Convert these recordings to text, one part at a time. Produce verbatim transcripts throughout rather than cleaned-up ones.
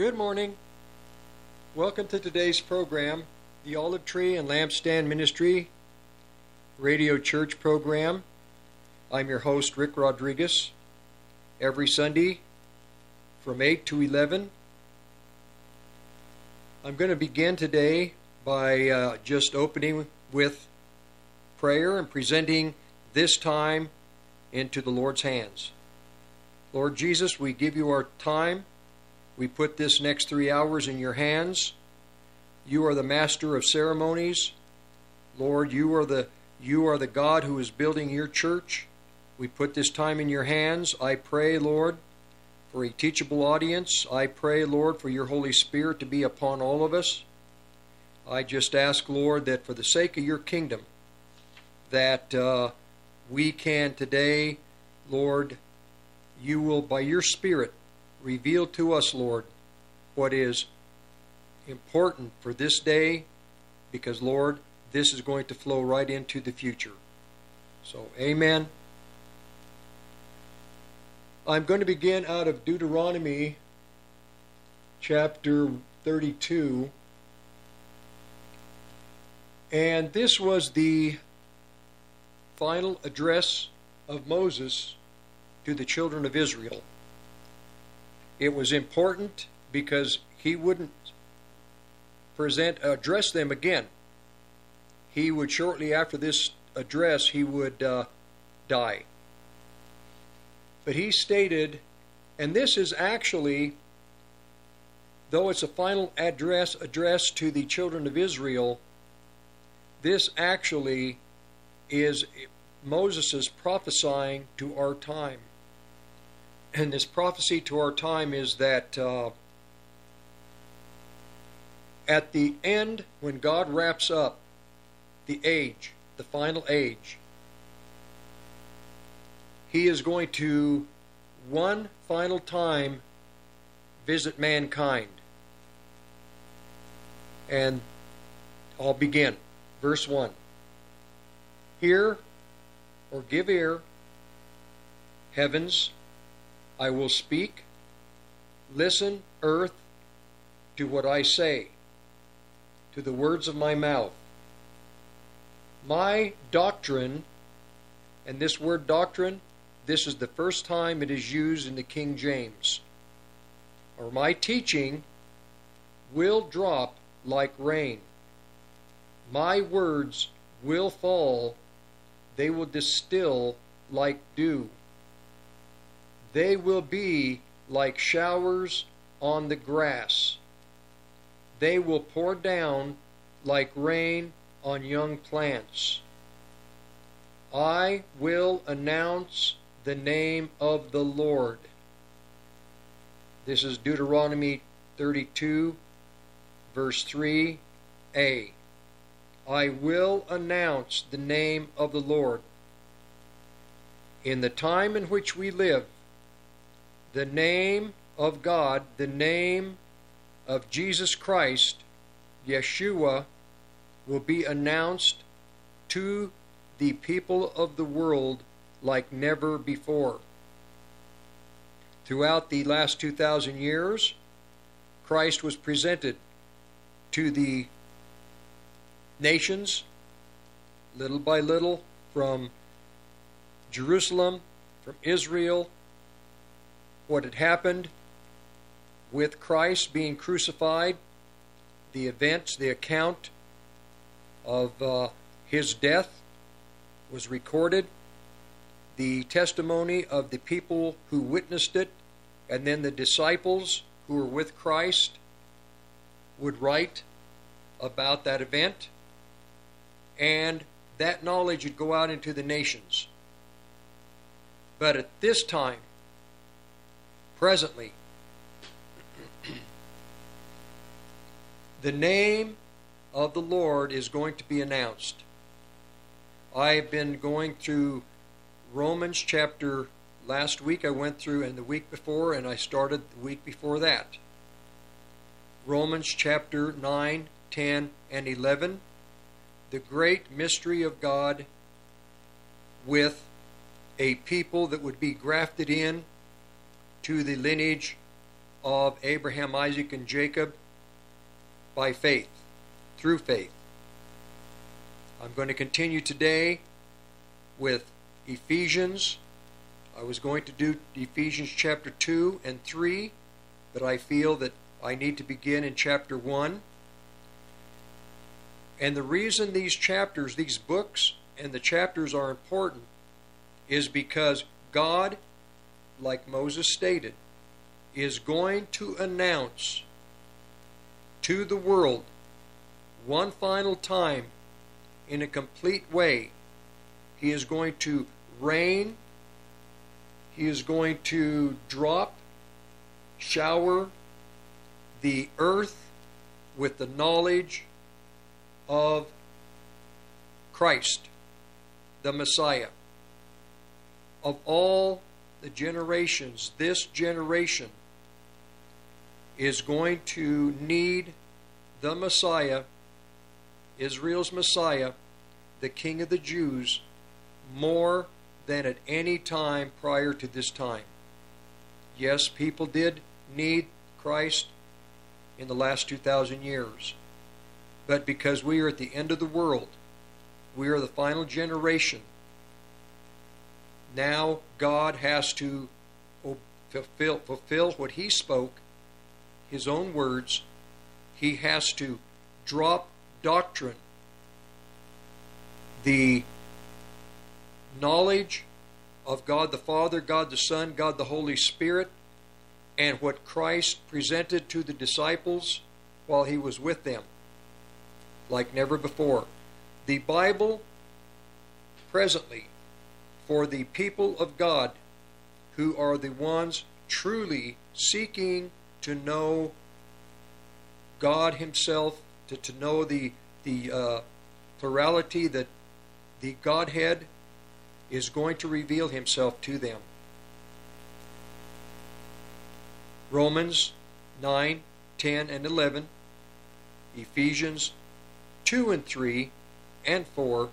Good morning. Welcome to today's program, the Olive Tree and Lampstand Ministry Radio Church program. I'm your host, Rick Rodriguez. Every Sunday from eight to eleven. I'm going to begin today by uh, just opening with prayer and presenting this time into the Lord's hands. Lord Jesus, we give you our time. We put this next three hours in your hands. You are the master of ceremonies. Lord, you are the you are the God who is building your church. We put this time in your hands. I pray, Lord, for a teachable audience. I pray, Lord, for your Holy Spirit to be upon all of us. I just ask, Lord, that for the sake of your kingdom, that uh, we can today, Lord, you will, by your Spirit, reveal to us, Lord, what is important for this day, because, Lord, this is going to flow right into the future. So, amen. I'm going to begin out of Deuteronomy chapter thirty-two. And this was the final address of Moses to the children of Israel. It was important because he wouldn't present address them again. He would, shortly after this address, he would uh, die. But he stated, and this is actually, though it's a final address addressed to the children of Israel, this actually is Moses' prophesying to our time. And this prophecy to our time is that uh, at the end, when God wraps up the age, the final age, he is going to one final time visit mankind. And I'll begin. Verse one. Hear, or give ear, heavens, I will speak. Listen, earth, to what I say, to the words of my mouth. My doctrine, and this word doctrine, this is the first time it is used in the King James, or my teaching will drop like rain. My words will fall. They will distill like dew. They will be like showers on the grass. They will pour down like rain on young plants. I will announce the name of the Lord. This is Deuteronomy thirty-two, verse three a. I will announce the name of the Lord. In the time in which we live, the name of God, the name of Jesus Christ, Yeshua, will be announced to the people of the world like never before. Throughout the last two thousand years, Christ was presented to the nations, little by little, from Jerusalem, from Israel. What had happened with Christ being crucified, the events, the account of uh, his death was recorded, the testimony of the people who witnessed it, and then the disciples who were with Christ would write about that event, and that knowledge would go out into the nations. But at this time, presently, the name of the Lord is going to be announced. I've been going through Romans chapter, last week I went through, and the week before, and I started the week before that. Romans chapter nine, ten, and eleven, the great mystery of God with a people that would be grafted in to the lineage of Abraham, Isaac, and Jacob by faith, through faith. I'm going to continue today with Ephesians. I was going to do Ephesians chapter two and three, but I feel that I need to begin in chapter one. And the reason these chapters, these books and the chapters are important is because God, like Moses stated, is going to announce to the world one final time in a complete way. He is going to rain. He is going to drop, shower the earth with the knowledge of Christ, the Messiah. Of all the generations, this generation is going to need the Messiah, Israel's Messiah, the King of the Jews, more than at any time prior to this time. Yes, people did need Christ in the last two thousand years. But because we are at the end of the world, we are the final generation, now God has to fulfill, fulfill what He spoke, His own words. He has to drop doctrine, the knowledge of God the Father, God the Son, God the Holy Spirit, and what Christ presented to the disciples while He was with them, like never before. The Bible presently for the people of God who are the ones truly seeking to know God Himself, to, to know the, the uh, plurality, that the Godhead is going to reveal Himself to them. Romans nine, ten, and eleven, Ephesians two and three and four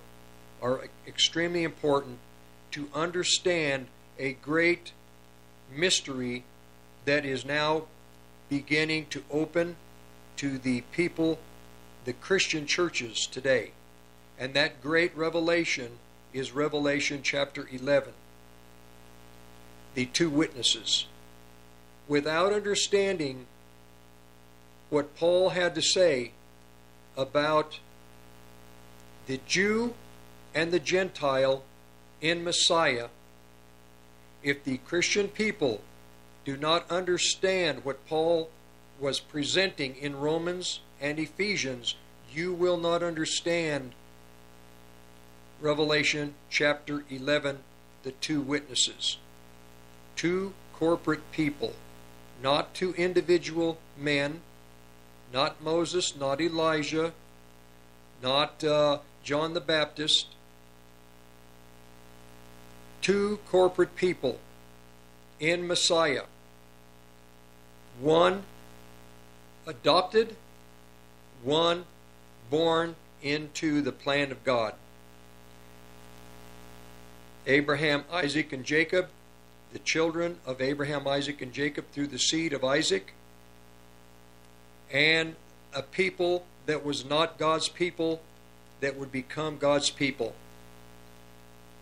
are extremely important to understand a great mystery that is now beginning to open to the people, the Christian churches today. And that great revelation is Revelation chapter eleven, the two witnesses. Without understanding what Paul had to say about the Jew and the Gentile in Messiah, if the Christian people do not understand what Paul was presenting in Romans and Ephesians, you will not understand Revelation chapter eleven, the two witnesses. Two corporate people, not two individual men, not Moses, not Elijah, not uh, John the Baptist. Two corporate people in Messiah. One adopted, one born into the plan of God. Abraham, Isaac, and Jacob, the children of Abraham, Isaac, and Jacob through the seed of Isaac, and a people that was not God's people that would become God's people.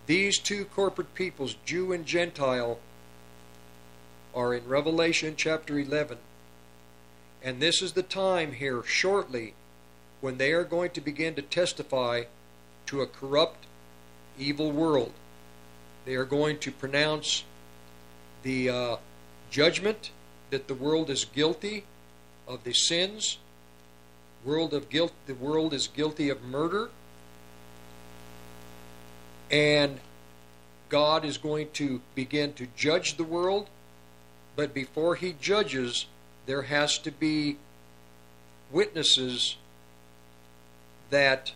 These two corporate peoples, Jew and Gentile, are in Revelation chapter eleven. And this is the time here shortly when they are going to begin to testify to a corrupt, evil world. They are going to pronounce the uh, judgment that the world is guilty of the sins. World of guilt. The world is guilty of murder. And God is going to begin to judge the world. But before He judges, there has to be witnesses that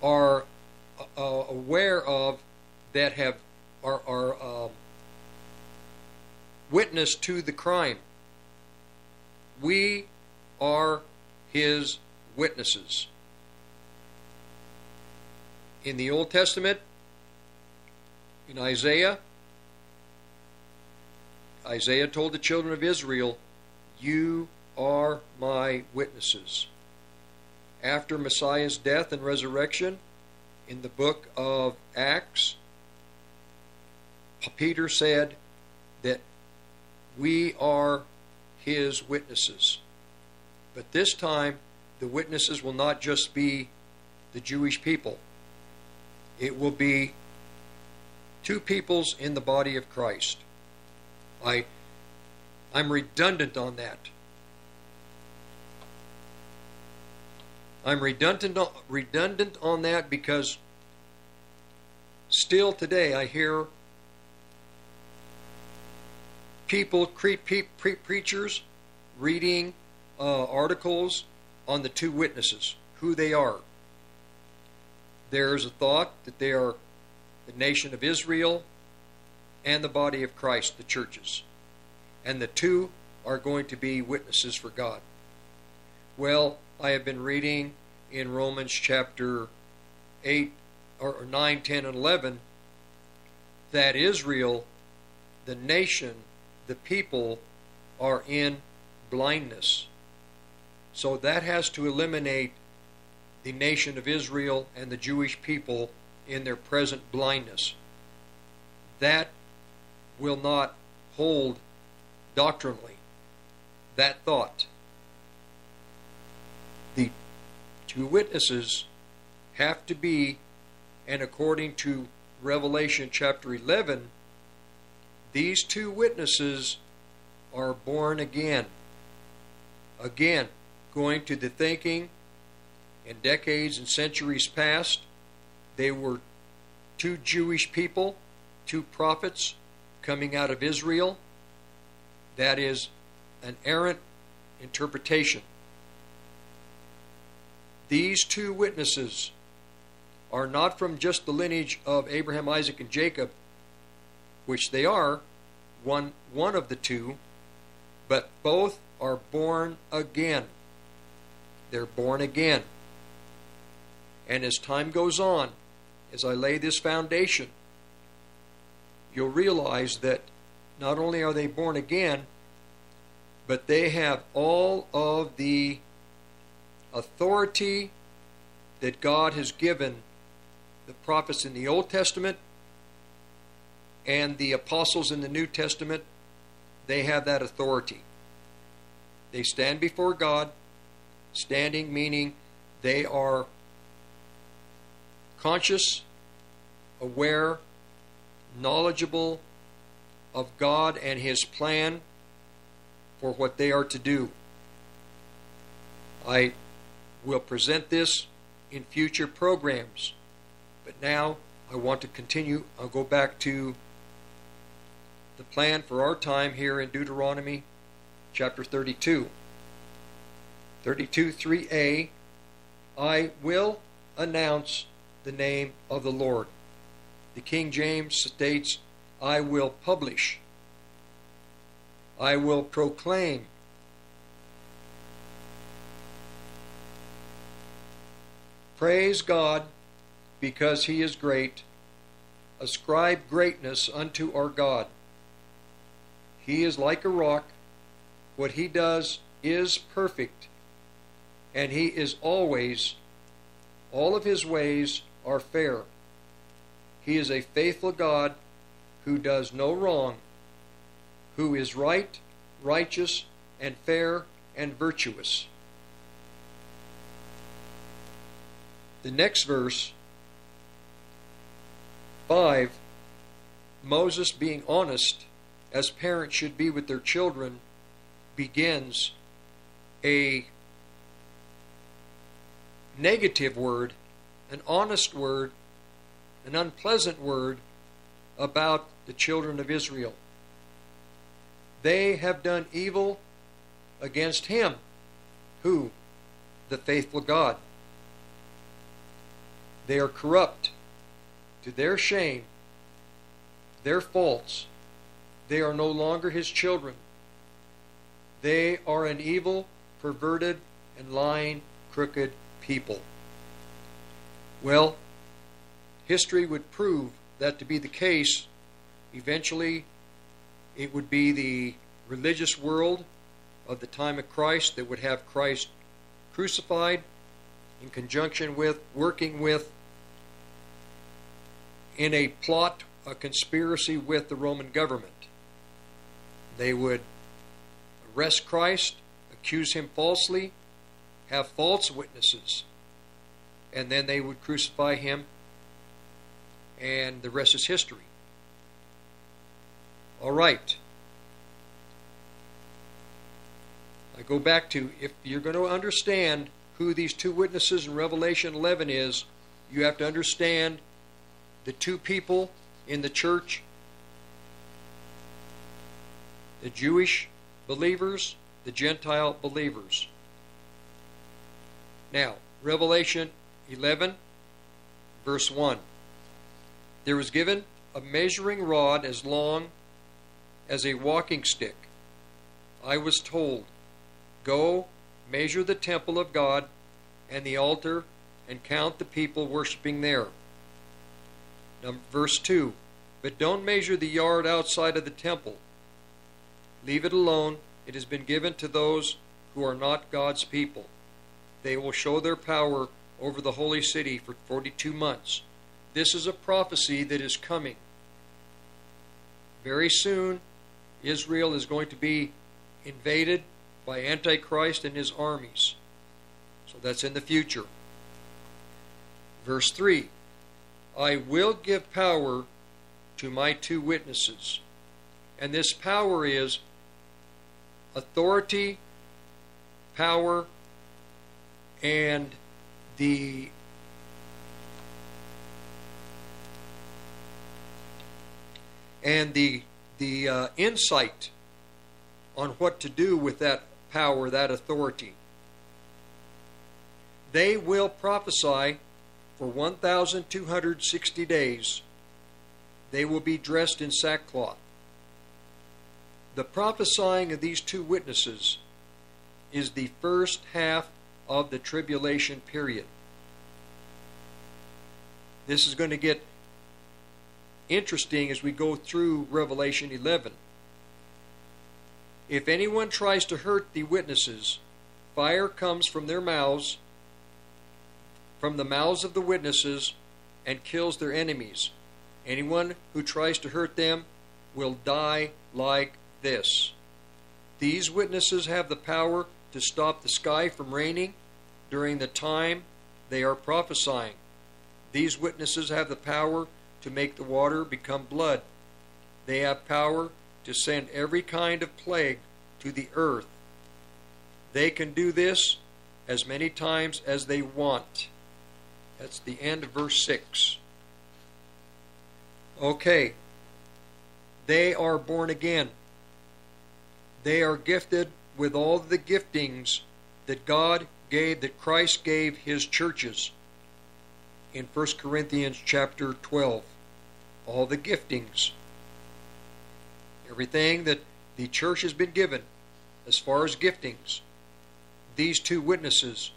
are Uh, aware of, that have are, are uh, witness to the crime. We are His witnesses. In the Old Testament, in Isaiah, Isaiah told the children of Israel, "You are my witnesses." After Messiah's death and resurrection, in the book of Acts, Peter said that we are his witnesses. But this time, the witnesses will not just be the Jewish people. It will be two peoples in the body of Christ. I, I'm redundant on that. I'm redundant, redundant on that because still today I hear people, pre, pre, pre, preachers, reading uh, articles on the two witnesses, who they are. There is a thought that they are the nation of Israel and the body of Christ, the churches. And the two are going to be witnesses for God. Well, I have been reading in Romans chapter eight, or nine, ten, and eleven that Israel, the nation, the people, are in blindness. So that has to eliminate the nation of Israel and the Jewish people in their present blindness. That will not hold doctrinally, that thought. The two witnesses have to be, and according to Revelation chapter eleven, these two witnesses are born again. Again, going to the thinking in decades and centuries past, they were two Jewish people, two prophets coming out of Israel. That is an errant interpretation. These two witnesses are not from just the lineage of Abraham, Isaac, and Jacob, which they are, one, one of the two, but both are born again. They're born again. And as time goes on, as I lay this foundation, you'll realize that not only are they born again, but they have all of the authority that God has given the prophets in the Old Testament and the apostles in the New Testament. They have that authority. They stand before God, standing meaning they are conscious, aware, knowledgeable of God and His plan for what they are to do. I will present this in future programs, but now I want to continue. I'll go back to the plan for our time here in Deuteronomy chapter thirty-two, thirty-two, three A. I will announce the name of the Lord. The King James states, I will publish. I will proclaim. Praise God, because He is great. Ascribe greatness unto our God. He is like a rock. What He does is perfect, and He is always, all of His ways are fair. He is a faithful God who does no wrong, who is right, righteous, and fair, and virtuous. The next verse, five, Moses being honest, as parents should be with their children, begins a negative word, an honest word, an unpleasant word about the children of Israel. They have done evil against Him, who? The faithful God. They are corrupt. To their shame, their faults, they are no longer His children. They are an evil, perverted, and lying, crooked people. Well, history would prove that to be the case. Eventually, It would be the religious world of the time of Christ that would have Christ crucified in conjunction with, working with, in a plot, a conspiracy with the Roman government. They would arrest Christ, accuse him falsely, have false witnesses, and then they would crucify him, and the rest is history. All right. I go back to, if you're going to understand who these two witnesses in Revelation eleven is, you have to understand the two people in the church, the Jewish believers, the Gentile believers. Now, Revelation eleven, verse one. There was given a measuring rod as long as a walking stick. I was told, go measure the temple of God and the altar and count the people worshiping there. Now, verse two. But don't measure the yard outside of the temple. Leave it alone. It has been given to those who are not God's people. They will show their power over the holy city for forty-two months. This is a prophecy that is coming. Very soon, Israel is going to be invaded by Antichrist and his armies. So that's in the future. Verse three. I will give power to my two witnesses. And this power is authority, power, and the and the the uh, insight on what to do with that power, that authority. They will prophesy for one thousand two hundred sixty days. They will be dressed in sackcloth. The prophesying of these two witnesses is the first half of the tribulation period. This is going to get interesting as we go through Revelation eleven. If anyone tries to hurt the witnesses, fire comes from their mouths, from the mouths of the witnesses, and kills their enemies. Anyone who tries to hurt them will die like this. These witnesses have the power to stop the sky from raining during the time they are prophesying. These witnesses have the power to make the water become blood. They have power to send every kind of plague to the earth. They can do this as many times as they want. That's the end of verse six. Okay. They are born again. They are gifted with all the giftings that God gave, that Christ gave his churches in First Corinthians chapter twelve. All the giftings. Everything that the church has been given as far as giftings, these two witnesses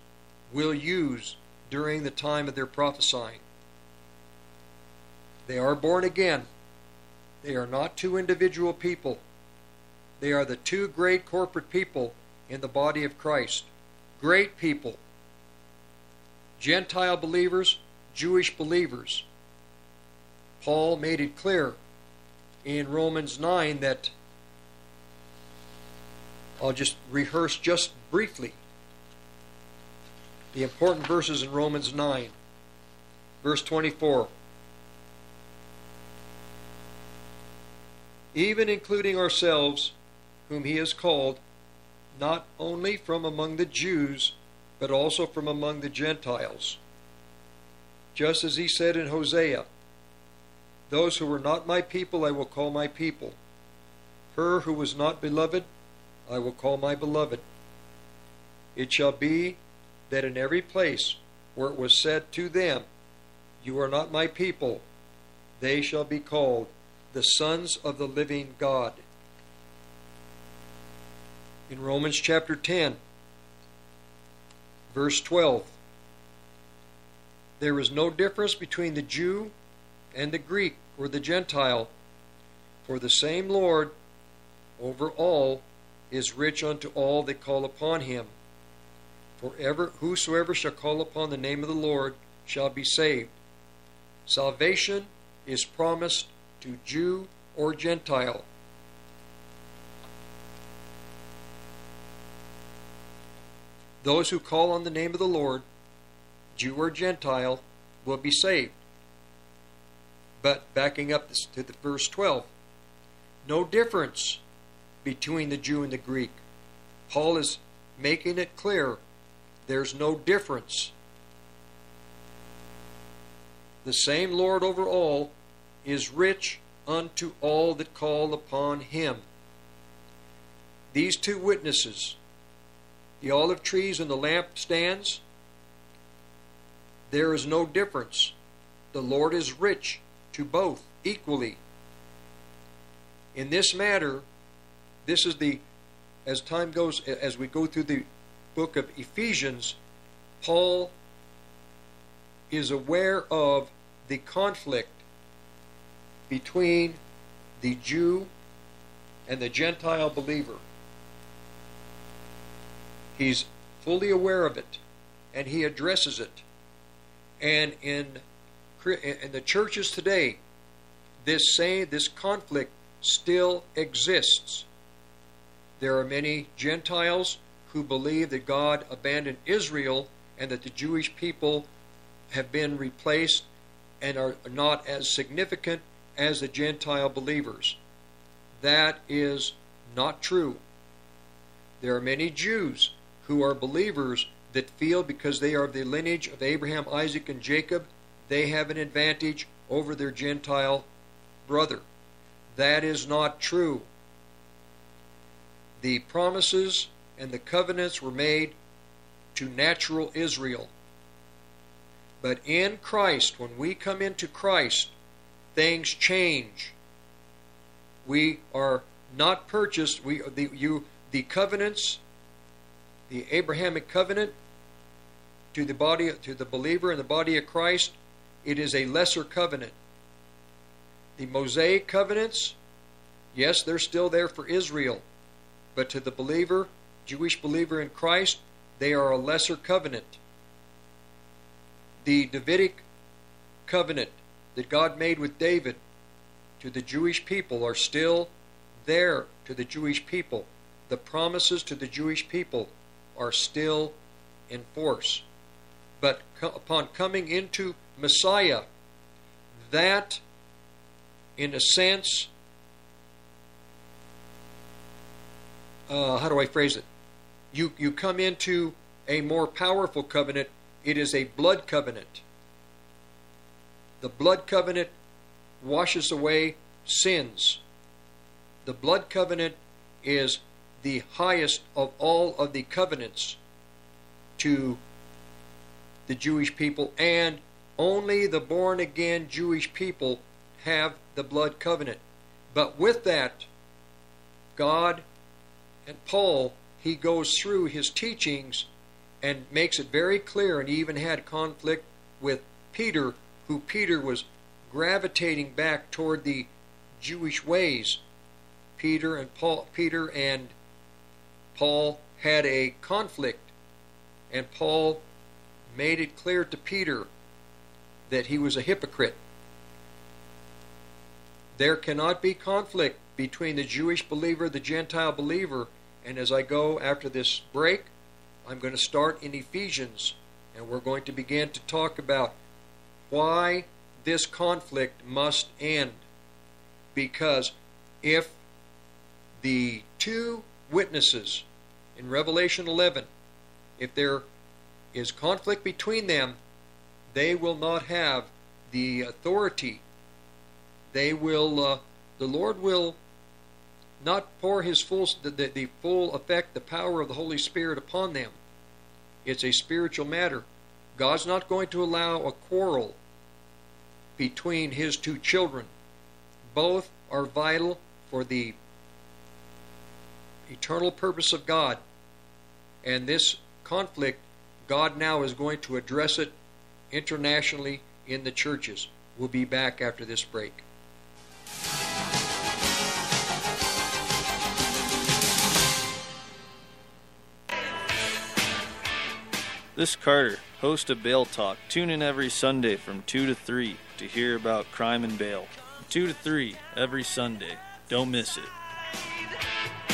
will use during the time of their prophesying. They are born again. They are not two individual people. They are the two great corporate people in the body of Christ. Great people. Gentile believers, Jewish believers. Paul made it clear in Romans nine that, I'll just rehearse just briefly the important verses in Romans nine. Verse twenty-four. Even including ourselves, whom he has called, not only from among the Jews, but also from among the Gentiles. Just as he said in Hosea, those who were not my people I will call my people. Her who was not beloved I will call my beloved. It shall be that in every place where it was said to them, you are not my people, they shall be called the sons of the living God. In Romans chapter ten, verse twelve, there is no difference between the Jew and the Greek or the Gentile, for the same Lord over all, is rich unto all that call upon him. For ever, whosoever shall call upon the name of the Lord shall be saved. Salvation is promised to Jew or Gentile. Those who call on the name of the Lord, Jew or Gentile, will be saved. But backing up this to the verse twelve, no difference between the Jew and the Greek. Paul is making it clear there's no difference. The same Lord over all is rich unto all that call upon him. These two witnesses, the olive trees and the lampstands, there is no difference. The Lord is rich to both equally. In this matter, this is the, as time goes, as we go through the book of Ephesians, Paul is aware of the conflict between the Jew and the Gentile believer. He's fully aware of it, and he addresses it. And in, in the churches today, this same, this conflict still exists. There are many Gentiles who believe that God abandoned Israel and that the Jewish people have been replaced and are not as significant as the Gentile believers. That is not true. There are many Jews who are believers that feel because they are of the lineage of Abraham, Isaac, and Jacob, they have an advantage over their Gentile brother. That is not true. The promises and the covenants were made to natural Israel. But in Christ, when we come into Christ, things change. We are not purchased. We the you the covenants, the Abrahamic covenant to the body to the believer in the body of Christ, it is a lesser covenant. The Mosaic covenants, yes, they're still there for Israel, but to the believer, Jewish believer in Christ, they are a lesser covenant. The Davidic covenant that God made with David to the Jewish people are still there to the Jewish people. The promises to the Jewish people are still in force. But co- upon coming into Messiah, that, in a sense, uh, how do I phrase it? You, you come into a more powerful covenant. It is a blood covenant. The blood covenant washes away sins. The blood covenant is the highest of all of the covenants to the Jewish people, and only the born-again Jewish people have the blood covenant. But with that, God and Paul, he goes through his teachings and makes it very clear, and he even had conflict with Peter, who Peter was gravitating back toward the Jewish ways. Peter and Paul, Peter and Paul had a conflict, and Paul made it clear to Peter that he was a hypocrite. There cannot be conflict between the Jewish believer and the Gentile believer. And as I go after this break, I'm going to start in Ephesians, and we're going to begin to talk about why this conflict must end. Because if the two witnesses in Revelation eleven, if there is conflict between them, they will not have the authority. They will, uh, the Lord will not pour his full, the, the, the full effect, the power of the Holy Spirit upon them. It's a spiritual matter. God's not going to allow a quarrel between his two children. Both are vital for the eternal purpose of God. And this conflict, God now is going to address it internationally in the churches. We'll be back after this break. This Carter, host of Bail Talk. Tune in every Sunday from two to three to hear about crime and bail. two to three every Sunday. Don't miss it.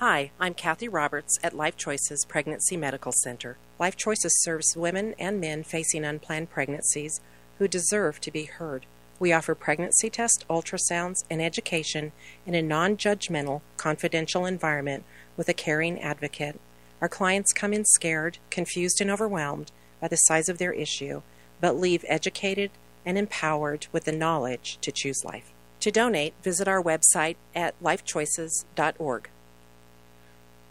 Hi, I'm Kathy Roberts at Life Choices Pregnancy Medical Center. Life Choices serves women and men facing unplanned pregnancies who deserve to be heard. We offer pregnancy tests, ultrasounds, and education in a non-judgmental, confidential environment with a caring advocate. Our clients come in scared, confused, and overwhelmed by the size of their issue, but leave educated and empowered with the knowledge to choose life. To donate, visit our website at life choices dot org.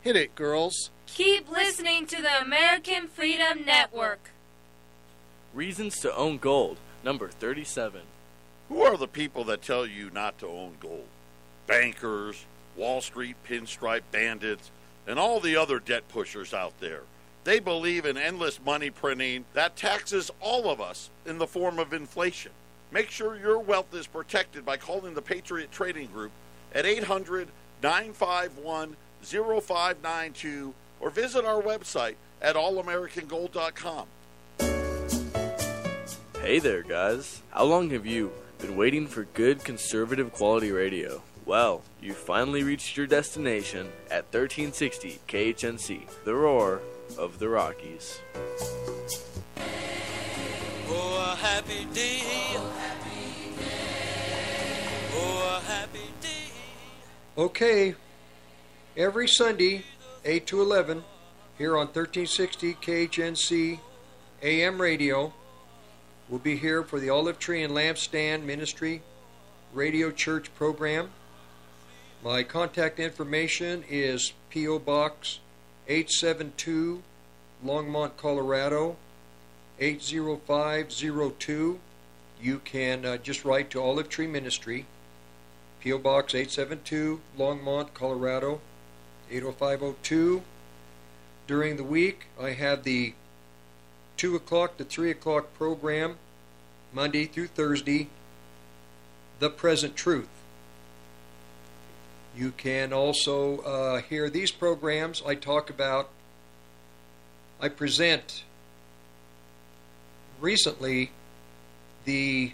Hit it, girls. Keep listening to the American Freedom Network. Reasons to own gold, number thirty-seven. Who are the people that tell you not to own gold? Bankers, Wall Street pinstripe bandits, and all the other debt pushers out there. They believe in endless money printing that taxes all of us in the form of inflation. Make sure your wealth is protected by calling the Patriot Trading Group at eight hundred, nine five one, zero five nine two or visit our website at all american gold dot com. Hey there, guys. How long have you been waiting for good conservative quality radio? Well, you finally reached your destination at thirteen sixty K H N C, the roar of the Rockies. Oh, a happy day. Oh, happy day. Oh, a happy day. Okay, every Sunday, eight to eleven, here on thirteen sixty K H N C A M radio. We'll be here for the Olive Tree and Lampstand Ministry Radio Church program. My contact information is P O. Box eight seven two, Longmont, Colorado, eight zero five zero two. You can uh, just write to Olive Tree Ministry, P O. Box eight seven two, Longmont, Colorado, eight oh five oh two. During the week, I have the two o'clock to three o'clock program, Monday through Thursday, The Present Truth. You can also uh, hear these programs. I talk about, I present recently the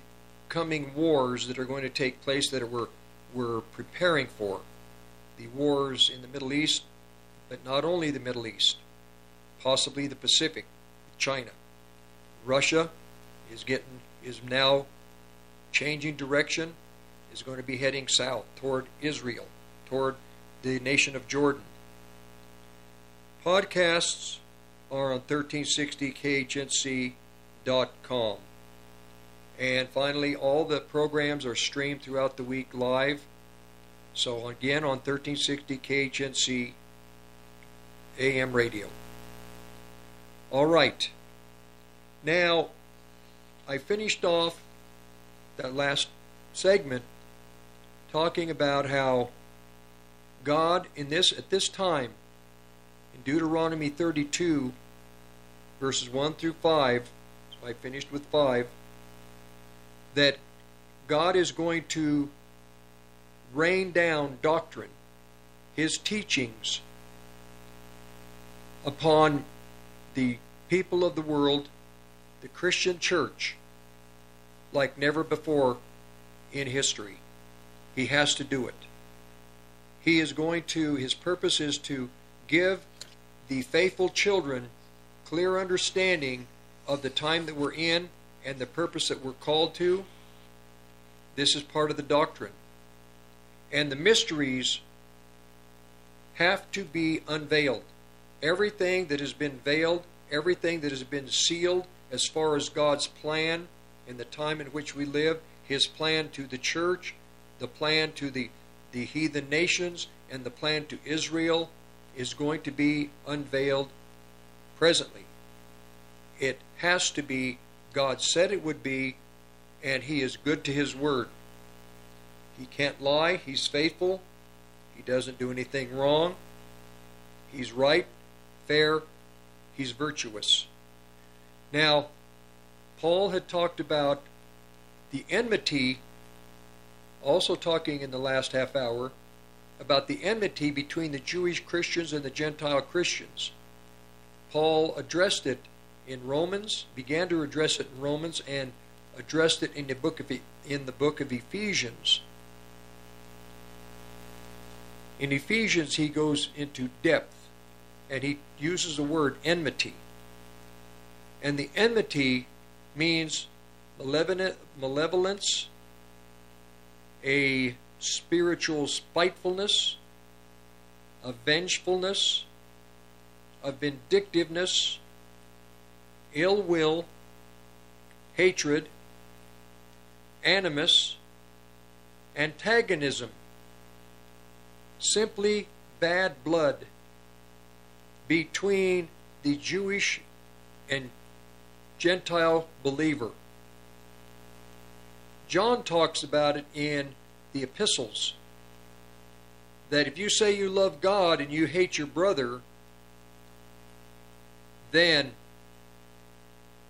coming wars that are going to take place that we're, we're preparing for. The wars in the Middle East, but not only the Middle East, possibly the Pacific. China. Russia is getting is now changing direction, is going to be heading south toward Israel, toward the nation of Jordan. Podcasts are on thirteen sixty K H N C dot com. And finally, all the programs are streamed throughout the week live. So again, on thirteen sixty K H N C A M radio. All right, now I finished off that last segment talking about how God in this at this time in Deuteronomy thirty-two verses one through five, so I finished with five, that God is going to rain down doctrine, His teachings, upon the people of the world, the Christian church, like never before in history. He has to do it. He is going to, his purpose is to give the faithful children clear understanding of the time that we're in and the purpose that we're called to. This is part of the doctrine. And the mysteries have to be unveiled. Everything that has been veiled, everything that has been sealed as far as God's plan in the time in which we live, His plan to the church, the plan to the, the heathen nations, and the plan to Israel is going to be unveiled presently. It has to be. God said it would be, and He is good to His word. He can't lie. He's faithful. He doesn't do anything wrong. He's right, fair, He's virtuous. Now, Paul had talked about the enmity, also talking in the last half hour, about the enmity between the Jewish Christians and the Gentile Christians. Paul addressed it in Romans, began to address it in Romans, and addressed it in the book of, in the book of Ephesians. In Ephesians, he goes into depth, and he uses the word enmity. And the enmity means malevolence, a spiritual spitefulness, a vengefulness, a vindictiveness, ill will, hatred, animus, antagonism, simply bad blood between the Jewish and Gentile believer. John talks about it in the epistles, that if you say you love God and you hate your brother, then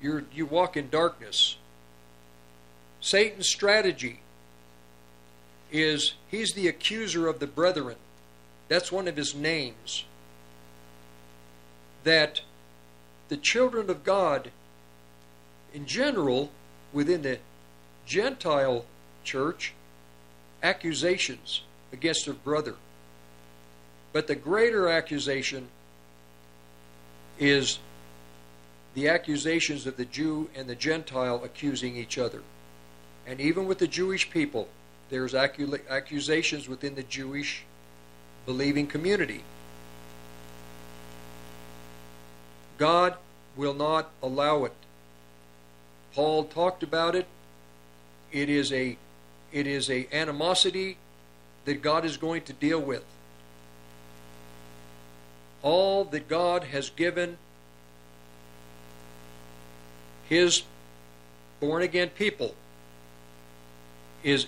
you're, you walk in darkness. Satan's strategy is he's the accuser of the brethren. That's one of his names. That the children of God in general, within the Gentile church, accusations against their brother. But the greater accusation is the accusations of the Jew and the Gentile accusing each other. And even with the Jewish people, there's accusations within the Jewish believing community. God will not allow it. Paul talked about it. It is a, it is a animosity that God is going to deal with. All that God has given His born-again people is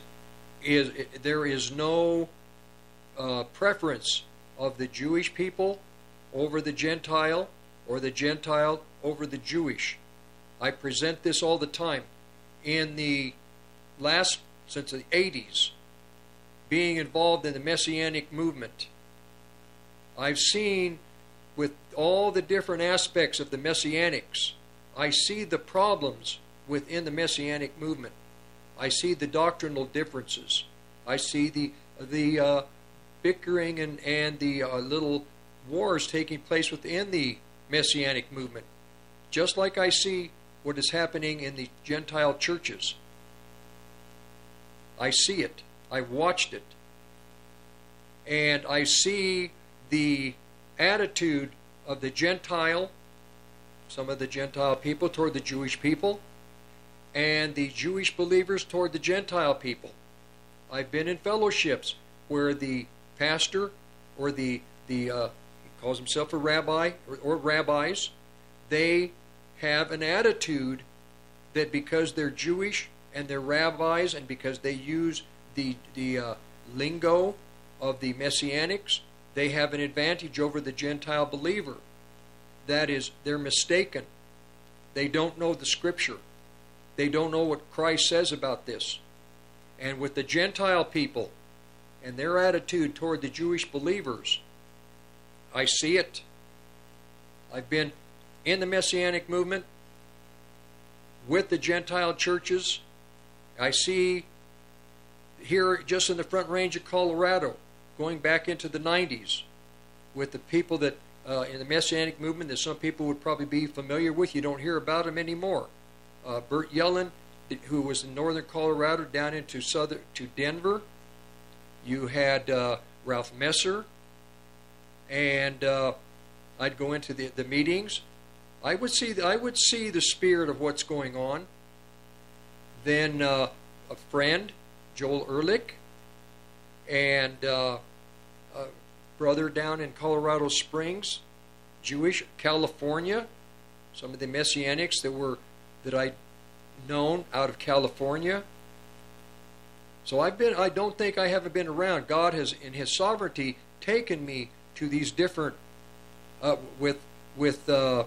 Is, there is no uh, preference of the Jewish people over the Gentile or the Gentile over the Jewish. I present this all the time. In the last, since the eighties, being involved in the Messianic movement, I've seen with all the different aspects of the Messianics, I see the problems within the Messianic movement. I see the doctrinal differences. I see the the uh, bickering and and the uh, little wars taking place within the Messianic movement, just like I see what is happening in the Gentile churches. I see it. I watched it, and I see the attitude of the Gentile, some of the Gentile people toward the Jewish people, and the Jewish believers toward the Gentile people. I've been in fellowships where the pastor or the, the uh, he calls himself a rabbi, or, or rabbis, they have an attitude that because they're Jewish and they're rabbis and because they use the, the uh, lingo of the Messianics, they have an advantage over the Gentile believer. That is, they're mistaken. They don't know the Scripture. They don't know what Christ says about this. And with the Gentile people and their attitude toward the Jewish believers, I see it. I've been in the Messianic movement with the Gentile churches. I see here just in the Front Range of Colorado, going back into the nineties, with the people that uh, in the Messianic movement that some people would probably be familiar with. You don't hear about them anymore. Uh, Bert Yellen, who was in northern Colorado down into southern to Denver. You had uh, Ralph Messer, and uh, I'd go into the, the meetings. I would see the, I would see the spirit of what's going on. Then uh, a friend, Joel Ehrlich, and uh, a brother down in Colorado Springs, Jewish, California. Some of the Messianics that were that I known out of California. So I've been. I don't think I haven't been around. God has, in His sovereignty, taken me to these different. Uh, with with uh,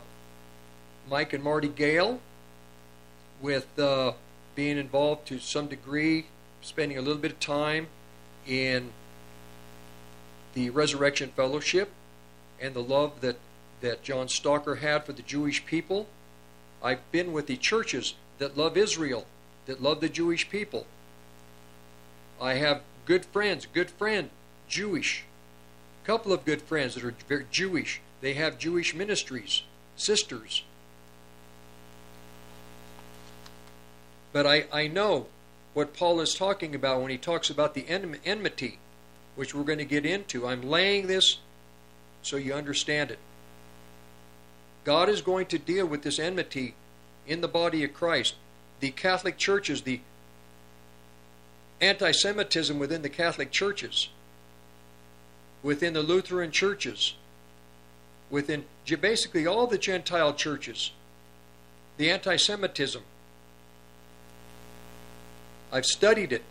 Mike and Marty Gale, with uh, being involved to some degree, spending a little bit of time in the Resurrection Fellowship, and the love that that John Stalker had for the Jewish people. I've been with the churches that love Israel, that love the Jewish people. I have good friends, good friend, Jewish, a couple of good friends that are very Jewish. They have Jewish ministries, sisters. But I, I know what Paul is talking about when he talks about the enmity, which we're going to get into. I'm laying this so you understand it. God is going to deal with this enmity in the body of Christ. The Catholic churches, the anti-Semitism within the Catholic churches, within the Lutheran churches, within basically all the Gentile churches, the anti-Semitism. I've studied it.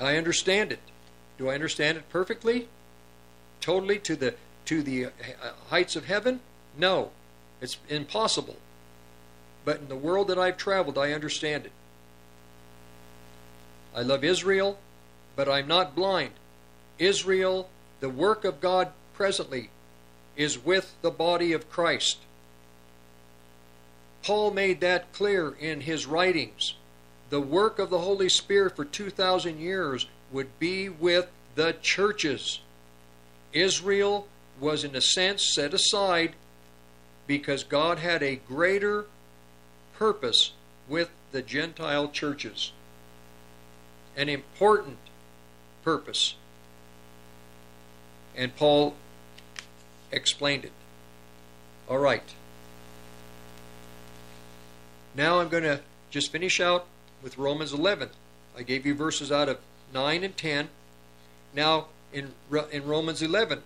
I understand it. Do I understand it perfectly? Totally to the to the heights of heaven? No. It's impossible. But in the world that I've traveled, I understand it. I love Israel, but I'm not blind. Israel, the work of God presently, is with the body of Christ. Paul made that clear in his writings. The work of the Holy Spirit for two thousand years would be with the churches. Israel was, in a sense, set aside because God had a greater purpose with the Gentile churches. An important purpose. And Paul explained it. All right. Now I'm going to just finish out with Romans eleven. I gave you verses out of nine and ten. Now in, in Romans eleven.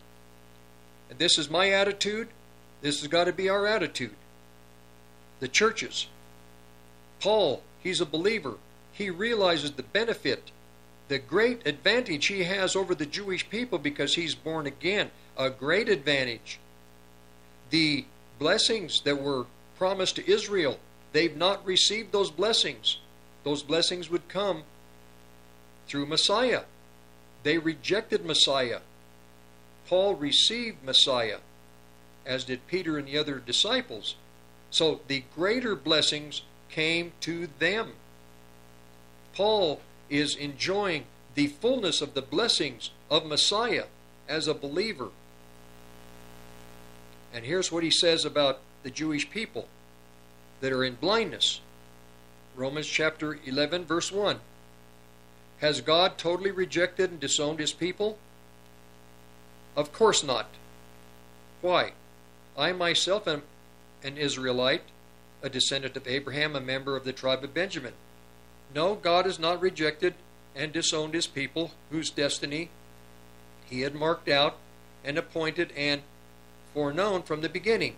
And this is my attitude. This has got to be our attitude. The churches. Paul, he's a believer. He realizes the benefit, the great advantage he has over the Jewish people because he's born again. A great advantage. The blessings that were promised to Israel, they've not received those blessings. Those blessings would come through Messiah. They rejected Messiah. Paul received Messiah, as did Peter and the other disciples. So the greater blessings came to them. Paul is enjoying the fullness of the blessings of Messiah as a believer. And here's what he says about the Jewish people that are in blindness. Romans chapter eleven verse one. Has God totally rejected and disowned his people? Of course not. Why? I myself am an Israelite, a descendant of Abraham, a member of the tribe of Benjamin. No, God has not rejected and disowned his people, whose destiny he had marked out and appointed and foreknown from the beginning.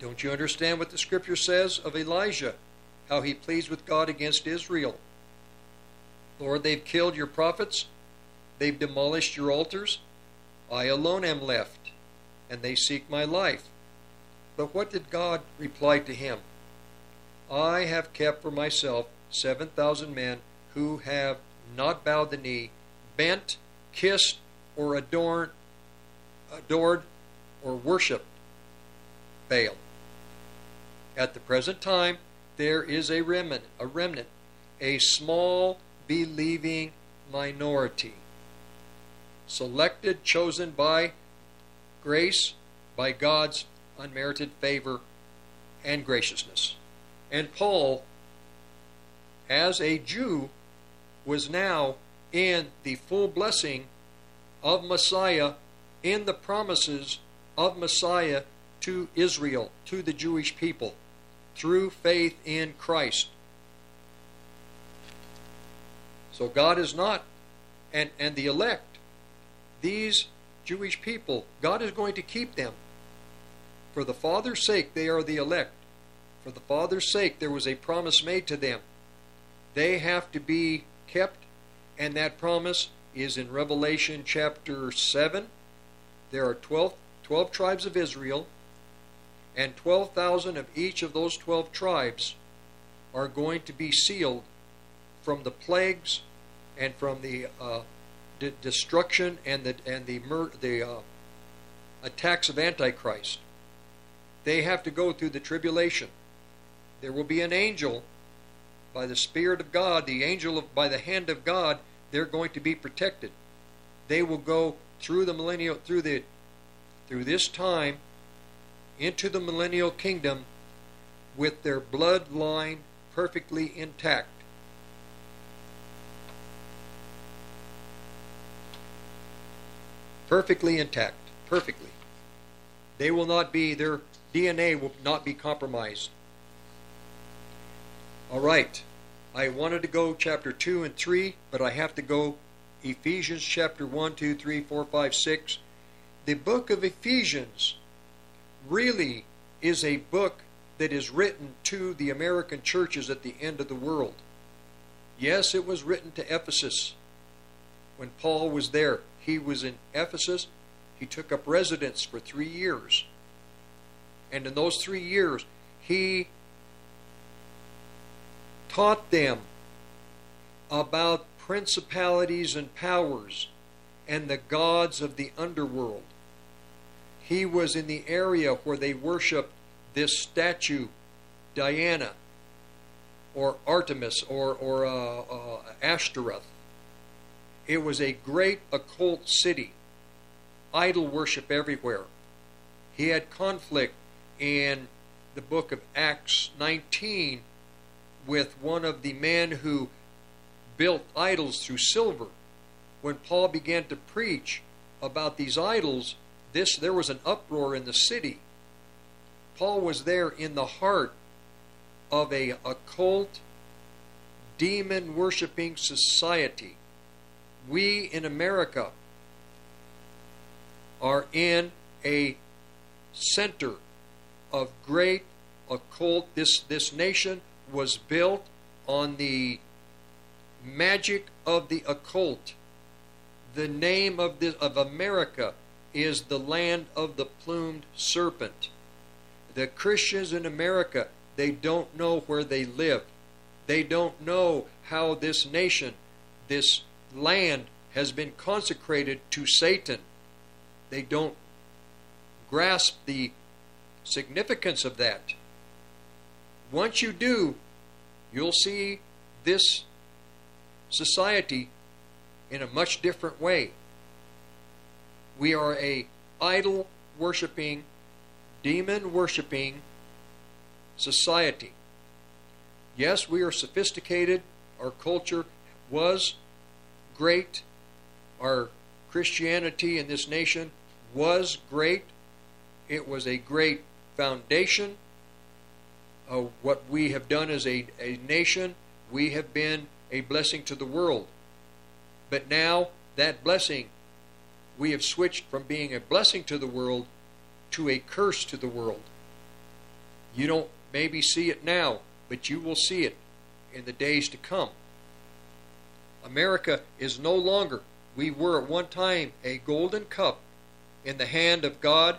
Don't you understand what the scripture says of Elijah, how he pleads with God against Israel? Lord, they've killed your prophets, they've demolished your altars, I alone am left, and they seek my life. But what did God reply to him? I have kept for myself seven thousand men who have not bowed the knee, bent, kissed, or adorned, adored, or worshipped Baal. At the present time, there is a remnant, a remnant, a small believing minority, selected, chosen by grace, by God's unmerited favor and graciousness. And Paul, as a Jew, was now in the full blessing of Messiah, in the promises of Messiah to Israel, to the Jewish people, through faith in Christ. So God is not, and, and the elect, these Jewish people, God is going to keep them. For the Father's sake, they are the elect. For the Father's sake, there was a promise made to them. They have to be kept, and that promise is in Revelation chapter seven. There are twelve, twelve tribes of Israel, and twelve thousand of each of those twelve tribes are going to be sealed from the plagues and from the uh, de destruction and the and the mur the uh, attacks of Antichrist. They have to go through the tribulation. There will be an angel by the Spirit of God, the angel of, by the hand of God. They're going to be protected. They will go through the millennial, through the, through this time, into the millennial kingdom, with their bloodline perfectly intact. Perfectly intact. Perfectly. They will not be, their D N A will not be compromised. All right. I wanted to go chapter two and three, but I have to go Ephesians chapter one, two, three, four, five, six. The book of Ephesians really is a book that is written to the American churches at the end of the world. Yes, it was written to Ephesus. When Paul was there, he was in Ephesus. He took up residence for three years. And in those three years, he taught them about principalities and powers and the gods of the underworld. He was in the area where they worshiped this statue, Diana, or Artemis, or, or uh, uh, Ashtoreth. It was a great occult city. Idol worship everywhere. He had conflict in the book of Acts nineteen with one of the men who built idols through silver. When Paul began to preach about these idols, this there was an uproar in the city. Paul was there in the heart of a occult, demon-worshipping society. We in America are in a center of great occult. This, this nation was built on the magic of the occult. The name of, this, of America is the land of the plumed serpent. The Christians in America, they don't know where they live. They don't know how this nation, this land has been consecrated to Satan. They don't grasp the significance of that. Once you do, you'll see this society in a much different way. We are a idol-worshipping, demon-worshipping society. Yes, we are sophisticated. Our culture was great. Our Christianity in this nation was great. It was a great foundation of what we have done as a, a nation. We have been a blessing to the world. But now, that blessing, we have switched from being a blessing to the world to a curse to the world. You don't maybe see it now, but you will see it in the days to come. America is no longer, we were at one time a golden cup in the hand of God.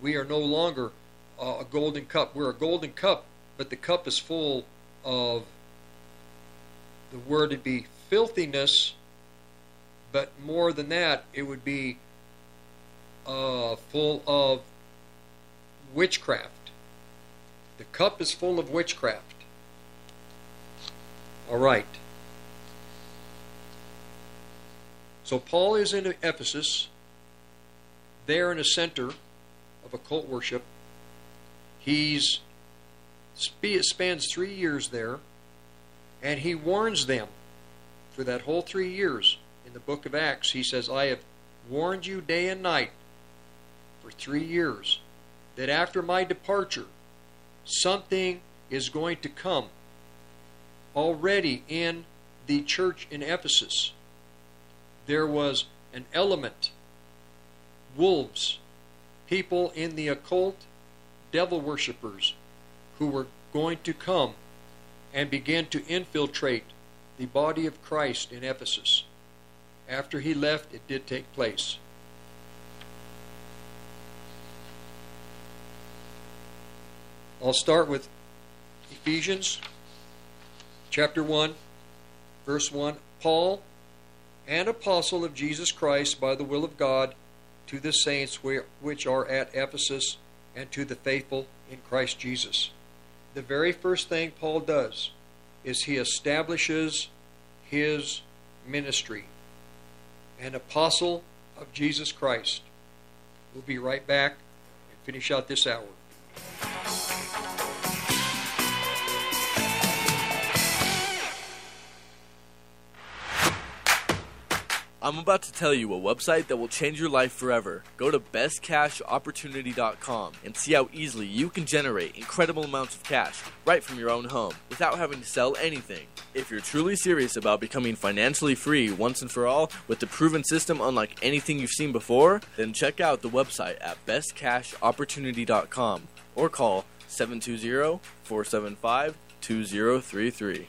We are no longer uh, a golden cup. We're a golden cup but the cup is full of, the word would be filthiness, but more than that, it would be uh, full of witchcraft. The cup is full of witchcraft. All right. So Paul is in Ephesus, there in a center of occult worship. He's spends three years there, and he warns them for that whole three years. In the book of Acts, he says, I have warned you day and night for three years that after my departure, something is going to come. Already in the church in Ephesus, there was an element, wolves, people in the occult, devil worshippers, who were going to come and begin to infiltrate the body of Christ in Ephesus. After he left, it did take place. I'll start with Ephesians chapter one, verse one. Paul, an apostle of Jesus Christ by the will of God, to the saints which are at Ephesus, and to the faithful in Christ Jesus. The very first thing Paul does is he establishes his ministry. An apostle of Jesus Christ. We'll be right back and finish out this hour. I'm about to tell you a website that will change your life forever. Go to best cash opportunity dot com and see how easily you can generate incredible amounts of cash right from your own home without having to sell anything. If you're truly serious about becoming financially free once and for all with a proven system unlike anything you've seen before, then check out the website at best cash opportunity dot com or call seven two zero, four seven five, two zero three three.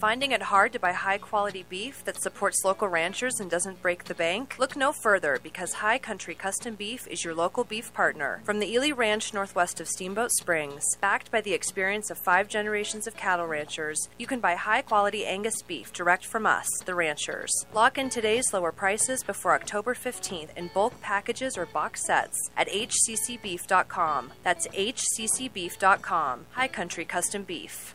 Finding it hard to buy high-quality beef that supports local ranchers and doesn't break the bank? Look no further, because High Country Custom Beef is your local beef partner. From the Ely Ranch northwest of Steamboat Springs, backed by the experience of five generations of cattle ranchers, you can buy high-quality Angus beef direct from us, the ranchers. Lock in today's lower prices before October fifteenth in bulk packages or box sets at h c c beef dot com. That's h c c beef dot com. High Country Custom Beef.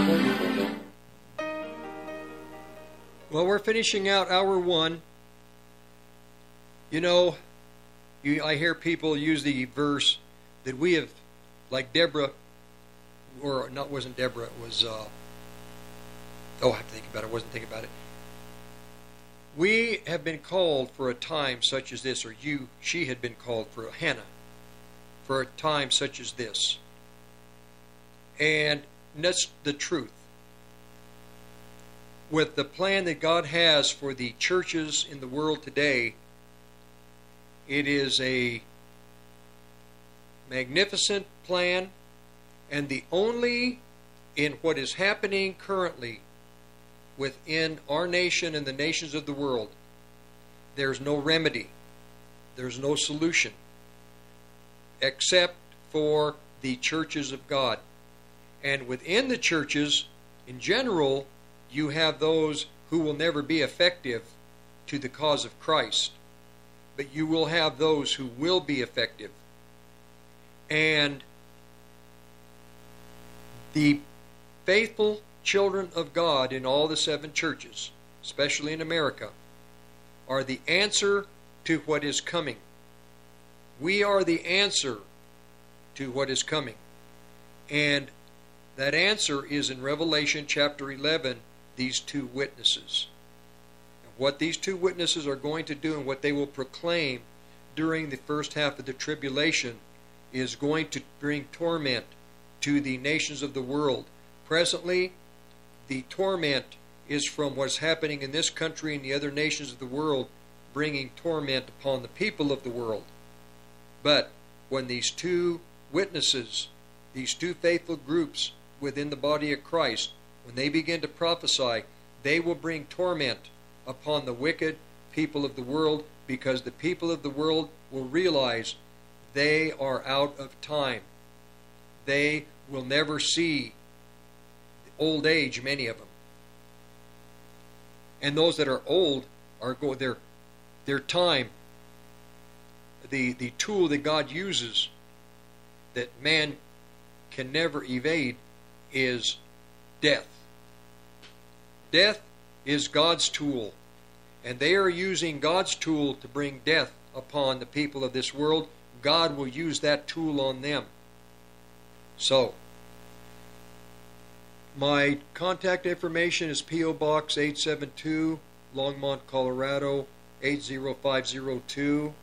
Well, we're finishing out hour one. You know, you, I hear people use the verse that we have, like Deborah, or not wasn't Deborah, it was uh, oh I have to think about it, I wasn't thinking about it. We have been called for a time such as this, or you, she had been called for Hannah, for a time such as this. And that's the truth. With the plan that God has for the churches in the world today, it is a magnificent plan, and the only, in what is happening currently within our nation and the nations of the world, there's no remedy, there's no solution, except for the churches of God. And within the churches, in general, you have those who will never be effective to the cause of Christ, but you will have those who will be effective. And the faithful children of God in all the seven churches, especially in America, are the answer to what is coming. We are the answer to what is coming. And that answer is in Revelation chapter eleven, these two witnesses. And what these two witnesses are going to do and what they will proclaim during the first half of the tribulation is going to bring torment to the nations of the world. Presently, the torment is from what's happening in this country and the other nations of the world, bringing torment upon the people of the world. But when these two witnesses, these two faithful groups within the body of Christ, when they begin to prophesy, they will bring torment upon the wicked people of the world, because the people of the world will realize they are out of time. They will never see old age, many of them. And those that are old are go their their time. The the tool that God uses, that man can never evade, is death. Death is God's tool, and they are using God's tool to bring death upon the people of this world. God will use that tool on them. So, my contact information is P O Box eight seven two, Longmont, Colorado eight zero five zero two.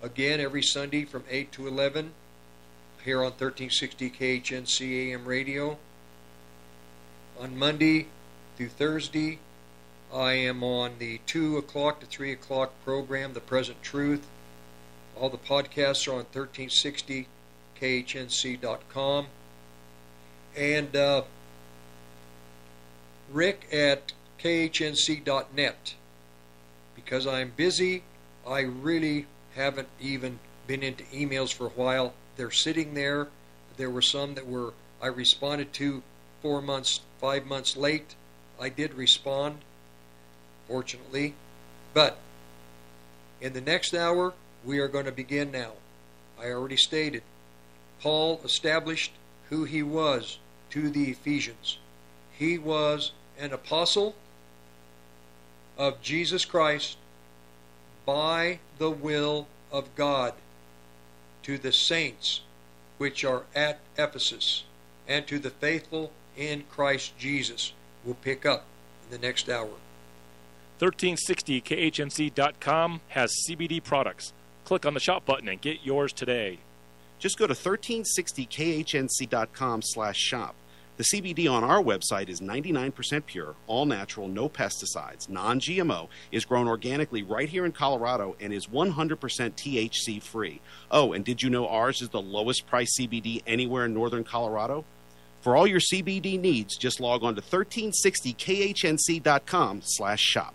Again, every Sunday from eight to eleven here on thirteen sixty K H N C A M radio. On Monday through Thursday, I am on the two o'clock to three o'clock program, The Present Truth. All the podcasts are on thirteen sixty K H N C dot com. And uh, Rick at K H N C dot net. Because I'm busy, I really haven't even been into emails for a while. They're sitting there. There were some that were I responded to four months, five months late. I did respond, fortunately. But in the next hour, we are going to begin now. I already stated, Paul established who he was to the Ephesians. He was an apostle of Jesus Christ by the will of God to the saints which are at Ephesus and to the faithful in Christ Jesus. We'll pick up in the next hour. thirteen sixty K H N C dot com has C B D products. Click on the shop button and get yours today. Just go to thirteen sixty K H N C dot com slash shop. The C B D on our website is ninety-nine percent pure, all natural, no pesticides, non G M O, is grown organically right here in Colorado, and is one hundred percent T H C free. Oh, and did you know ours is the lowest price C B D anywhere in northern Colorado? For all your C B D needs, just log on to thirteen sixty K H N C dot com slash shop.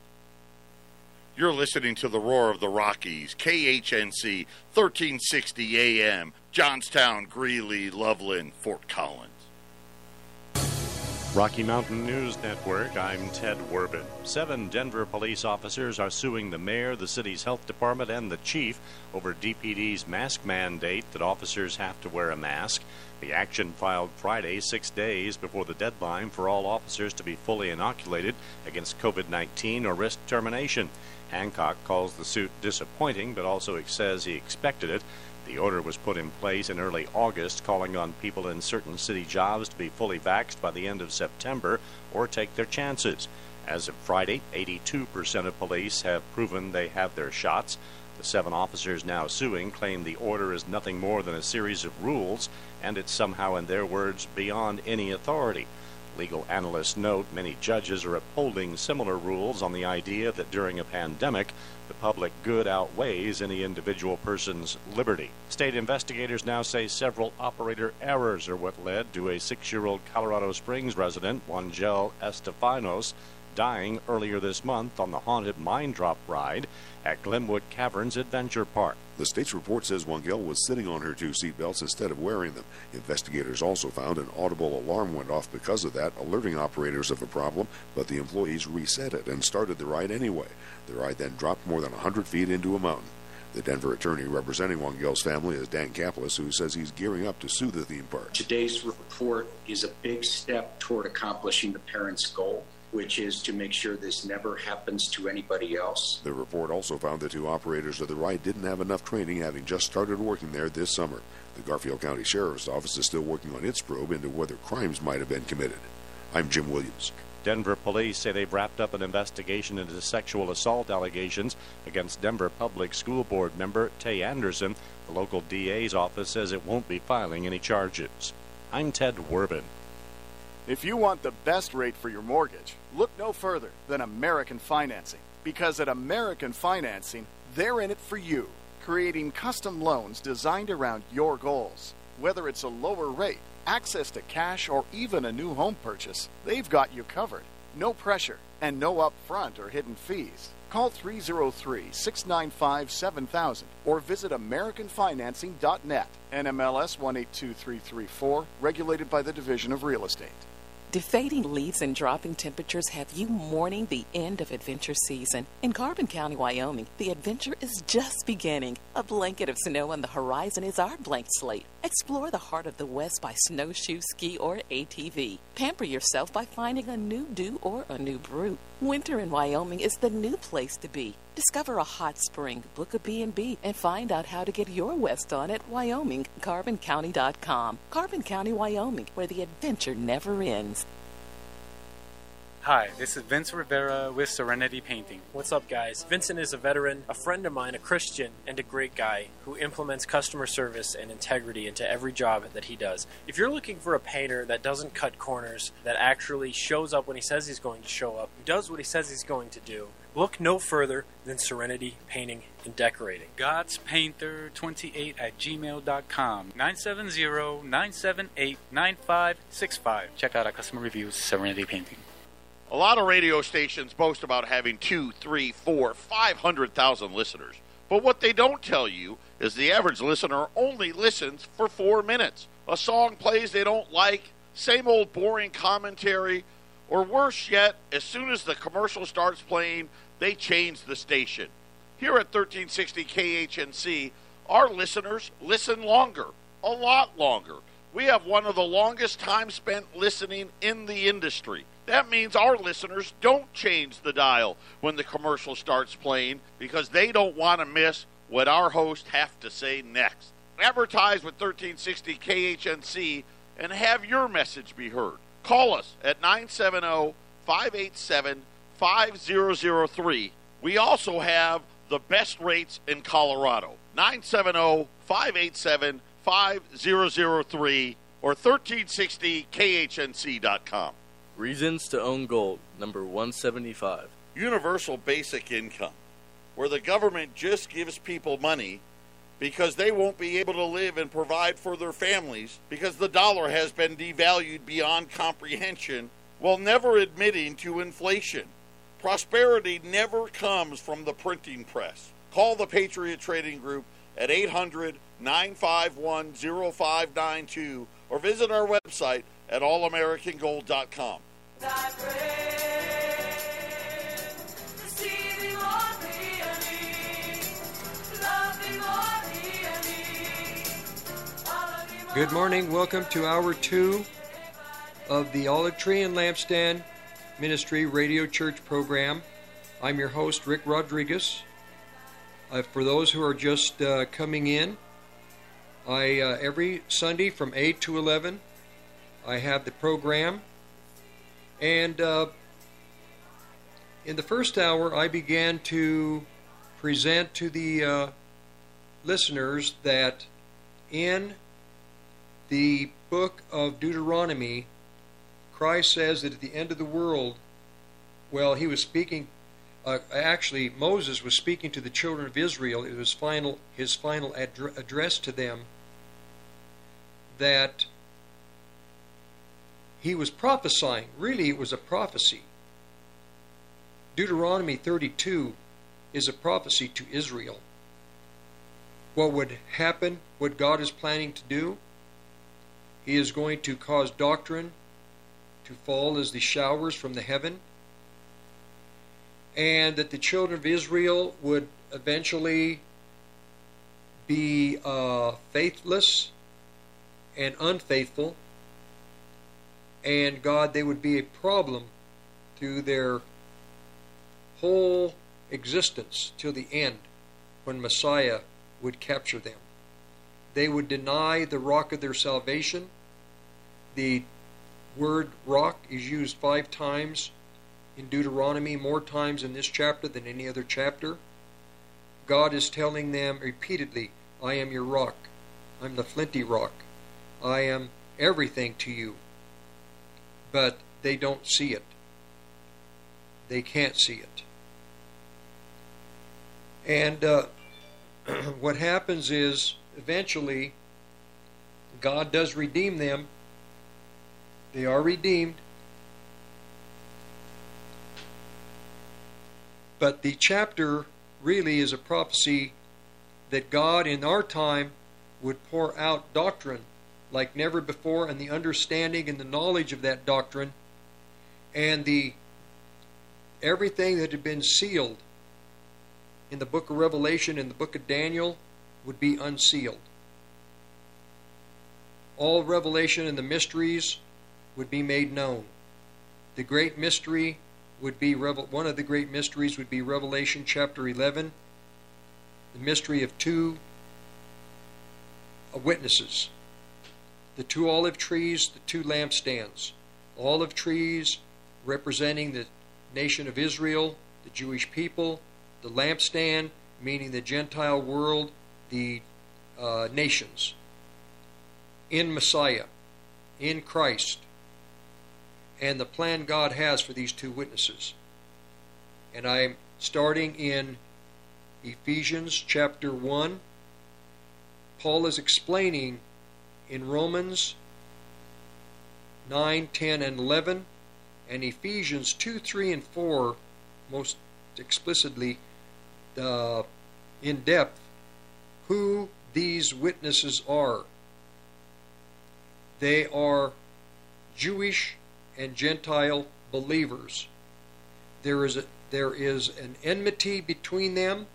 You're listening to the Roar of the Rockies, K H N C, thirteen sixty A M, Johnstown, Greeley, Loveland, Fort Collins. Rocky Mountain News Network, I'm Ted Werbin. Seven Denver police officers are suing the mayor, the city's health department, and the chief over D P D's mask mandate that officers have to wear a mask. The action filed Friday, six days before the deadline for all officers to be fully inoculated against COVID nineteen or risk termination. Hancock calls the suit disappointing, but also says he expected it. The order was put in place in early August, calling on people in certain city jobs to be fully vaxxed by the end of September or take their chances. As of Friday, eighty-two percent of police have proven they have their shots. The seven officers now suing claim the order is nothing more than a series of rules, and it's somehow, in their words, beyond any authority. Legal analysts note many judges are upholding similar rules on the idea that during a pandemic, the public good outweighs any individual person's liberty. State investigators now say several operator errors are what led to a six-year-old Colorado Springs resident, Wangel Estefanos, dying earlier this month on the haunted mine drop ride at Glenwood Caverns Adventure Park. The state's report says Wangel was sitting on her two seatbelts instead of wearing them. Investigators also found an audible alarm went off because of that, alerting operators of a problem, but the employees reset it and started the ride anyway. The ride then dropped more than one hundred feet into a mountain. The Denver attorney representing Wangel's family is Dan Kaplis, who says he's gearing up to sue the theme park. Today's report is a big step toward accomplishing the parents' goal, which is to make sure this never happens to anybody else. The report also found the two operators of the ride didn't have enough training, having just started working there this summer. The Garfield County Sheriff's Office is still working on its probe into whether crimes might have been committed. I'm Jim Williams. Denver police say they've wrapped up an investigation into sexual assault allegations against Denver Public School Board member Tay Anderson. The local D A's office says it won't be filing any charges. I'm Ted Werbin. If you want the best rate for your mortgage, look no further than American Financing, because at American Financing, they're in it for you, creating custom loans designed around your goals. Whether it's a lower rate, access to cash, or even a new home purchase, they've got you covered. No pressure and no upfront or hidden fees. Call three oh three, six nine five, seven thousand or visit American Financing dot net. N M L S one eight two three three four, regulated by the Division of Real Estate. Defading leaves and dropping temperatures have you mourning the end of adventure season. In Carbon County, Wyoming, the adventure is just beginning. A blanket of snow on the horizon is our blank slate. Explore the heart of the West by snowshoe, ski, or A T V. Pamper yourself by finding a new dew or a new brew. Winter in Wyoming is the new place to be. Discover a hot spring, book a B and B, and find out how to get your West on at Wyoming Carbon County dot com. Carbon County, Wyoming, where the adventure never ends. Hi, this is Vince Rivera with Serenity Painting. What's up, guys? Vincent is a veteran, a friend of mine, a Christian, and a great guy who implements customer service and integrity into every job that he does. If you're looking for a painter that doesn't cut corners, that actually shows up when he says he's going to show up, who does what he says he's going to do, look no further than Serenity Painting and Decorating. God's Painter twenty-eight at gmail dot com, nine seven zero, nine seven eight, nine five six five. Check out our customer reviews, Serenity Painting. A lot of radio stations boast about having two, three, four, five hundred thousand listeners. But what they don't tell you is the average listener only listens for four minutes. A song plays they don't like, same old boring commentary, or worse yet, as soon as the commercial starts playing, they change the station. Here at thirteen sixty K H N C, our listeners listen longer, a lot longer. We have one of the longest time spent listening in the industry. That means our listeners don't change the dial when the commercial starts playing because they don't want to miss what our hosts have to say next. Advertise with thirteen sixty K H N C and have your message be heard. Call us at nine seven zero, five eight seven, five zero zero three. We also have the best rates in Colorado. nine seven zero, five eight seven, five zero zero three or thirteen sixty K H N C dot com. Reasons to own gold, number one seventy-five. Universal basic income, where the government just gives people money because they won't be able to live and provide for their families because the dollar has been devalued beyond comprehension while never admitting to inflation. Prosperity never comes from the printing press. Call the Patriot Trading Group at eight hundred, nine five one, oh five nine two or visit our website at all american gold dot com. Good morning. Welcome to Hour two of the Olive Tree and Lampstand Ministry Radio Church Program. I'm your host, Rick Rodriguez. Uh, for those who are just uh, coming in, I uh, every Sunday from eight to eleven, I have the program. And uh, in the first hour, I began to present to the uh, listeners that in the book of Deuteronomy, Christ says that at the end of the world, well, he was speaking, uh, actually Moses was speaking to the children of Israel. It was final, his final ad address to them, that he was prophesying. Really, it was a prophecy. Deuteronomy thirty-two is a prophecy to Israel. What would happen, what God is planning to do, he is going to cause doctrine to fall as the showers from the heaven, and that the children of Israel would eventually be uh, faithless and unfaithful, and God, they would be a problem to their whole existence till the end, when Messiah would capture them. They would deny the rock of their salvation. The word rock is used five times in Deuteronomy, more times in this chapter than any other chapter. God is telling them repeatedly, I am your rock. I'm the flinty rock. I am everything to you. But they don't see it. They can't see it. And uh, what happens is, eventually, God does redeem them. They are redeemed. But the chapter really is a prophecy that God in our time would pour out doctrine like never before, and the understanding and the knowledge of that doctrine, and the everything that had been sealed in the book of Revelation and the book of Daniel would be unsealed. All revelation and the mysteries would be made known. The great mystery would be, one of the great mysteries would be Revelation chapter eleven, the mystery of two witnesses, the two olive trees, the two lampstands. Olive trees representing the nation of Israel, the Jewish people, the lampstand meaning the Gentile world, the uh, nations, in Messiah, in Christ, and the plan God has for these two witnesses. And I'm starting in Ephesians chapter one. Paul is explaining in Romans nine, ten, and eleven, and Ephesians two, three, and four, most explicitly, uh, in depth, who these witnesses are. They are Jewish and Gentile believers. There is a, there is an enmity between them,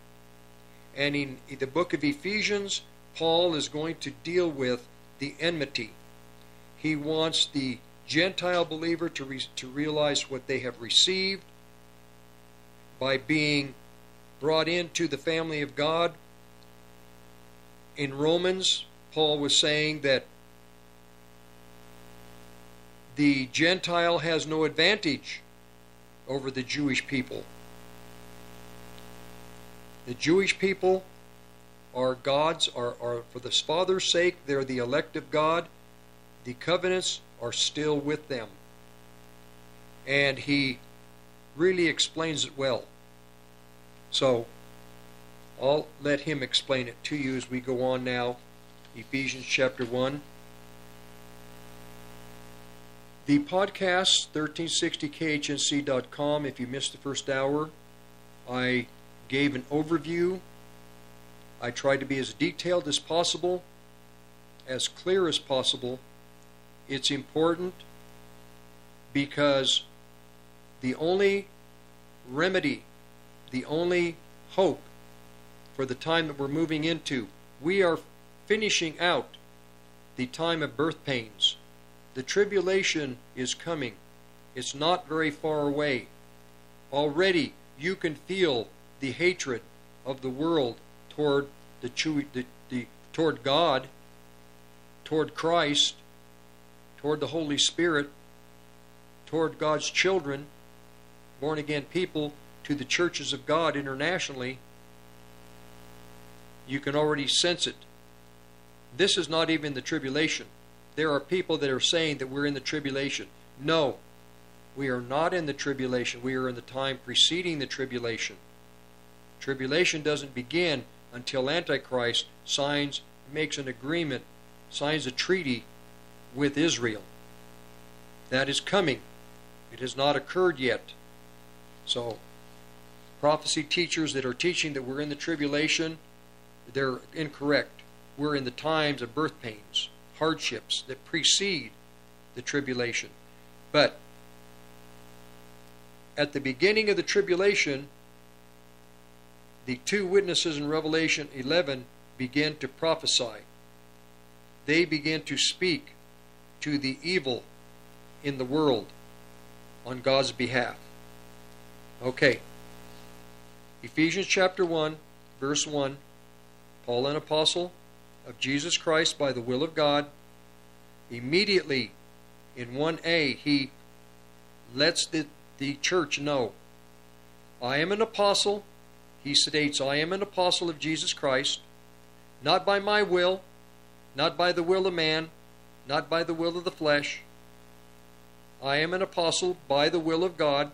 and in the book of Ephesians, Paul is going to deal with the enmity. He wants the Gentile believer to re, to realize what they have received by being brought into the family of God. In Romans, Paul was saying that the Gentile has no advantage over the Jewish people. The Jewish people are God's, are, are for the Father's sake, they're the elect of God. The covenants are still with them. And he really explains it well. So I'll let him explain it to you as we go on now. Ephesians chapter one. The podcast, thirteen sixty K H N C dot com. If you missed the first hour, I gave an overview. I tried to be as detailed as possible, as clear as possible. It's important because the only remedy, the only hope for the time that we're moving into, we are finishing out the time of birth pains. The tribulation is coming. It's not very far away. Already you can feel the hatred of the world toward the, the, the toward God toward Christ, toward the Holy Spirit, toward God's children, born-again people, to the churches of God internationally, you can already sense it. This is not even the tribulation. There are people that are saying that we're in the tribulation. No, we are not in the tribulation. We are in the time preceding the tribulation. Tribulation doesn't begin until Antichrist signs, makes an agreement, signs a treaty with Israel. That is coming. It has not occurred yet. So, prophecy teachers that are teaching that we're in the tribulation, they're incorrect. We're in the times of birth pains, hardships that precede the tribulation. But at the beginning of the tribulation, the two witnesses in Revelation eleven begin to prophesy. They begin to speak to the evil in the world on God's behalf. Okay. Ephesians chapter one, verse one. Paul, an apostle of Jesus Christ by the will of God. Immediately in one A, he lets the, the church know, I am an apostle. He states, I am an apostle of Jesus Christ, not by my will, not by the will of man, not by the will of the flesh. I am an apostle by the will of God,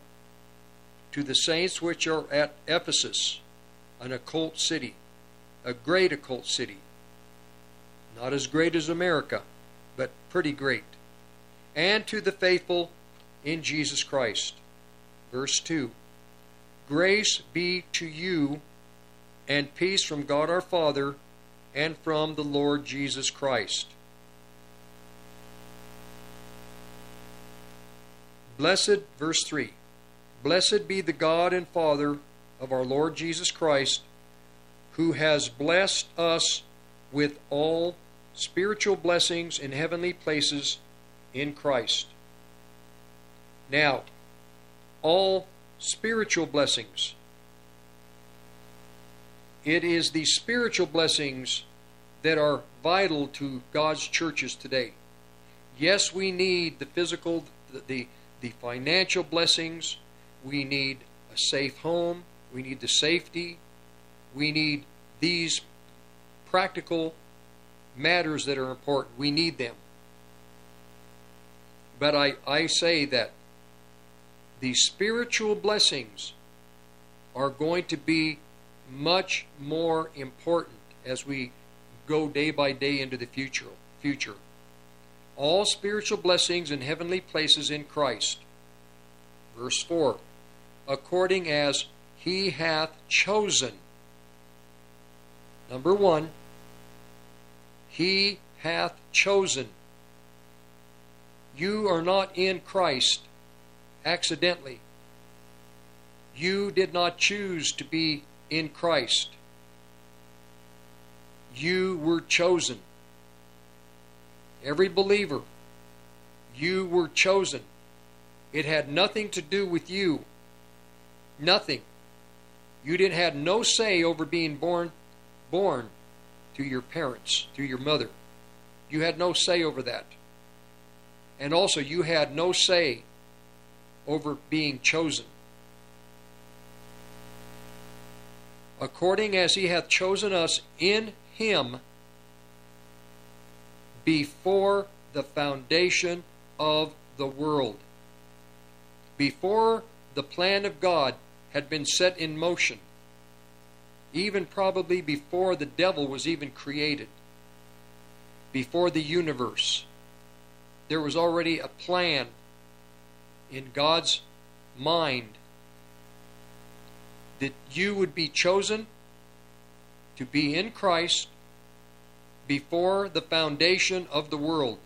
to the saints which are at Ephesus, an occult city, a great occult city. Not as great as America, but pretty great. And to the faithful in Jesus Christ. Verse two. Grace be to you, and peace from God our Father, and from the Lord Jesus Christ. Blessed, verse three, blessed be the God and Father of our Lord Jesus Christ, who has blessed us with all spiritual blessings in heavenly places in Christ. Now, all spiritual blessings. It is the spiritual blessings that are vital to God's churches today. Yes, we need the physical, the, the The financial blessings, we need a safe home, we need the safety, we need these practical matters that are important, we need them. But I, I say that the spiritual blessings are going to be much more important as we go day by day into the future. future. All spiritual blessings in heavenly places in Christ. Verse four. According as he hath chosen. Number one, he hath chosen. You are not in Christ accidentally. You did not choose to be in Christ. You were chosen. Every believer, you were chosen. It had nothing to do with you. Nothing. You didn't have no say over being born, born to your parents, to your mother. You had no say over that. And also, you had no say over being chosen. According as he hath chosen us in him, before the foundation of the world. Before the plan of God had been set in motion, even probably before the devil was even created, before the universe, there was already a plan in God's mind that you would be chosen to be in Christ before the foundation of the world,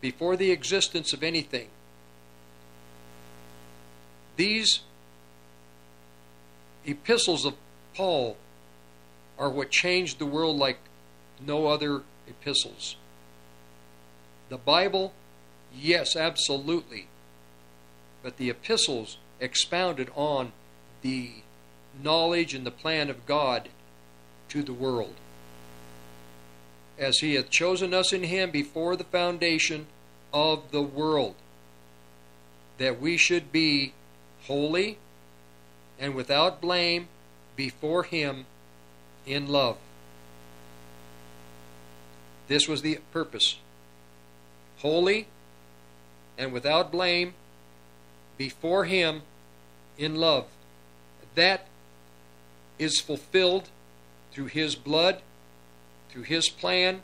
before the existence of anything. These epistles of Paul are what changed the world like no other epistles. The Bible, yes, absolutely. But the epistles expounded on the knowledge and the plan of God to the world. as he hath chosen us in him before the foundation of the world, that we should be holy and without blame before him in love. This was the purpose. Holy and without blame before him in love. That is fulfilled through his blood, through his plan,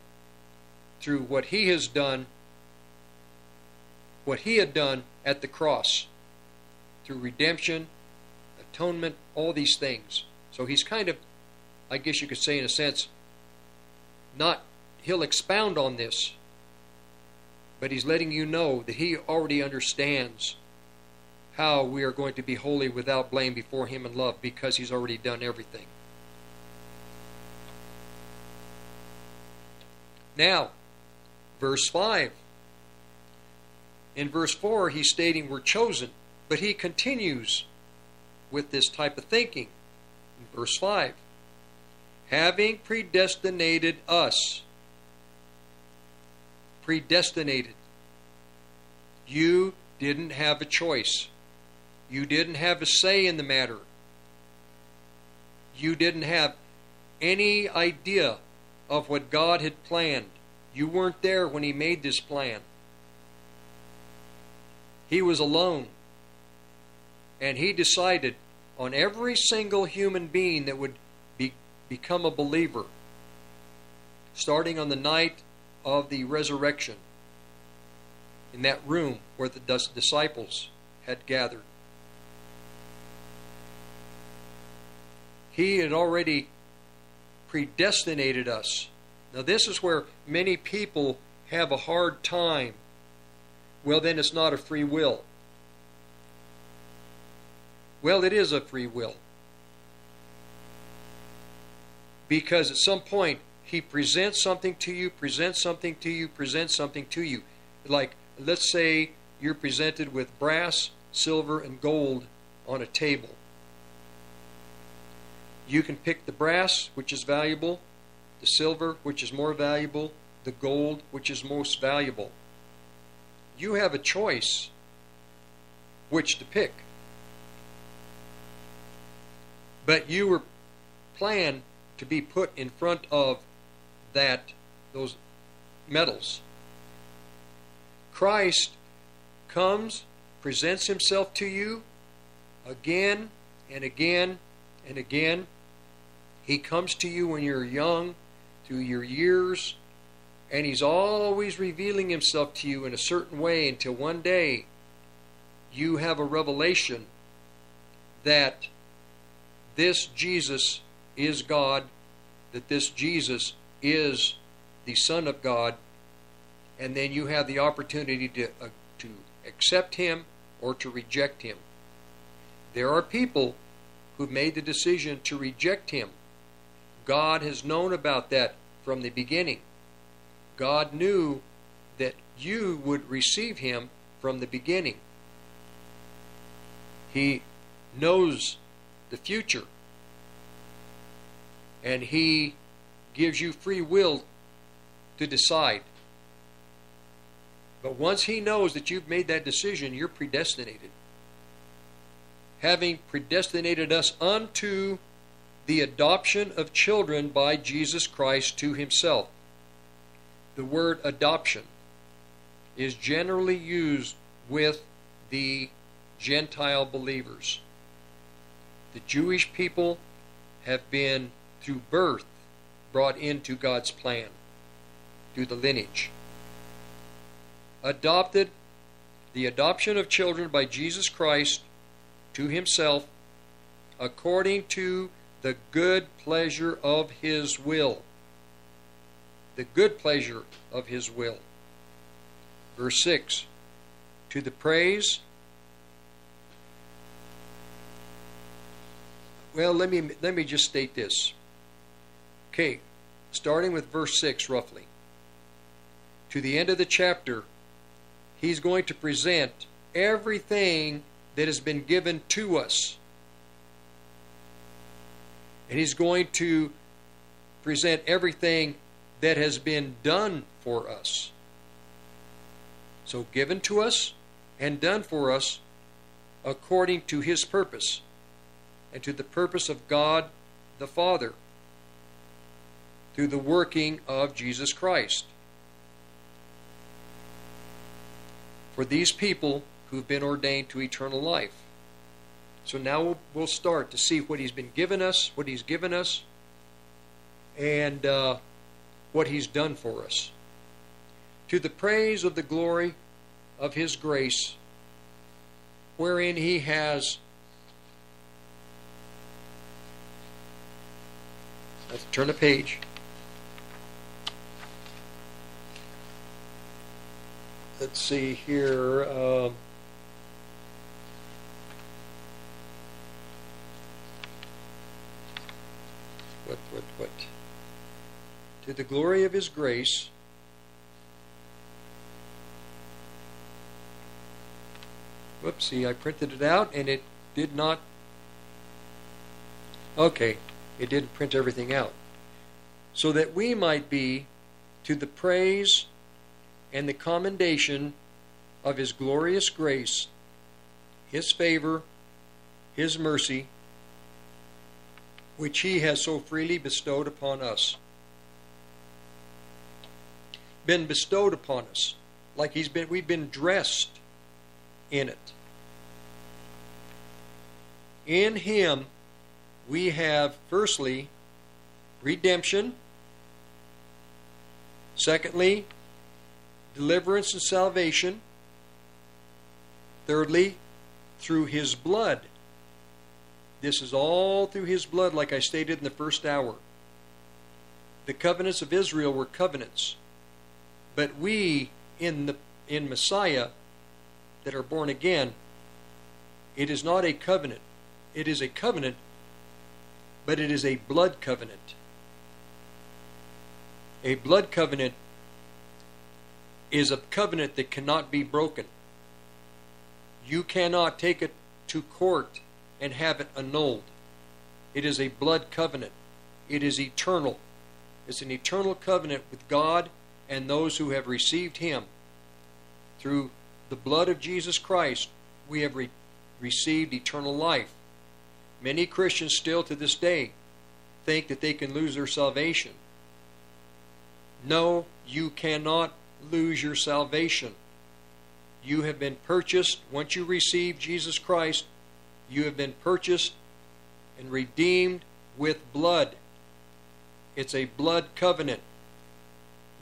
through what he has done, what he had done at the cross, through redemption, atonement, all these things. So he's kind of, I guess you could say in a sense, not, he'll expound on this, but he's letting you know that he already understands how we are going to be holy without blame before him in love, because he's already done everything. Now, verse five. In verse four, he's stating we're chosen, but he continues with this type of thinking. In verse five, having predestinated us, predestinated, you didn't have a choice. You didn't have a say in the matter. You didn't have any idea of what God had planned. You weren't there when he made this plan. He was alone. And he decided on every single human being that would be, become a believer, starting on the night of the resurrection, in that room where the disciples had gathered. He had already predestinated us. Now this is where many people have a hard time. Well, then it's not a free will. Well, it is a free will. Because at some point, he presents something to you, presents something to you, presents something to you. Like, let's say you're presented with brass, silver, and gold on a table. You can pick the brass, which is valuable, the silver, which is more valuable, the gold, which is most valuable. You have a choice which to pick. But you were planned to be put in front of that, those metals. Christ comes, presents himself to you again and again and again. He comes to you when you're young, through your years, and he's always revealing himself to you in a certain way until one day you have a revelation that this Jesus is God, that this Jesus is the Son of God, and then you have the opportunity to, uh, to accept him or to reject him. There are people who made the decision to reject him. God has known about that from the beginning. God knew that you would receive him from the beginning. He knows the future. And he gives you free will to decide. But once he knows that you've made that decision, you're predestinated. Having predestinated us unto the adoption of children by Jesus Christ to himself. The word adoption is generally used with the Gentile believers. The Jewish people have been, through birth, brought into God's plan, through the lineage. Adopted, the adoption of children by Jesus Christ to himself, according to the good pleasure of his will. The good pleasure of his will. Verse six, to the praise. Well, let me let me just state this. Okay, starting with verse six roughly. To the end of the chapter, he's going to present everything that has been given to us. And he's going to present everything that has been done for us. So given to us and done for us according to his purpose and to the purpose of God the Father through the working of Jesus Christ. For these people who've been ordained to eternal life. So now we'll start to see what he's been given us, what he's given us, and uh, what he's done for us. To the praise of the glory of his grace, wherein he has... Let's turn the page. Let's see here... Uh, What, what, what? To the glory of his grace, whoopsie, I printed it out and it did not, okay, it didn't print everything out. So that we might be to the praise and the commendation of his glorious grace, his favor, his mercy, which he has so freely bestowed upon us. Been bestowed upon us. Like he's been, we've been dressed in it. In him we have firstly redemption, secondly deliverance and salvation, thirdly through his blood. This is all through his blood, like I stated in the first hour. The covenants of Israel were covenants. But we, in, the, in Messiah, that are born again, it is not a covenant. It is a covenant, but it is a blood covenant. A blood covenant is a covenant that cannot be broken. You cannot take it to court and have it annulled. It is a blood covenant. It is eternal. It's an eternal covenant with God and those who have received him. Through the blood of Jesus Christ, we have re received eternal life. Many Christians still to this day think that they can lose their salvation. No, you cannot lose your salvation. You have been purchased. Once you receive Jesus Christ, you have been purchased and redeemed with blood. It's a blood covenant.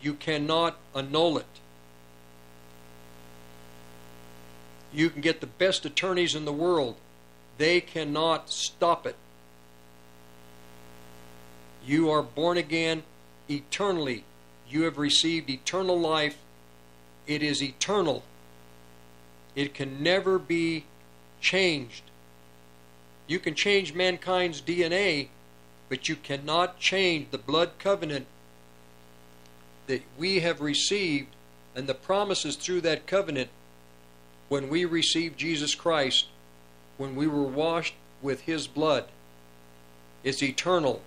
You cannot annul it. You can get the best attorneys in the world. They cannot stop it. You are born again eternally. You have received eternal life. It is eternal. It can never be changed. You can change mankind's D N A, but you cannot change the blood covenant that we have received and the promises through that covenant when we received Jesus Christ, when we were washed with his blood. It's eternal.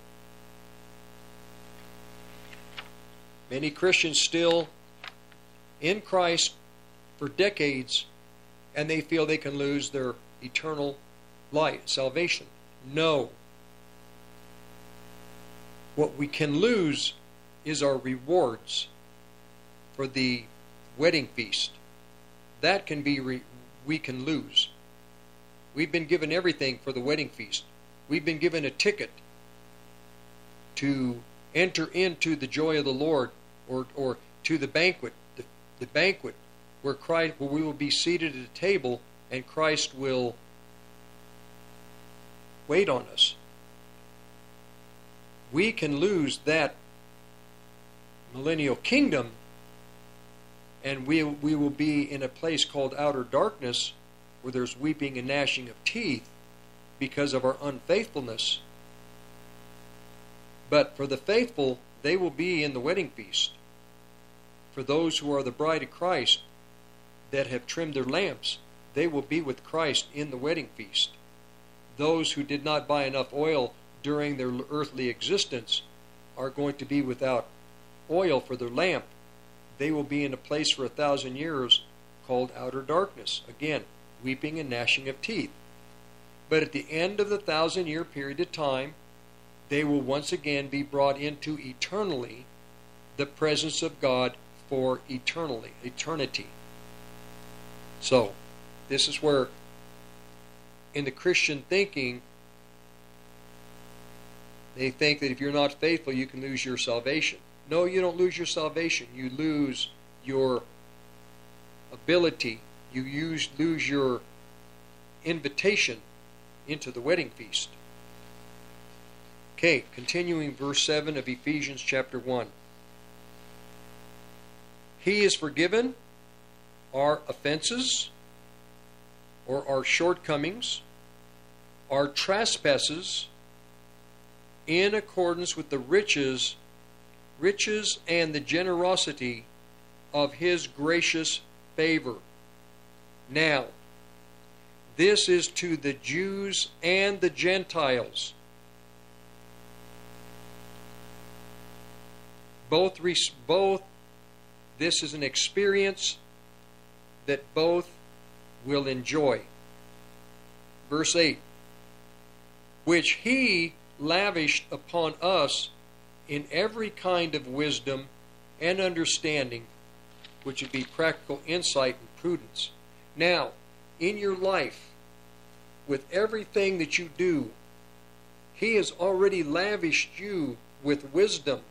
Many Christians still in Christ for decades, and they feel they can lose their eternal light, salvation. No. What we can lose is our rewards for the wedding feast. That can be, re we can lose. We've been given everything for the wedding feast. We've been given a ticket to enter into the joy of the Lord, or, or to the banquet, the, the banquet where, Christ, where we will be seated at a table and Christ will wait on us. We can lose that millennial kingdom, and we, we will be in a place called outer darkness where there's weeping and gnashing of teeth because of our unfaithfulness. But for the faithful, they will be in the wedding feast. For those who are the bride of Christ that have trimmed their lamps, they will be with Christ in the wedding feast. Those who did not buy enough oil during their earthly existence are going to be without oil for their lamp, they will be in a place for a thousand years called outer darkness. Again, weeping and gnashing of teeth. But at the end of the thousand year period of time, they will once again be brought into eternally the presence of God for eternally, eternity. So, this is where in the Christian thinking, they think that if you're not faithful, you can lose your salvation. No, you don't lose your salvation. You lose your ability. You use, lose your invitation into the wedding feast. Okay, continuing verse seven of Ephesians chapter one. He has forgiven our offenses, or our shortcomings, our trespasses, in accordance with the riches, riches and the generosity of his gracious favor. Now, this is to the Jews and the Gentiles. Both, both, this is an experience that both will enjoy. Verse eight, which he lavished upon us in every kind of wisdom and understanding, which would be practical insight and prudence. Now, in your life, with everything that you do, he has already lavished you with wisdom.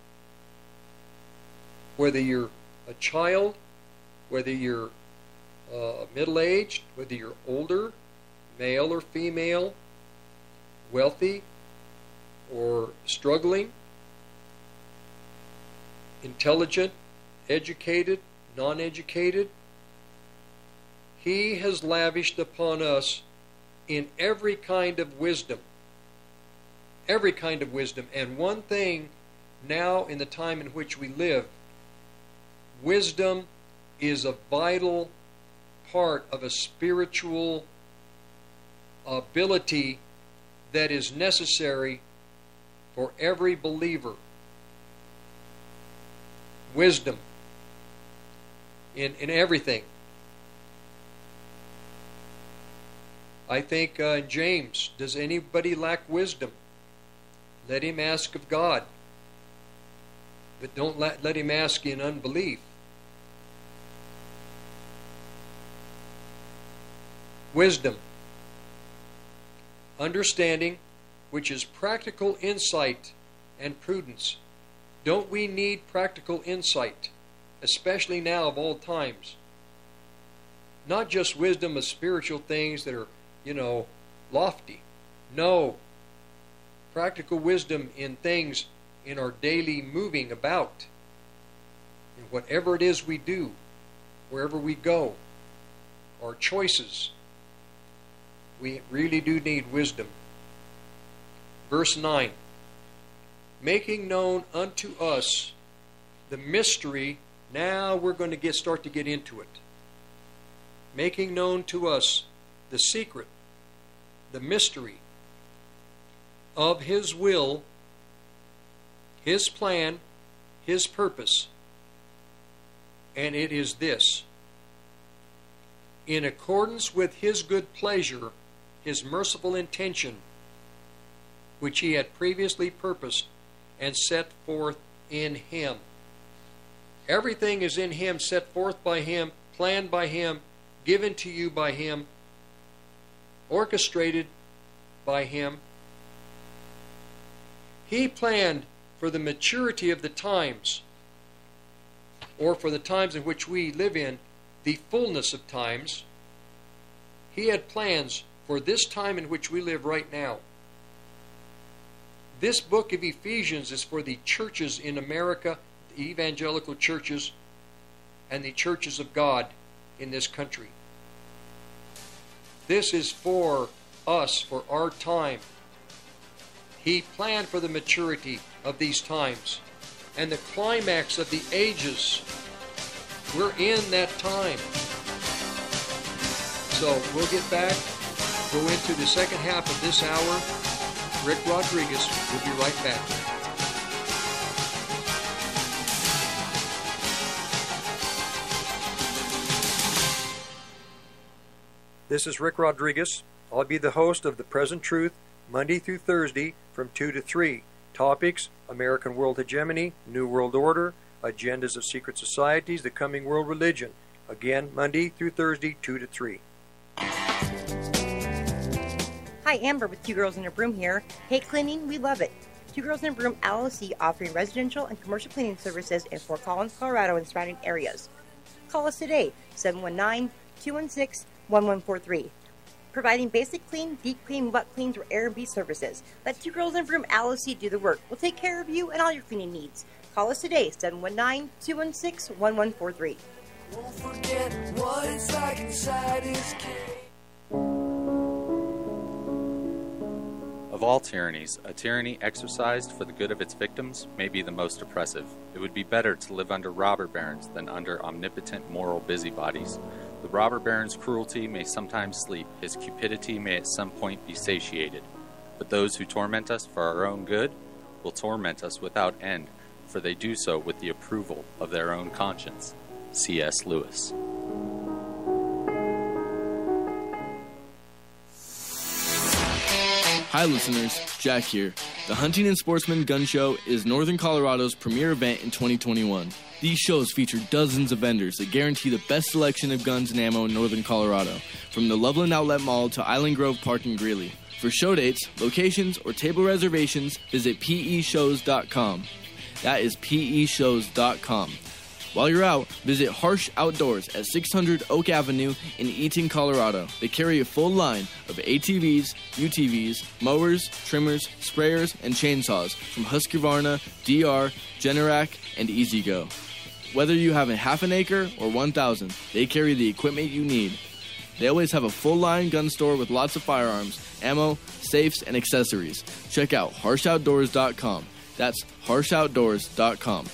Whether you're a child, whether you're uh, middle-aged, whether you're older, male or female, wealthy or struggling, intelligent, educated, non-educated, he has lavished upon us in every kind of wisdom, every kind of wisdom. And one thing now in the time in which we live, wisdom is a vital part of a spiritual ability that is necessary for every believer. Wisdom in, in everything. I think uh, James, does anybody lack wisdom? Let him ask of God. But don't let, let him ask in unbelief. Wisdom. Understanding, which is practical insight and prudence. Don't we need practical insight, especially now of all times? Not just wisdom of spiritual things that are, you know, lofty. No. Practical wisdom in things in our daily moving about. In whatever it is we do, wherever we go, our choices. We really do need wisdom. Verse nine. Making known unto us the mystery. Now we're going to get start to get into it. Making known to us the secret, the mystery of his will, his plan, his purpose. And it is this: in accordance with his good pleasure, his merciful intention, which he had previously purposed and set forth in him. Everything is in him, set forth by him, planned by him, given to you by him, orchestrated by him. He planned for the maturity of the times, or for the times in which we live in, the fullness of times. He had plans for this time in which we live right now. This book of Ephesians is for the churches in America, the evangelical churches, and the churches of God in this country. This is for us, for our time. He planned for the maturity of these times and the climax of the ages. We're in that time. So we'll get back, go into the second half of this hour. Rick Rodriguez will be right back. This is Rick Rodriguez. I'll be the host of The Present Truth, Monday through Thursday from two to three. Topics: American World Hegemony, New World Order, Agendas of Secret Societies, The Coming World Religion. Again, Monday through Thursday, two to three. Hi, Amber with Two Girls in a Broom here. Hey, cleaning, we love it. Two Girls in a Broom L L C, offering residential and commercial cleaning services in Fort Collins, Colorado and surrounding areas. Call us today, seven one nine, two one six, one one four three. Providing basic clean, deep clean, wet clean through Airbnb services. Let Two Girls in a Broom L L C do the work. We'll take care of you and all your cleaning needs. Call us today, seven one nine, two one six, one one four three. Won't forget what it's like inside his cage. Of all tyrannies, a tyranny exercised for the good of its victims may be the most oppressive. It would be better to live under robber barons than under omnipotent moral busybodies. The robber baron's cruelty may sometimes sleep, his cupidity may at some point be satiated. But those who torment us for our own good will torment us without end, for they do so with the approval of their own conscience. C S Lewis. Hi listeners, Jack here. The Hunting and Sportsman Gun Show is Northern Colorado's premier event in twenty twenty-one. These shows feature dozens of vendors that guarantee the best selection of guns and ammo in Northern Colorado, from the Loveland Outlet Mall to Island Grove Park in Greeley. For show dates, locations, or table reservations, visit P E shows dot com. That is P E shows dot com. While you're out, visit Harsh Outdoors at six hundred Oak Avenue in Eaton, Colorado. They carry a full line of A T Vs, U T Vs, mowers, trimmers, sprayers, and chainsaws from Husqvarna, D R, Generac, and EasyGo. Whether you have a half an acre or one thousand, they carry the equipment you need. They always have a full-line gun store with lots of firearms, ammo, safes, and accessories. Check out harsh outdoors dot com. That's harsh outdoors dot com.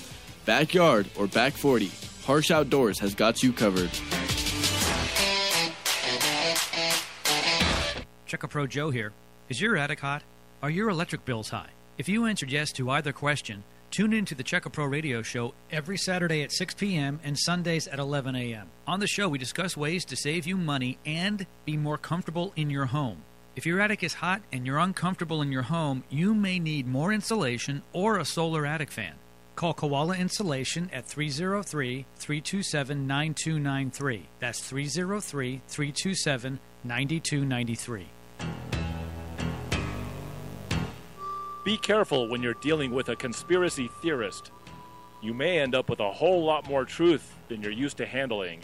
Backyard or back forty, Harsh Outdoors has got you covered. Check a Pro Joe here. Is your attic hot? Are your electric bills high? If you answered yes to either question, tune in to the Check a Pro radio show every Saturday at six p m and Sundays at eleven a m On the show, we discuss ways to save you money and be more comfortable in your home. If your attic is hot and you're uncomfortable in your home, you may need more insulation or a solar attic fan. Call Koala Insulation at three oh three, three two seven, nine two nine three. That's three oh three, three two seven, nine two nine three. Be careful when you're dealing with a conspiracy theorist. You may end up with a whole lot more truth than you're used to handling.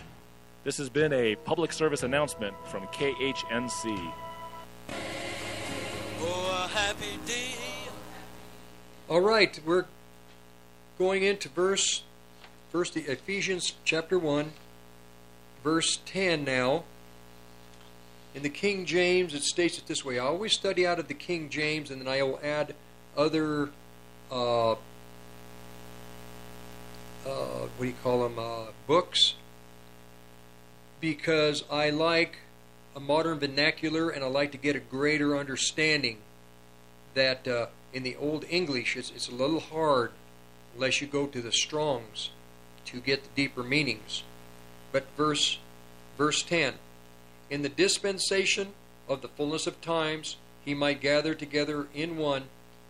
This has been a public service announcement from K H N C. Oh, a happy day. All right, we're going into verse, verse the Ephesians chapter one, verse ten now. In the King James, it states it this way. I always study out of the King James, and then I will add other, uh, uh, what do you call them, uh, books, because I like a modern vernacular, and I like to get a greater understanding that uh, in the Old English, it's, it's a little hard unless you go to the Strong's to get the deeper meanings. But verse verse ten, in the dispensation of the fullness of times, he might gather together in one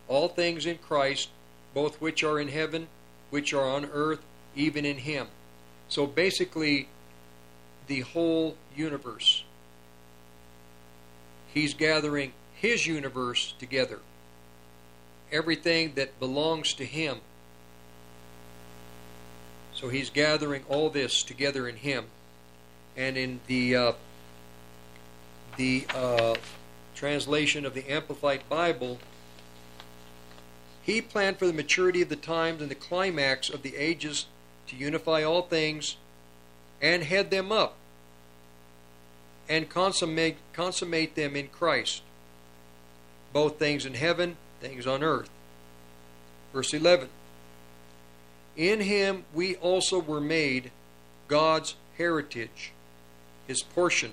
all things in Christ, both which are in heaven, which are on earth, even in him. So basically, the whole universe. He's gathering his universe together. Everything that belongs to him. So he's gathering all this together in him. And in the uh, the uh, translation of the Amplified Bible, he planned for the maturity of the times and the climax of the ages to unify all things and head them up and consummate, consummate them in Christ, both things in heaven, things on earth. Verse eleven. In him we also were made God's heritage, his portion.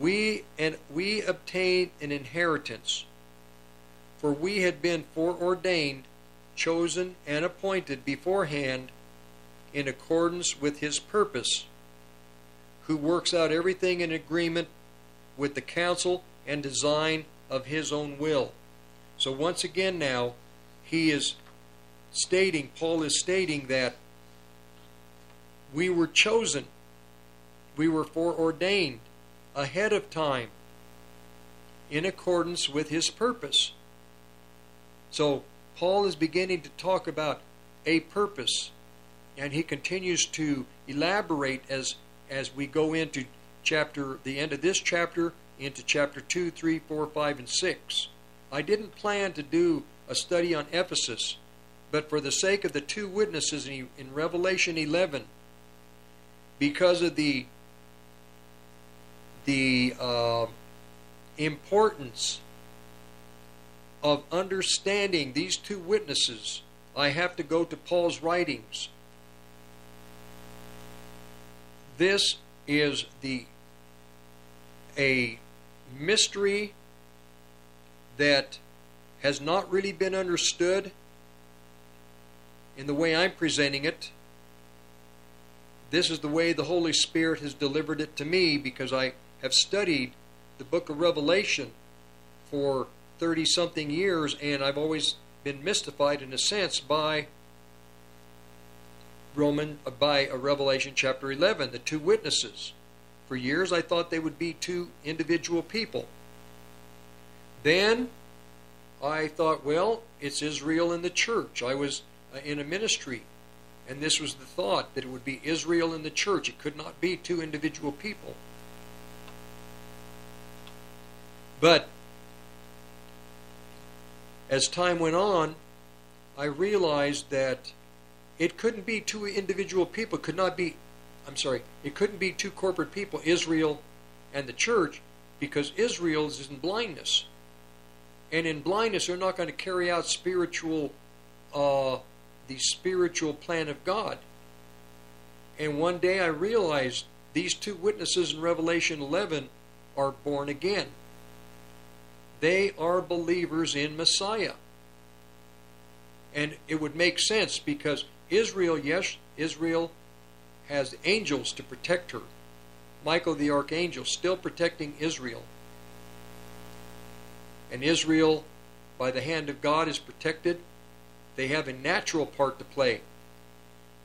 We and we obtained an inheritance, for we had been foreordained, chosen, and appointed beforehand in accordance with his purpose, who works out everything in agreement with the counsel and design of his own will. So once again now, he is stating, Paul is stating that we were chosen, we were foreordained ahead of time in accordance with his purpose. So Paul is beginning to talk about a purpose, and he continues to elaborate as as we go into chapter, the end of this chapter, into chapter two, three, four, five, and six. I didn't plan to do a study on Ephesus, but for the sake of the two witnesses in, in Revelation eleven, because of the the uh, importance of understanding these two witnesses, I have to go to Paul's writings. This is the a mystery that has not really been understood in the way I'm presenting it. This is the way the Holy Spirit has delivered it to me, because I have studied the book of Revelation for thirty-something years, and I've always been mystified, in a sense, by Roman, by Revelation chapter eleven, the two witnesses. For years I thought they would be two individual people. Then I thought, well, it's Israel and the church. I was in a ministry, and this was the thought, that it would be Israel and the church. It could not be two individual people. But as time went on, I realized that it couldn't be two individual people, could not be, I'm sorry, it couldn't be two corporate people, Israel and the church, because Israel is in blindness. And in blindness, they're not going to carry out spiritual, uh, the spiritual plan of God. And one day I realized these two witnesses in Revelation eleven are born again. They are believers in Messiah. And it would make sense, because Israel, yes, Israel has angels to protect her. Michael the archangel still protecting Israel. And Israel, by the hand of God, is protected. They have a natural part to play.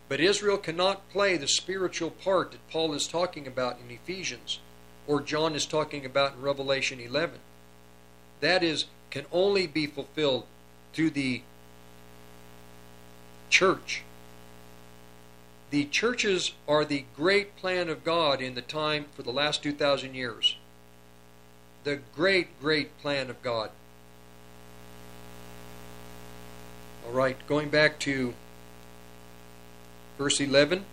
But Israel cannot play the spiritual part that Paul is talking about in Ephesians, or John is talking about in Revelation eleven. That is, can only be fulfilled through the church. The churches are the great plan of God in the time for the last two thousand years. The great, great plan of God. All right, going back to verse eleven.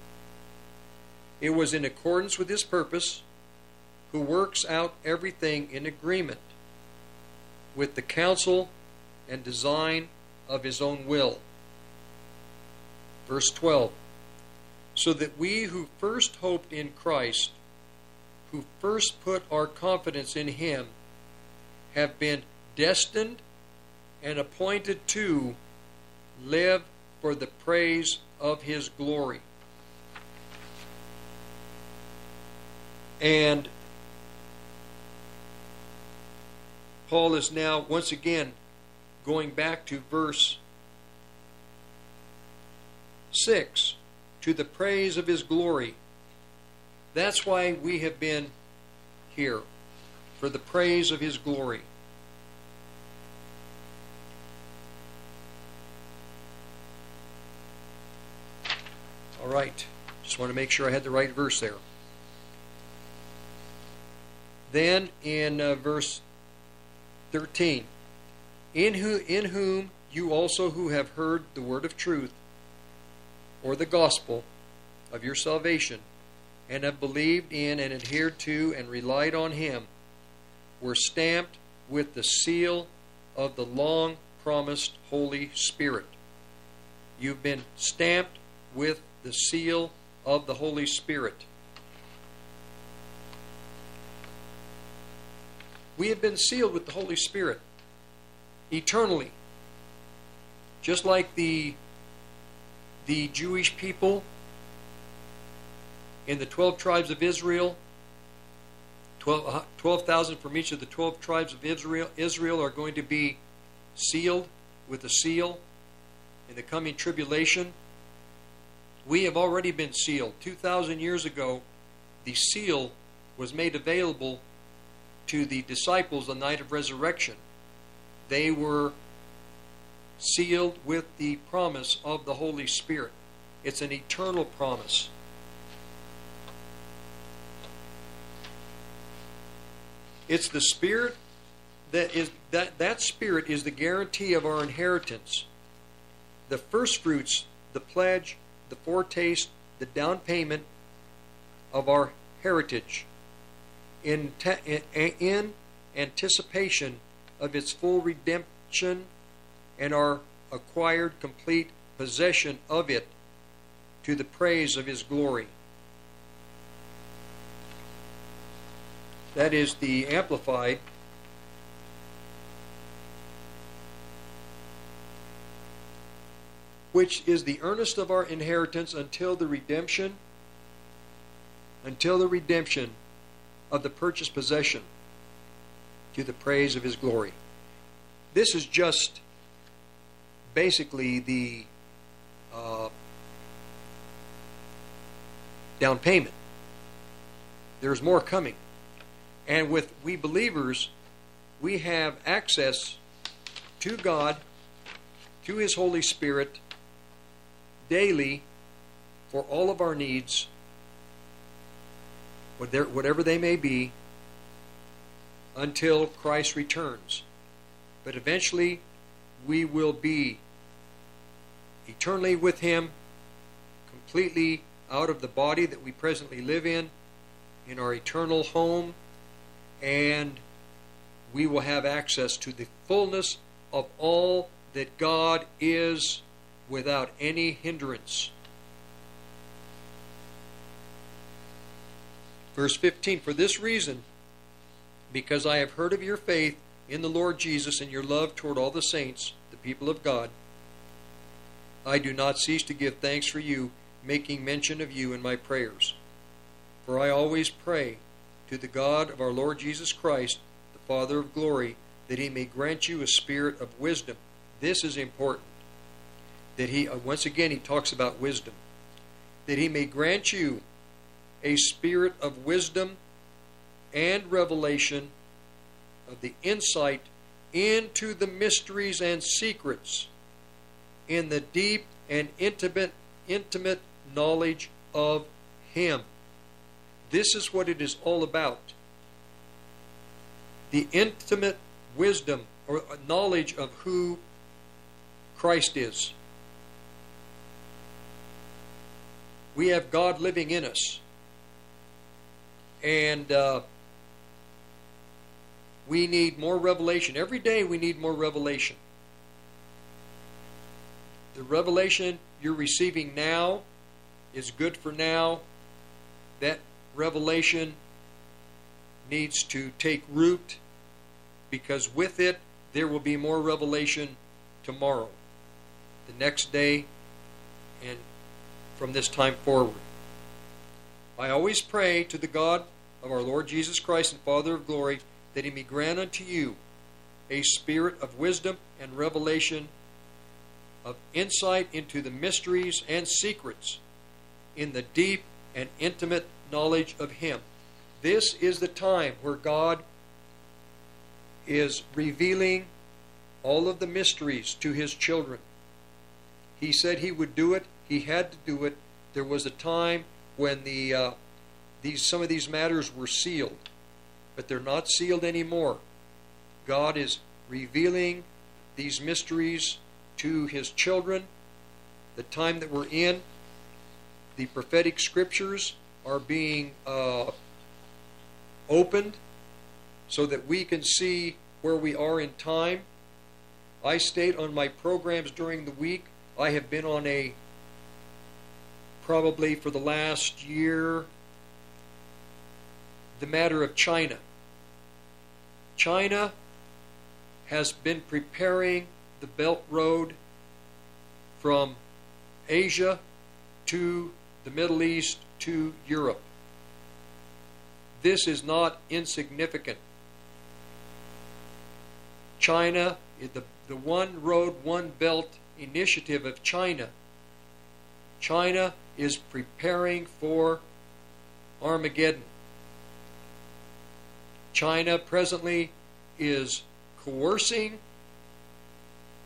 It was in accordance with his purpose, who works out everything in agreement with the counsel and design of his own will. Verse twelve. So that we who first hoped in Christ, who first put our confidence in him, have been destined and appointed to live for the praise of his glory. And Paul is now once again going back to verse six, to the praise of his glory. That's why we have been here, for the praise of his glory. All right, just want to make sure I had the right verse there. Then in uh, verse thirteen, in, who, in whom you also who have heard the word of truth, or the gospel of your salvation, and have believed in and adhered to and relied on him, were stamped with the seal of the long-promised Holy Spirit. You've been stamped with the seal of the Holy Spirit. We have been sealed with the Holy Spirit eternally. Just like the The Jewish people in the twelve tribes of Israel, twelve thousand from each of the twelve tribes of Israel. Israel are going to be sealed with a seal in the coming tribulation. We have already been sealed. two thousand years ago, the seal was made available to the disciples the night of resurrection. They were sealed with the promise of the Holy Spirit. It's an eternal promise. It's the Spirit that is that that Spirit is the guarantee of our inheritance. The first fruits, the pledge, the foretaste, the down payment of our heritage in in anticipation of its full redemption and our acquired complete possession of it to the praise of His glory. That is the Amplified. Which is the earnest of our inheritance until the redemption, until the redemption of the purchased possession to the praise of His glory. This is just basically the uh, down payment. There's more coming. And with we believers, we have access to God, to His Holy Spirit, daily for all of our needs, whatever they may be, until Christ returns. But eventually, we will be eternally with Him, completely out of the body that we presently live in, in our eternal home, and we will have access to the fullness of all that God is without any hindrance. Verse fifteen, for this reason, because I have heard of your faith in the Lord Jesus and your love toward all the saints, the people of God, I do not cease to give thanks for you, making mention of you in my prayers. For I always pray to the God of our Lord Jesus Christ, the Father of glory, that He may grant you a spirit of wisdom. This is important. That He, once again, He talks about wisdom. That He may grant you a spirit of wisdom and revelation of the insight into the mysteries and secrets in the deep and intimate, intimate knowledge of Him. This is what it is all about. The intimate wisdom or knowledge of who Christ is. We have God living in us. And uh, we need more revelation. Every day we need more revelation. The revelation you're receiving now is good for now. That revelation needs to take root, because with it there will be more revelation tomorrow, the next day, and from this time forward. I always pray to the God of our Lord Jesus Christ and Father of glory, that He may grant unto you a spirit of wisdom and revelation of insight into the mysteries and secrets in the deep and intimate knowledge of Him. This is the time where God is revealing all of the mysteries to His children. He said He would do it. He had to do it. There was a time when the uh, these some of these matters were sealed, but they're not sealed anymore. God is revealing these mysteries to His children. The time that we're in, the prophetic scriptures are being uh, opened so that we can see where we are in time. I state on my programs during the week, I have been on a, probably for the last year, the matter of China. China has been preparing the Belt Road from Asia to the Middle East to Europe. This is not insignificant. China, the, the One Road, One Belt initiative of China. China is preparing for Armageddon. China presently is coercing,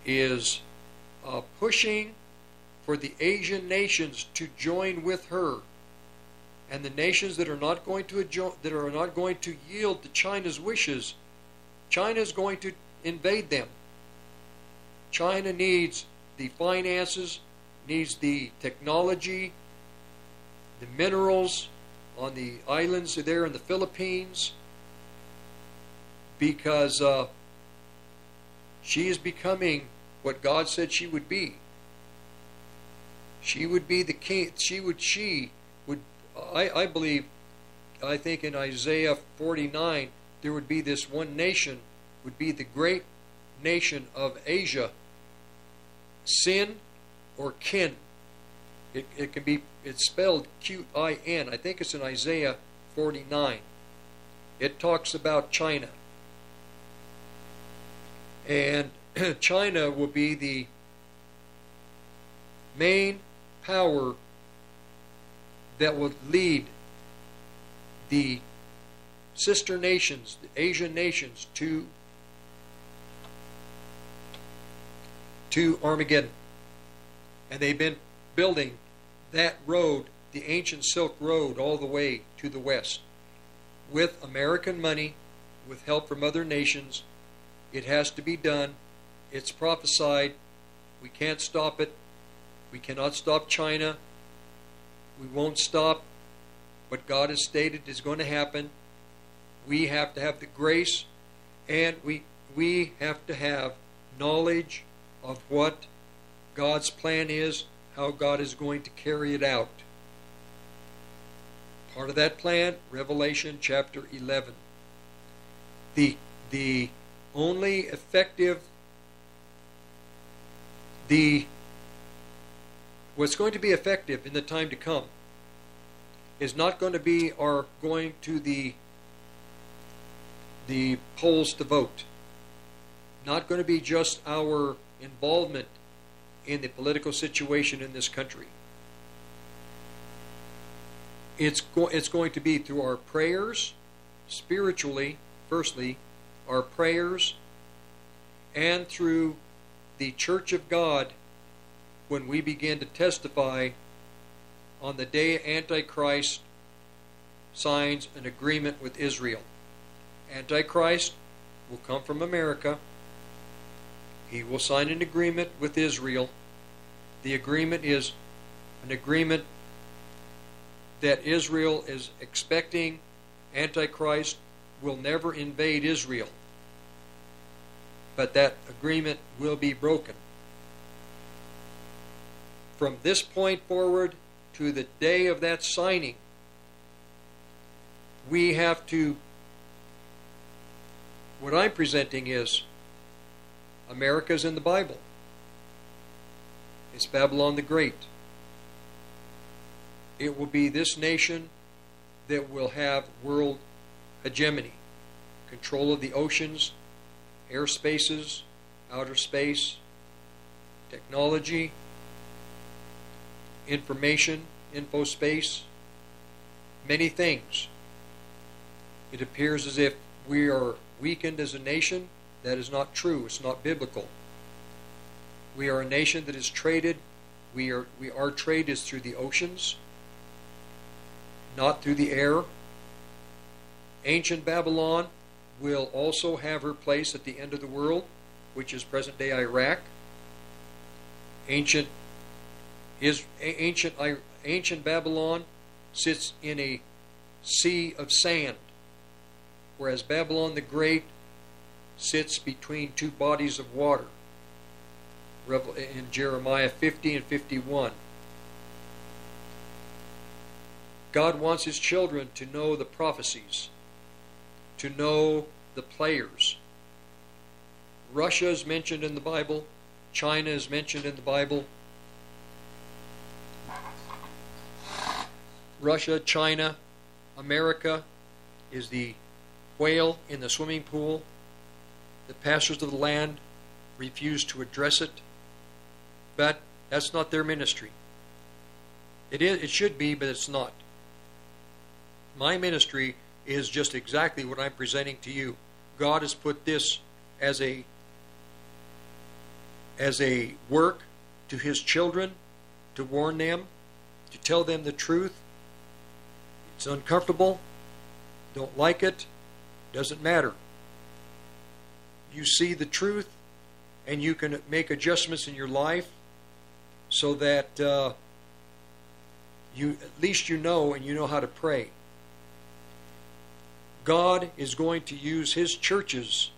is uh, pushing for the Asian nations to join with her. And the nations that are not going to that are not going to yield to China's wishes, China is going to invade them. China needs the finances, needs the technology, the minerals on the islands there in the Philippines, because uh, she is becoming what God said she would be. She would be the king. She would. She would. I, I believe. I think in Isaiah forty-nine there would be this one nation, would be the great nation of Asia. Sin, or kin. It, it can be. It's spelled Q I N. I think it's in Isaiah forty-nine. It talks about China. And China will be the main power that will lead the sister nations, the Asian nations, to to Armageddon. And they've been building that road, the ancient Silk Road, all the way to the west, with American money, with help from other nations. It has to be done. It's prophesied. We can't stop it. We cannot stop China. We won't stop what God has stated is going to happen. We have to have the grace, and we we have to have knowledge of what God's plan is, how God is going to carry it out. Part of that plan, Revelation chapter eleven. The the only effective, the what's going to be effective in the time to come is not going to be our going to the the polls to vote, not going to be just our involvement in the political situation in this country. It's, go it's going to be through our prayers, spiritually, firstly, our prayers, and through the Church of God when we begin to testify on the day Antichrist signs an agreement with Israel. Antichrist will come from America. He will sign an agreement with Israel. The agreement is an agreement that Israel is expecting. Antichrist will never invade Israel, but that agreement will be broken. From this point forward to the day of that signing, we have to, what I'm presenting is, America's in the Bible. It's Babylon the Great. It will be this nation that will have world hegemony, control of the oceans, air spaces, outer space, technology, information, info space, many things. It appears as if we are weakened as a nation. That is not true. It's not biblical. We are a nation that is traded. We are, we, our trade is through the oceans, not through the air. Ancient Babylon will also have her place at the end of the world, which is present-day Iraq. Ancient is ancient ancient Babylon sits in a sea of sand, whereas Babylon the Great sits between two bodies of water in Jeremiah fifty and fifty-one. God wants his children to know the prophecies, to know the players. Russia is mentioned in the Bible. China is mentioned in the Bible. Russia, China, America, is the quail in the swimming pool. The pastors of the land refuse to address it, but that's not their ministry. It is, it should be, but it's not. My ministry is just exactly what I'm presenting to you. God has put this as a as a work to his children, to warn them, to tell them the truth. It's uncomfortable, don't like it, doesn't matter. You see the truth, and you can make adjustments in your life so that uh, you at least you know and you know how to pray. God is going to use his churches.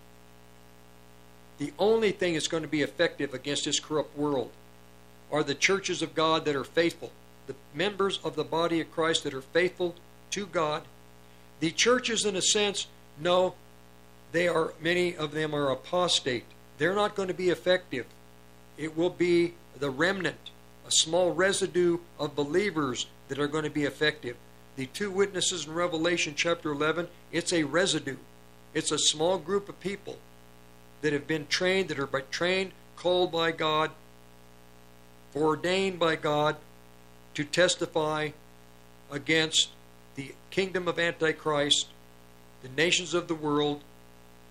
The only thing that's going to be effective against this corrupt world are the churches of God that are faithful, the members of the body of Christ that are faithful to God. The churches, in a sense, no, they are, many of them are apostate. They're not going to be effective. It will be the remnant, a small residue of believers that are going to be effective. The two witnesses in Revelation chapter eleven, it's a residue. It's a small group of people that have been trained, that are by, trained, called by God, ordained by God to testify against the kingdom of Antichrist, the nations of the world,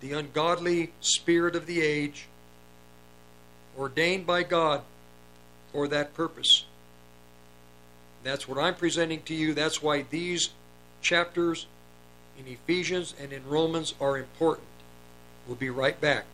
the ungodly spirit of the age, ordained by God for that purpose. That's what I'm presenting to you. That's why these chapters in Ephesians and in Romans are important. We'll be right back.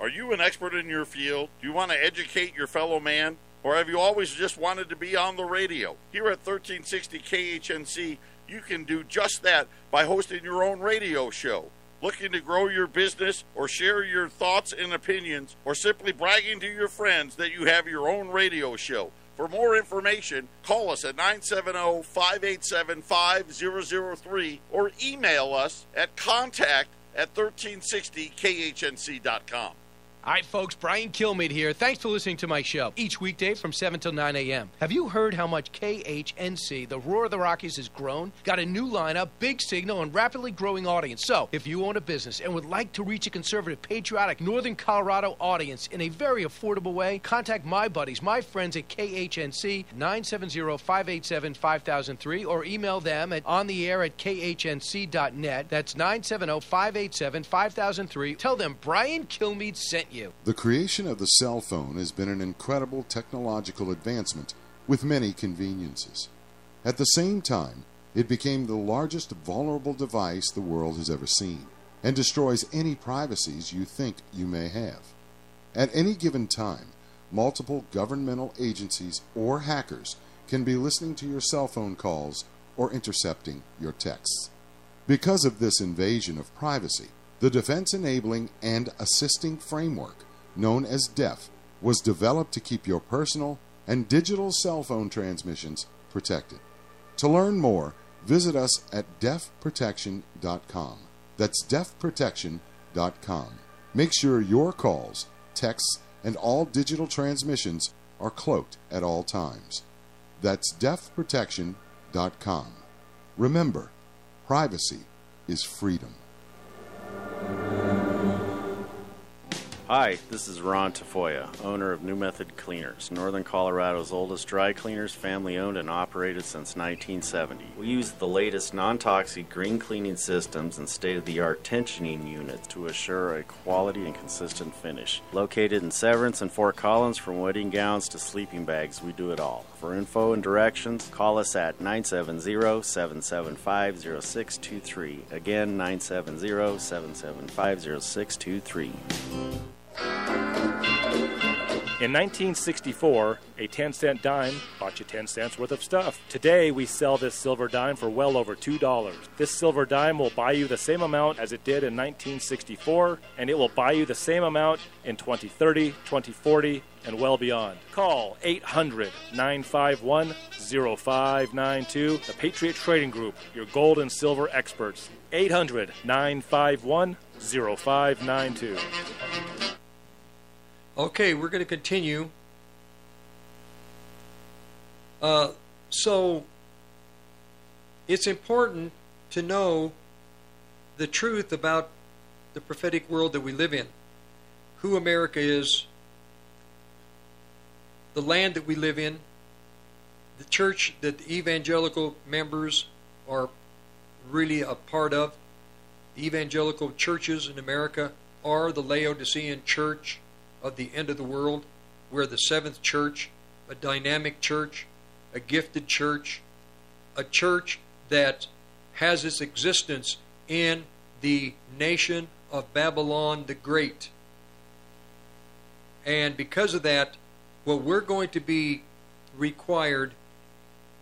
Are you an expert in your field? Do you want to educate your fellow man? Or have you always just wanted to be on the radio? Here at thirteen sixty K H N C, you can do just that by hosting your own radio show. Looking to grow your business or share your thoughts and opinions, or simply bragging to your friends that you have your own radio show. For more information, call us at nine seven zero, five eight seven, five zero zero three or email us at contact at thirteen sixty K H N C dot com. All right, folks, Brian Kilmeade here. Thanks for listening to my show each weekday from seven till nine A M Have you heard how much K H N C, the Roar of the Rockies, has grown? Got a new lineup, big signal, and rapidly growing audience. So, if you own a business and would like to reach a conservative, patriotic, northern Colorado audience in a very affordable way, contact my buddies, my friends at K H N C, nine seven zero, five eight seven, five thousand three, or email them at on the air at K H N C dot net. That's nine seven zero, five eight seven, five thousand three. Tell them Brian Kilmeade sent you. The creation of the cell phone has been an incredible technological advancement with many conveniences. At the same time, it became the largest vulnerable device the world has ever seen and destroys any privacies you think you may have. At any given time, multiple governmental agencies or hackers can be listening to your cell phone calls or intercepting your texts. Because of this invasion of privacy, the Defense Enabling and Assisting Framework, known as D E F, was developed to keep your personal and digital cell phone transmissions protected. To learn more, visit us at def protection dot com. That's def protection dot com. Make sure your calls, texts, and all digital transmissions are cloaked at all times. That's def protection dot com. Remember, privacy is freedom. Hi, this is Ron Tafoya, owner of New Method Cleaners, Northern Colorado's oldest dry cleaners, family-owned and operated since nineteen seventy. We use the latest non-toxic green cleaning systems and state-of-the-art tensioning units to assure a quality and consistent finish. Located in Severance and Fort Collins, from wedding gowns to sleeping bags, we do it all. For info and directions, call us at nine seven zero, seven seven five, zero six two three. Again, nine seven zero, seven seven five, zero six two three. In nineteen sixty-four, a ten cent dime bought you ten cents worth of stuff. Today, we sell this silver dime for well over two dollars. This silver dime will buy you the same amount as it did in nineteen sixty-four, and it will buy you the same amount in twenty thirty, twenty forty, and well beyond. Call eight hundred, nine five one, zero five nine two. The Patriot Trading Group, your gold and silver experts. eight hundred, nine five one, zero five nine two. Okay, we're going to continue. Uh, so, It's important to know the truth about the prophetic world that we live in, who America is, the land that we live in, the church that the evangelical members are really a part of. The evangelical churches in America are the Laodicean church of the end of the world. We're the seventh church, a dynamic church, a gifted church, a church that has its existence in the nation of Babylon the Great. And because of that, what we're going to be required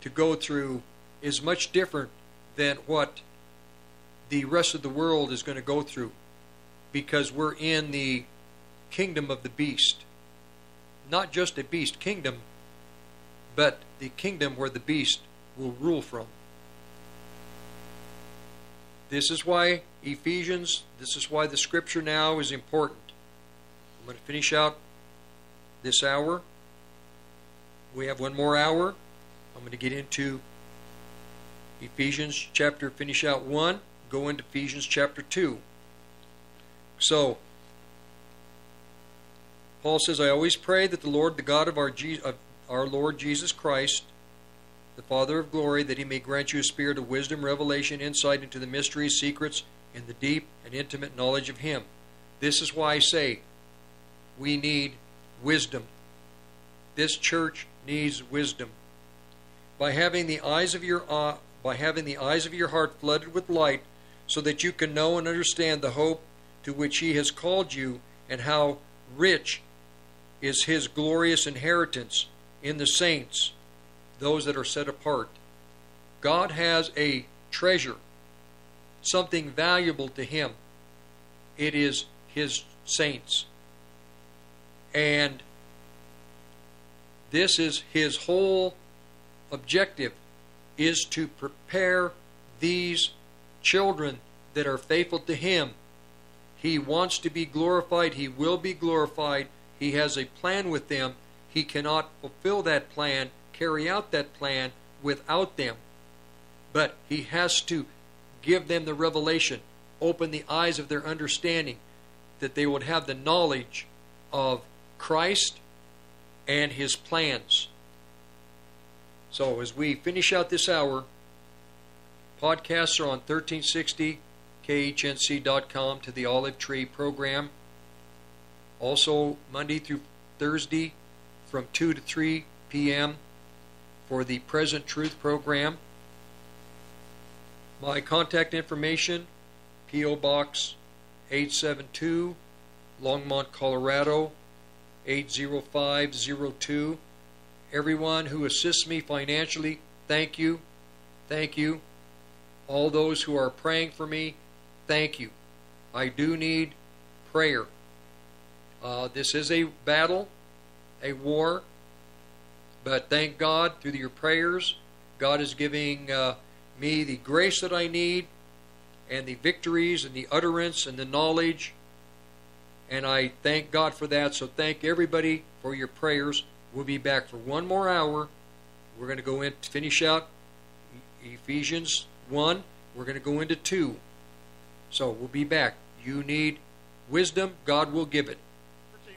to go through is much different than what the rest of the world is going to go through, because we're in the kingdom of the beast. Not just a beast kingdom, but the kingdom where the beast will rule from. This is why Ephesians, this is why the scripture now is important. I'm going to finish out this hour. We have one more hour. I'm going to get into Ephesians chapter, finish out one, go into Ephesians chapter two. So, Paul says, I always pray that the Lord, the God of our, Je of our Lord Jesus Christ, the Father of glory, that he may grant you a spirit of wisdom, revelation, insight into the mysteries, secrets, and the deep and intimate knowledge of him. This is why I say we need wisdom. This church needs wisdom. By having the eyes of your uh, by having the eyes of your heart flooded with light, so that you can know and understand the hope to which he has called you, and how rich is his glorious inheritance in the saints, those that are set apart. God has a treasure, something valuable to him. It is his saints. And this is his whole objective, is to prepare these children that are faithful to him. He wants to be glorified. He will be glorified. He has a plan with them. He cannot fulfill that plan, carry out that plan without them. But he has to give them the revelation, open the eyes of their understanding, that they would have the knowledge of Christ and his plans. So as we finish out this hour, podcasts are on thirteen sixty K H N C dot com to the Olive Tree program. Also Monday through Thursday from two to three P M for the Present Truth program. My contact information, P O Box eight seven two, Longmont, Colorado eight zero five zero two. Everyone who assists me financially, thank you. Thank you. All those who are praying for me, thank you. I do need prayer. Uh, this is a battle, a war, but thank God through your prayers, God is giving uh, me the grace that I need, and the victories, and the utterance, and the knowledge, and I thank God for that. So thank everybody for your prayers. We'll be back for one more hour. We're going to go in to finish out Ephesians one. We're going to go into two. So we'll be back. You need wisdom. God will give it. thirteen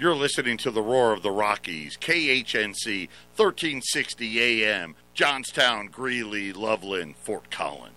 You're listening to the Roar of the Rockies, K H N C, thirteen sixty A M, Johnstown, Greeley, Loveland, Fort Collins.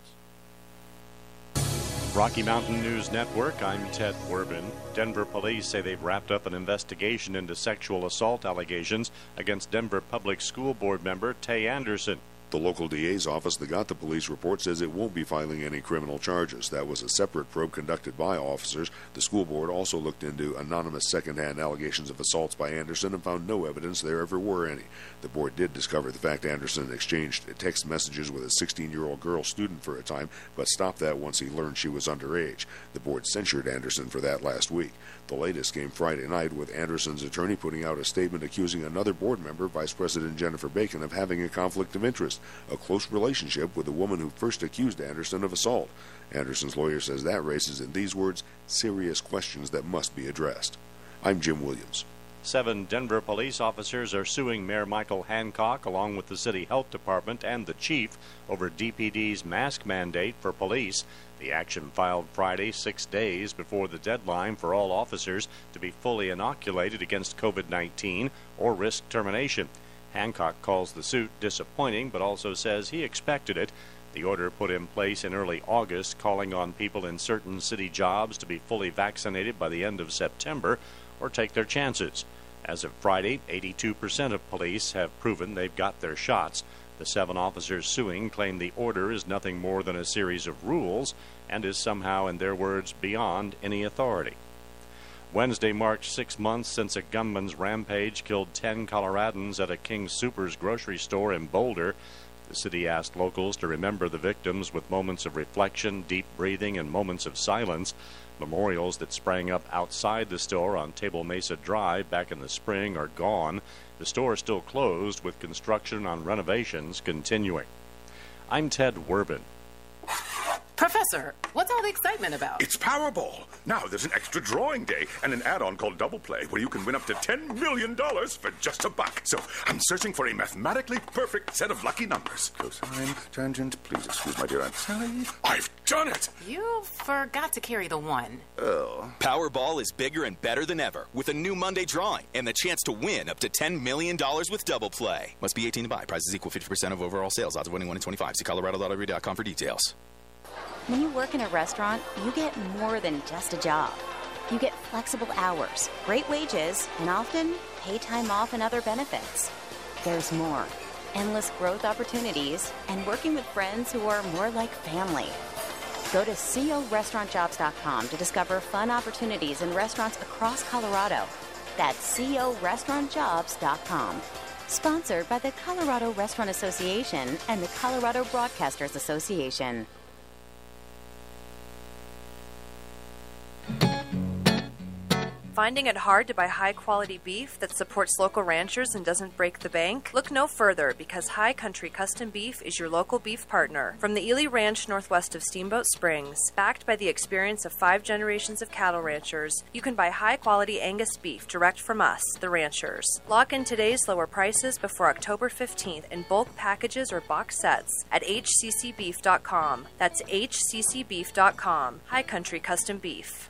Rocky Mountain News Network, I'm Ted Werbin. Denver police say they've wrapped up an investigation into sexual assault allegations against Denver Public School Board member Tay Anderson. the local D A's office that got the police report says it won't be filing any criminal charges. That was a separate probe conducted by officers. The school board also looked into anonymous secondhand allegations of assaults by Anderson and found no evidence there ever were any. The board did discover the fact Anderson exchanged text messages with a sixteen-year-old girl student for a time, but stopped that once he learned she was underage. The board censured Anderson for that last week. The latest came Friday night, with Anderson's attorney putting out a statement accusing another board member, Vice President Jennifer Bacon, of having a conflict of interest, a close relationship with the woman who first accused Anderson of assault. Anderson's lawyer says that raises, in these words, serious questions that must be addressed. I'm Jim Williams. Seven Denver police officers are suing Mayor Michael Hancock, along with the City Health Department and the chief, over D P D's mask mandate for police. The action filed Friday, six days before the deadline for all officers to be fully inoculated against COVID nineteen or risk termination. Hancock calls the suit disappointing, but also says he expected it. The order put in place in early August, calling on people in certain city jobs to be fully vaccinated by the end of September or take their chances. As of Friday, eighty-two percent of police have proven they've got their shots. The seven officers suing claim the order is nothing more than a series of rules and is somehow, in their words, beyond any authority. Wednesday marked six months since a gunman's rampage killed ten Coloradans at a King Soopers grocery store in Boulder. The city asked locals to remember the victims with moments of reflection, deep breathing, and moments of silence. Memorials that sprang up outside the store on Table Mesa Drive back in the spring are gone. The store is still closed, with construction on renovations continuing. I'm Ted Werbin. Professor, what's all the excitement about? It's Powerball. Now there's an extra drawing day and an add-on called Double Play, where you can win up to ten million dollars for just a buck. So I'm searching for a mathematically perfect set of lucky numbers. Cosine, tangent, please excuse my dear Aunt Sally. I've done it! You forgot to carry the one. Oh. Powerball is bigger and better than ever, with a new Monday drawing and the chance to win up to ten million dollars with Double Play. Must be eighteen to buy. Prizes equal fifty percent of overall sales. Odds of winning one in twenty-five. See Colorado Lottery dot com for details. When you work in a restaurant, you get more than just a job. You get flexible hours, great wages, and often pay time off and other benefits. There's more. Endless growth opportunities and working with friends who are more like family. Go to C O restaurant jobs dot com to discover fun opportunities in restaurants across Colorado. That's C O restaurant jobs dot com. Sponsored by the Colorado Restaurant Association and the Colorado Broadcasters Association. Finding it hard to buy high-quality beef that supports local ranchers and doesn't break the bank? Look no further, because High Country Custom Beef is your local beef partner. From the Ely Ranch northwest of Steamboat Springs, backed by the experience of five generations of cattle ranchers, you can buy high-quality Angus beef direct from us, the ranchers. Lock in today's lower prices before October fifteenth in bulk packages or box sets at H C C beef dot com. That's H C C beef dot com. High Country Custom Beef.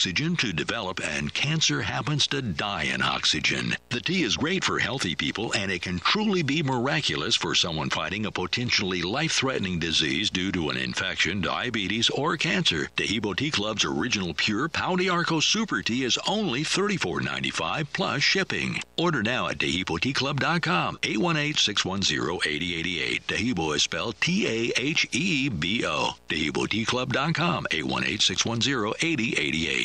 Oxygen to develop, and cancer happens to die in oxygen. The tea is great for healthy people, and it can truly be miraculous for someone fighting a potentially life-threatening disease due to an infection, diabetes, or cancer. Dahibo Tea Club's original pure Pau D'Arco Super Tea is only thirty-four ninety-five plus shipping. Order now at Dahibo Tea Club dot com, eight one eight, six one zero, eight zero eight eight. Dahibo is spelled T A H E B O. Dahibo Tea Club dot com, eight one eight, six one zero, eight zero eight eight.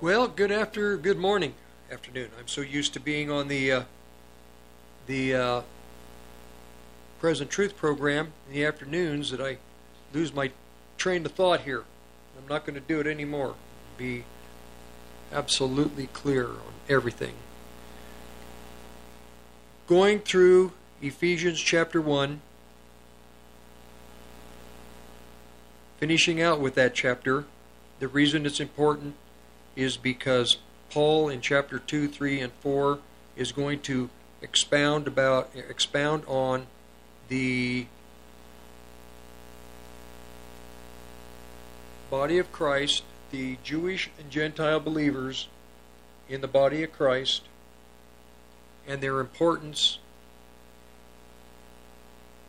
Well, good after, good morning, afternoon. I'm so used to being on the uh, the uh, Present Truth program in the afternoons that I lose my train of thought here. I'm not going to do it anymore. Be absolutely clear on everything. Going through Ephesians chapter one, finishing out with that chapter, the reason it's important is because Paul in chapter two, three, and four is going to expound about expound on the body of Christ, the Jewish and Gentile believers in the body of Christ, and their importance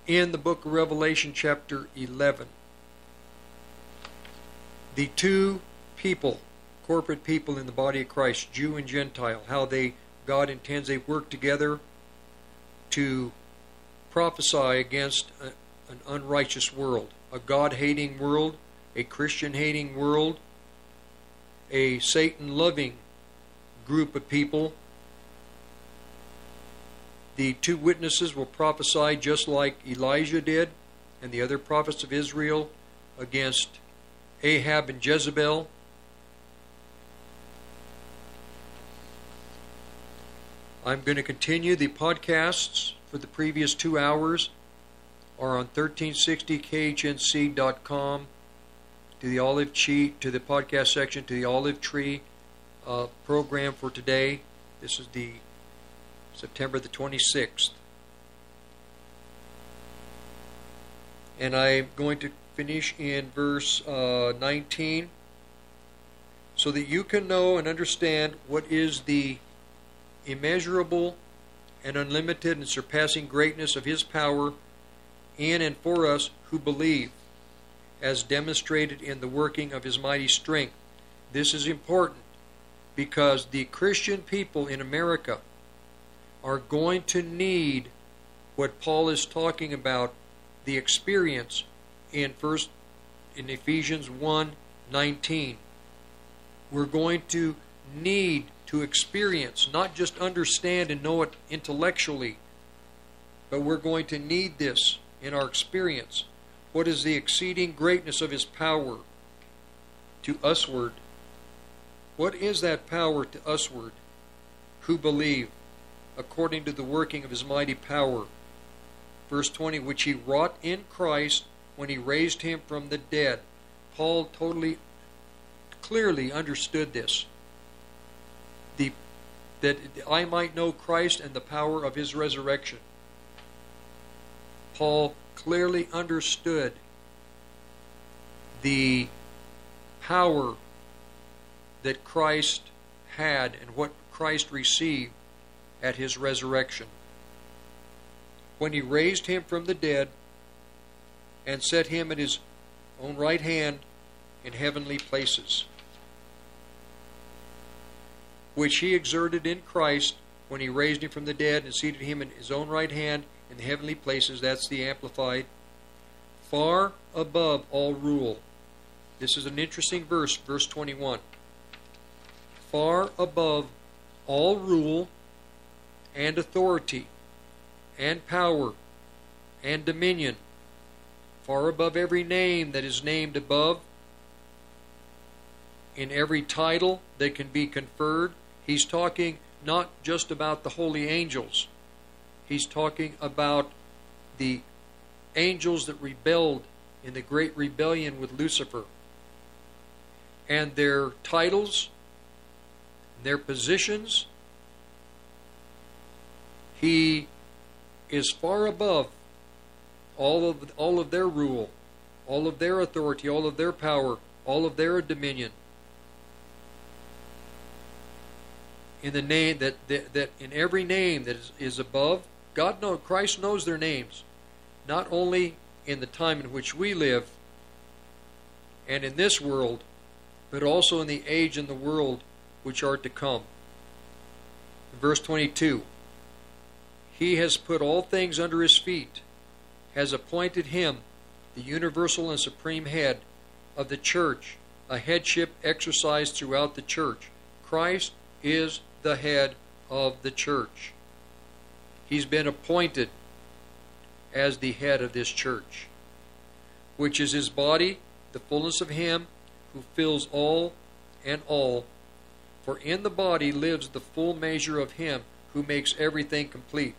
in the book of Revelation chapter eleven. The two people, corporate people in the body of Christ, Jew and Gentile, how they God intends they work together to prophesy against a, an unrighteous world, a God-hating world, a Christian-hating world, a Satan-loving group of people. The two witnesses will prophesy just like Elijah did and the other prophets of Israel against Ahab and Jezebel. I'm going to continue. The podcasts for the previous two hours are on thirteen sixty K H N C dot com, to the Olive Tree, to the podcast section, to the Olive Tree uh, program for today. This is the September the twenty-sixth. And I'm going to finish in verse uh, nineteen, so that you can know and understand what is the immeasurable and unlimited and surpassing greatness of His power in and for us who believe, as demonstrated in the working of His mighty strength. This is important because the Christian people in America are going to need what Paul is talking about, the experience in first in Ephesians one nineteen. We're going to need to experience, not just understand and know it intellectually, but we're going to need this in our experience. What is the exceeding greatness of His power to usward? What is that power to usward who believe, according to the working of His mighty power? Verse twenty, which He wrought in Christ when He raised Him from the dead. Paul totally, clearly understood this. The, that I might know Christ and the power of His resurrection. Paul clearly understood the power that Christ had and what Christ received at His resurrection, when He raised Him from the dead and set Him at His own right hand in heavenly places, which He exerted in Christ when He raised Him from the dead and seated Him in His own right hand in the heavenly places. That's the Amplified. Far above all rule. This is an interesting verse, verse twenty-one. Far above all rule and authority and power and dominion, far above every name that is named above, in every title that can be conferred. He's talking not just about the holy angels. He's talking about the angels that rebelled in the great rebellion with Lucifer, and their titles, their positions. He is far above all of, all of their rule, all of their authority, all of their power, all of their dominion. In the name that, that that in every name that is, is above, God knows, Christ knows their names, not only in the time in which we live and in this world, but also in the age and the world which are to come. Verse twenty-two. He has put all things under His feet, has appointed Him the universal and supreme head of the church, a headship exercised throughout the church. Christ is the head of the church. He's been appointed as the head of this church, which is his body, the fullness of him who fills all and all. For in the body lives the full measure of him who makes everything complete,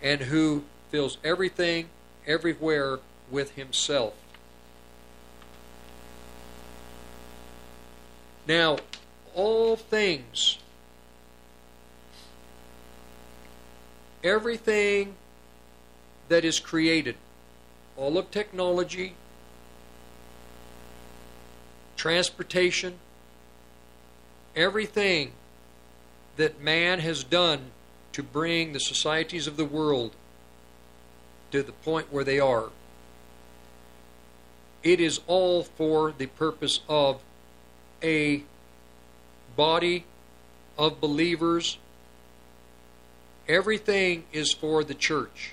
and who fills everything everywhere with himself. Now, all things, everything that is created, all of technology, transportation, everything that man has done to bring the societies of the world to the point where they are, it is all for the purpose of a body of believers. Everything is for the church.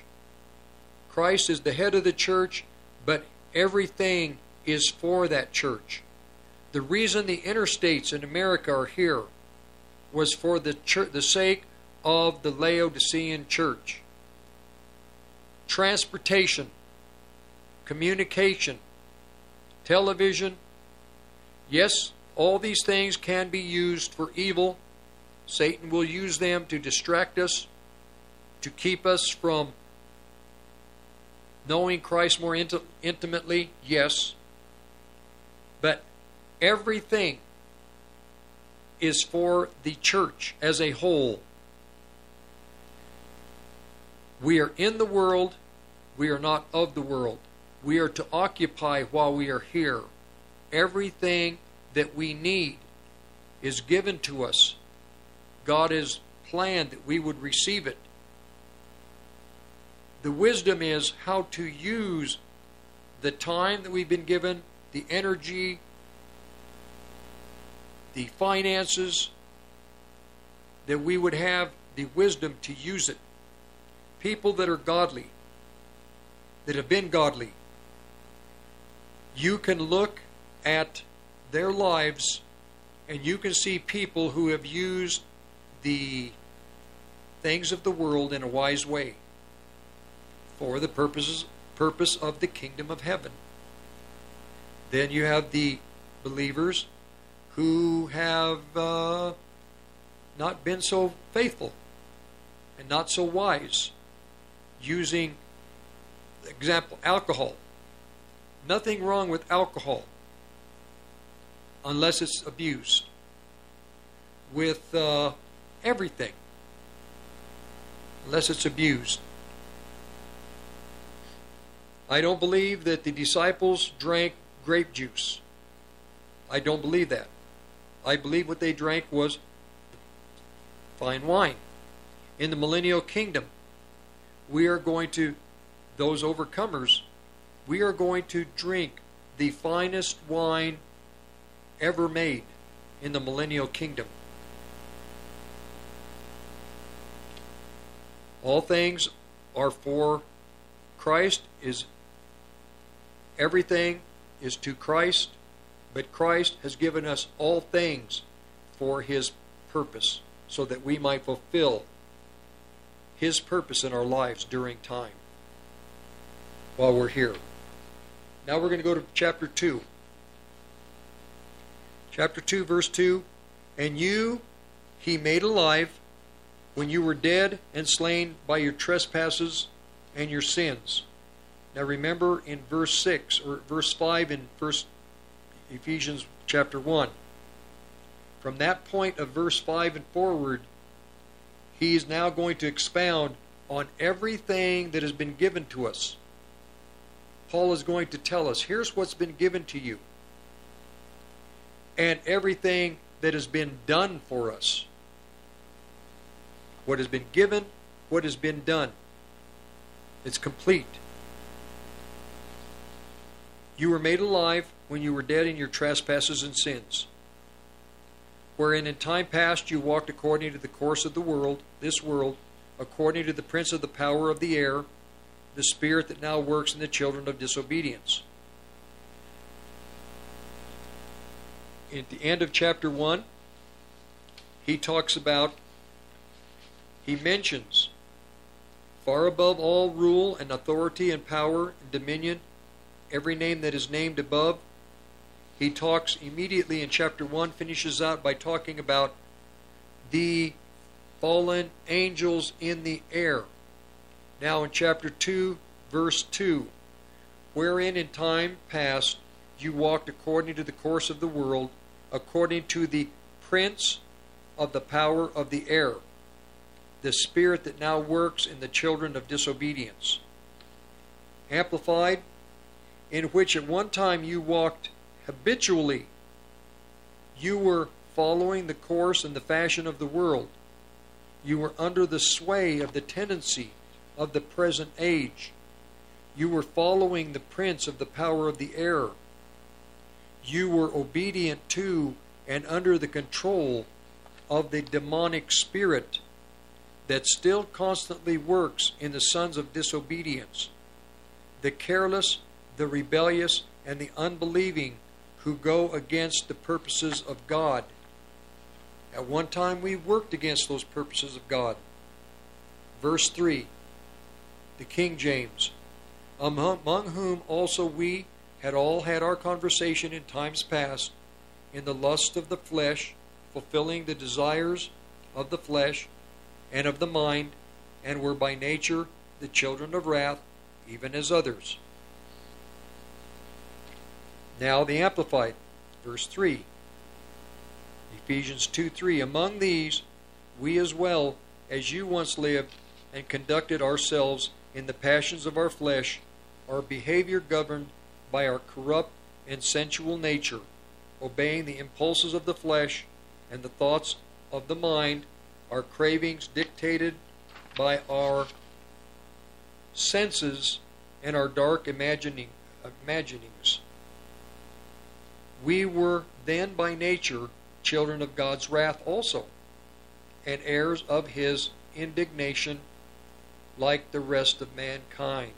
Christ is the head of the church, but everything is for that church. The reason the interstates in America are here was for the church, the sake of the Laodicean church. Transportation, communication, television, yes, all these things can be used for evil. Satan will use them to distract us, to keep us from knowing Christ more int- intimately, yes. But everything is for the church as a whole. We are in the world, we are not of the world. We are to occupy while we are here. Everything that we need is given to us. God has planned that we would receive it. The wisdom is how to use the time that we've been given, the energy, the finances, that we would have the wisdom to use it. People that are godly, that have been godly, you can look at their lives and you can see people who have used the things of the world in a wise way for the purposes purpose of the kingdom of heaven. Then you have the believers who have uh, not been so faithful and not so wise, using, example, alcohol. Nothing wrong with alcohol unless it's abused. With uh, everything, unless it's abused. I don't believe that the disciples drank grape juice. I don't believe that. I believe what they drank was fine wine. In the millennial kingdom, we are going to, those overcomers, we are going to drink the finest wine ever made in the millennial kingdom. All things are for Christ, is everything is to Christ, but Christ has given us all things for his purpose, so that we might fulfill his purpose in our lives during time while we're here. Now we're going to go to chapter two. Chapter two, verse two, "And you he made alive, when you were dead and slain by your trespasses and your sins." Now remember in verse six, or verse five in first Ephesians chapter one. From that point of verse five and forward, he is now going to expound on everything that has been given to us. Paul is going to tell us, here's what's been given to you, and everything that has been done for us. What has been given, what has been done. It's complete. "You were made alive when you were dead in your trespasses and sins, wherein in time past you walked according to the course of the world, this world, according to the prince of the power of the air, the spirit that now works in the children of disobedience." At the end of chapter one, he talks about He mentions, far above all rule and authority and power and dominion, every name that is named above. He talks immediately in chapter one, finishes out by talking about the fallen angels in the air. Now in chapter two, verse two, wherein in time past you walked according to the course of the world, according to the prince of the power of the air, the spirit that now works in the children of disobedience. Amplified, in which at one time you walked habitually. You were following the course and the fashion of the world. You were under the sway of the tendency of the present age. You were following the prince of the power of the air. You were obedient to and under the control of the demonic spirit that still constantly works in the sons of disobedience, the careless, the rebellious, and the unbelieving who go against the purposes of God. At one time we worked against those purposes of God. Verse three, the King James, among whom also we had all had our conversation in times past, in the lust of the flesh, fulfilling the desires of the flesh and of the mind, and were by nature the children of wrath, even as others. Now the Amplified, verse three, Ephesians two three, among these we as well as you once lived and conducted ourselves in the passions of our flesh, our behavior governed by our corrupt and sensual nature, obeying the impulses of the flesh and the thoughts of the mind, our cravings dictated by our senses and our dark imagining, imaginings. We were then by nature children of God's wrath also, and heirs of his indignation like the rest of mankind.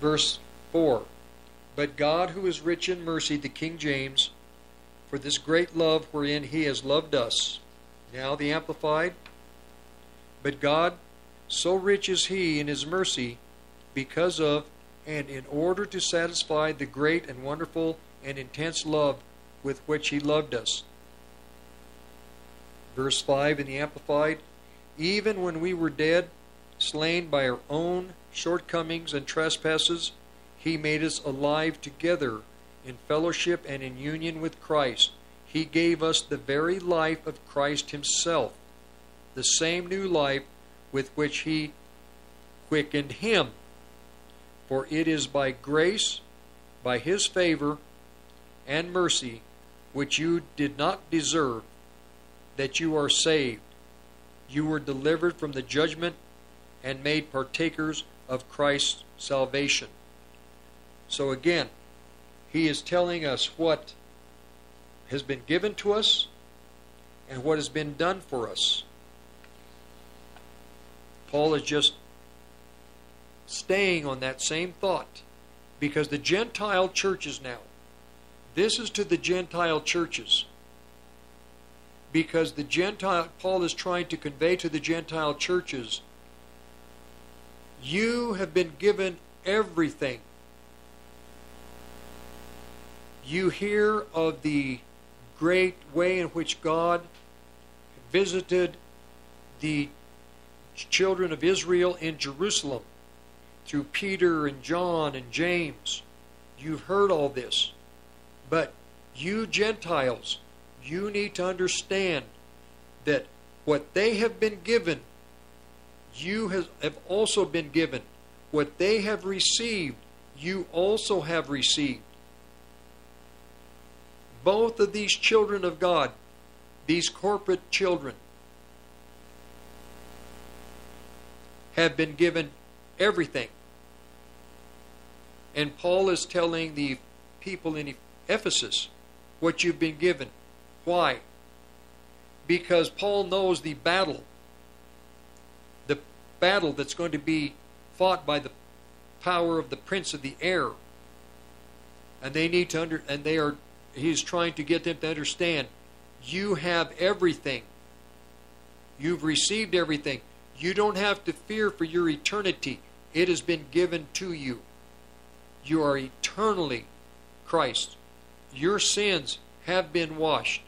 Verse four, but God, who is rich in mercy, the King James, for this great love wherein he has loved us. Now the Amplified, but God, so rich is he in his mercy, because of and in order to satisfy the great and wonderful and intense love with which he loved us. Verse five in the Amplified, even when we were dead, slain by our own shortcomings and trespasses, he made us alive together in fellowship and in union with Christ. He gave us the very life of Christ himself, the same new life with which he quickened him. For it is by grace, by his favor and mercy, which you did not deserve, that you are saved. You were delivered from the judgment and made partakers of Christ's salvation. So again, he is telling us what has been given to us and what has been done for us. Paul is just staying on that same thought, because the Gentile churches now, this is to the Gentile churches, because the Gentile, Paul is trying to convey to the Gentile churches, you have been given everything. You hear of the great way in which God visited the children of Israel in Jerusalem through Peter and John and James. You've heard all this. But you Gentiles, you need to understand that what they have been given, you have also been given. What they have received, you also have received. Both of these children of God, these corporate children, have been given everything. And Paul is telling the people in Ephesus what you've been given. Why? Because Paul knows the battle, the battle that's going to be fought by the power of the prince of the air. And they need to under, and they are, he's trying to get them to understand You have everything. You've received everything. You don't have to fear for your eternity. It has been given to you. You are eternally Christ. Your sins have been washed.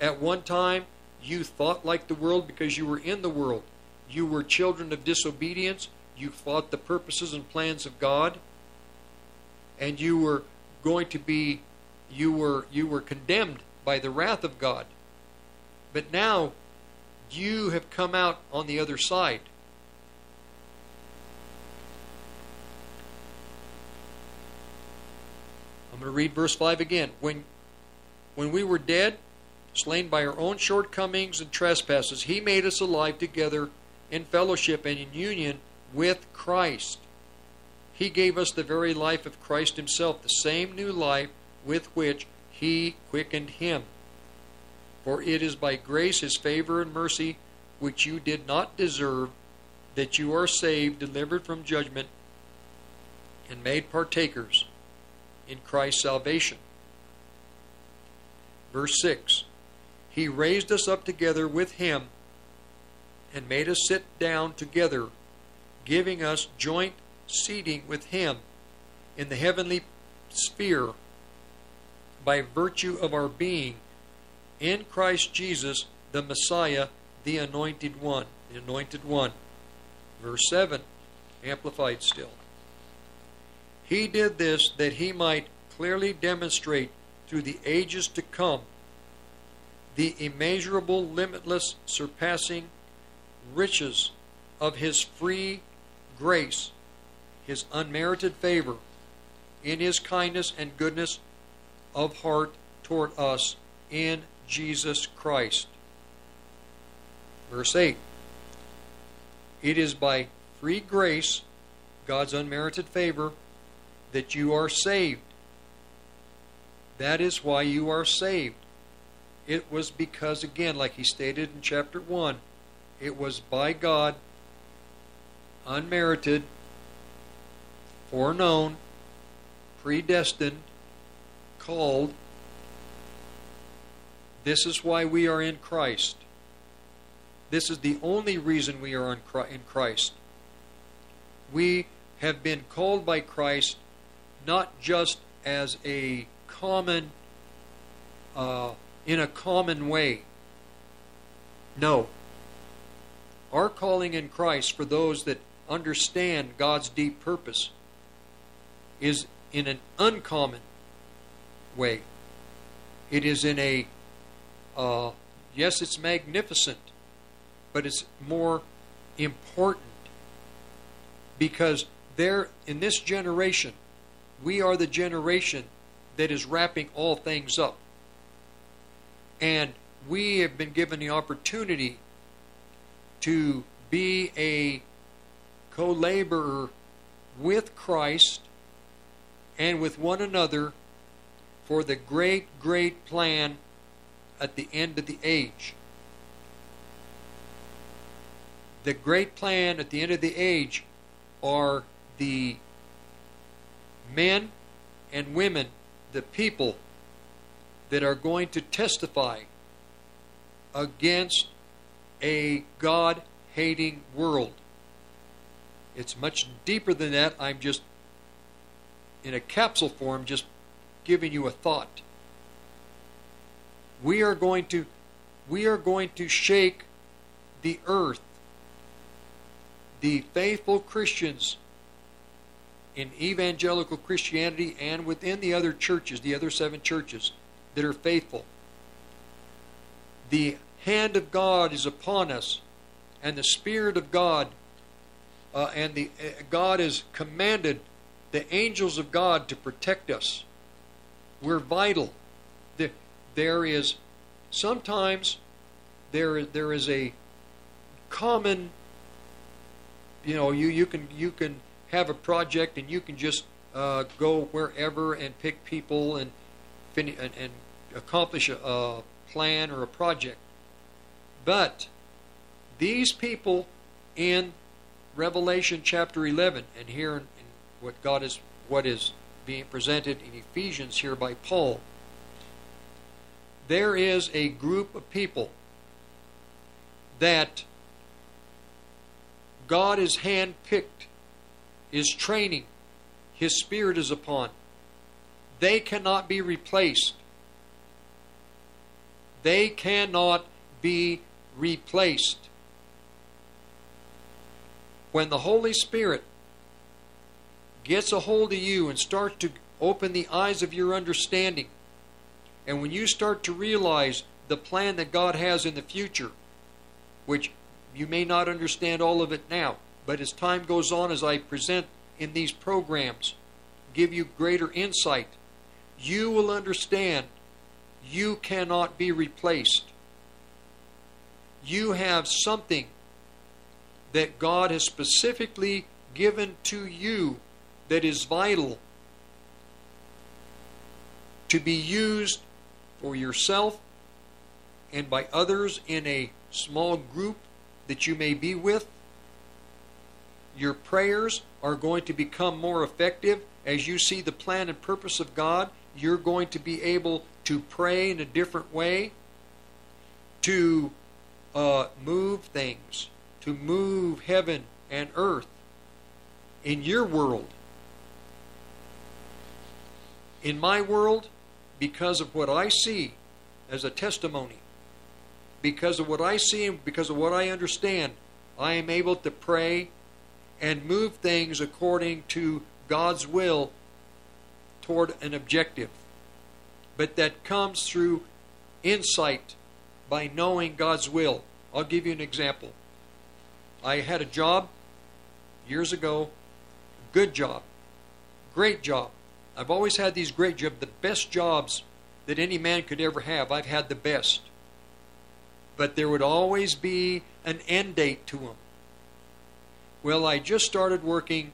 At one time, you thought like the world because you were in the world. You were children of disobedience. You fought the purposes and plans of God. And you were going to be, you were, you were condemned by the wrath of God. But now, you have come out on the other side. I'm going to read verse five again. When, when we were dead, slain by our own shortcomings and trespasses, He made us alive together in fellowship and in union with Christ. He gave us the very life of Christ Himself, the same new life with which He quickened Him. For it is by grace, His favor and mercy, which you did not deserve, that you are saved, delivered from judgment, and made partakers in Christ's salvation. Verse six, He raised us up together with Him and made us sit down together, giving us joint seating with Him in the heavenly sphere by virtue of our being in Christ Jesus, the Messiah, the Anointed One. The Anointed One. Verse seven, amplified still. He did this that He might clearly demonstrate through the ages to come the immeasurable, limitless, surpassing riches of His free grace, His unmerited favor, in His kindness and goodness of heart toward us in Jesus Christ. Verse eight. It is by free grace, God's unmerited favor, that you are saved. That is why you are saved. It was because, again, like he stated in chapter one, it was by God, unmerited, foreknown, predestined, called. This is why we are in Christ. This is the only reason we are in Christ. We have been called by Christ, not just as a common, uh, in a common way. No. Our calling in Christ, for those that understand God's deep purpose, is in an uncommon way. It is in a, uh, yes, it's magnificent, but it's more important, because there, in this generation, we are the generation that is wrapping all things up. And we have been given the opportunity to be a co-laborer with Christ and with one another for the great, great plan at the end of the age. The great plan at the end of the age are the men and women, the people that are going to testify against a God-hating world. It's much deeper than that. I'm just, in a capsule form, just giving you a thought. We are going to, we are going to shake the earth. The faithful Christians in evangelical Christianity and within the other churches, the other seven churches that are faithful. The hand of God is upon us, and the Spirit of God, uh, and the uh, God has commanded the angels of God to protect us. We're vital. The, there is sometimes there there is a common. You know, you, you can you can have a project and you can just uh, go wherever and pick people and fin and, and accomplish a, a plan or a project. But these people in Revelation chapter eleven and here in, in what God is what is being presented in Ephesians here by Paul, there is a group of people that God is handpicked, is training, His Spirit is upon. They cannot be replaced. They cannot be replaced. When the Holy Spirit gets a hold of you and starts to open the eyes of your understanding, and when you start to realize the plan that God has in the future, which you may not understand all of it now, but as time goes on, as I present in these programs, give you greater insight, you will understand you cannot be replaced. You have something that God has specifically given to you that is vital to be used for yourself and by others in a small group that you may be with. Your prayers are going to become more effective as you see the plan and purpose of God. You're going to be able to pray in a different way, to uh, move things, to move heaven and earth in your world. In my world, because of what I see as a testimony, because of what I see and because of what I understand, I am able to pray and move things according to God's will toward an objective. But that comes through insight, by knowing God's will. I'll give you an example. I had a job years ago, good job, great job. I've always had these great jobs, the best jobs that any man could ever have. I've had the best. But there would always be an end date to them. Well, I just started working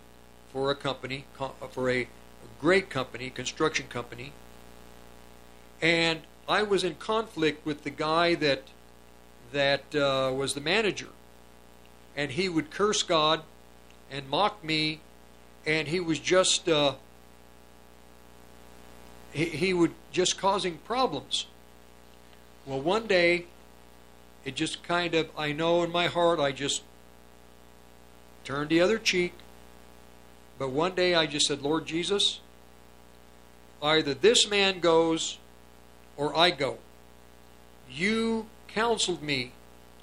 for a company, for a great company, construction company, and I was in conflict with the guy that, that uh, was the manager. And he would curse God and mock me, and he was just uh, he, he would just causing problems. Well, one day, it just kind of, I know in my heart, I just turned the other cheek. But one day I just said, Lord Jesus, either this man goes or I go. You counseled me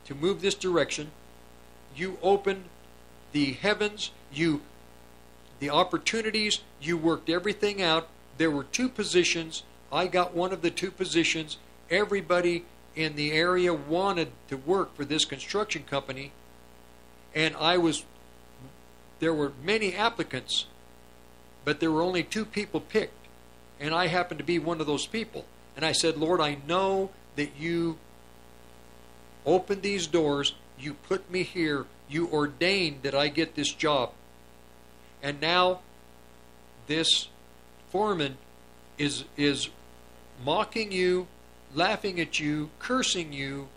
to move this direction. You opened the heavens, you, the opportunities, you worked everything out. There were two positions. I got one of the two positions. Everybody in the area wanted to work for this construction company, and I was, there were many applicants, but there were only two people picked, and I happened to be one of those people. And I said, Lord, I know that you opened these doors. You put me here. You ordained that I get this job. And now this foreman is, is mocking you, laughing at you, cursing you,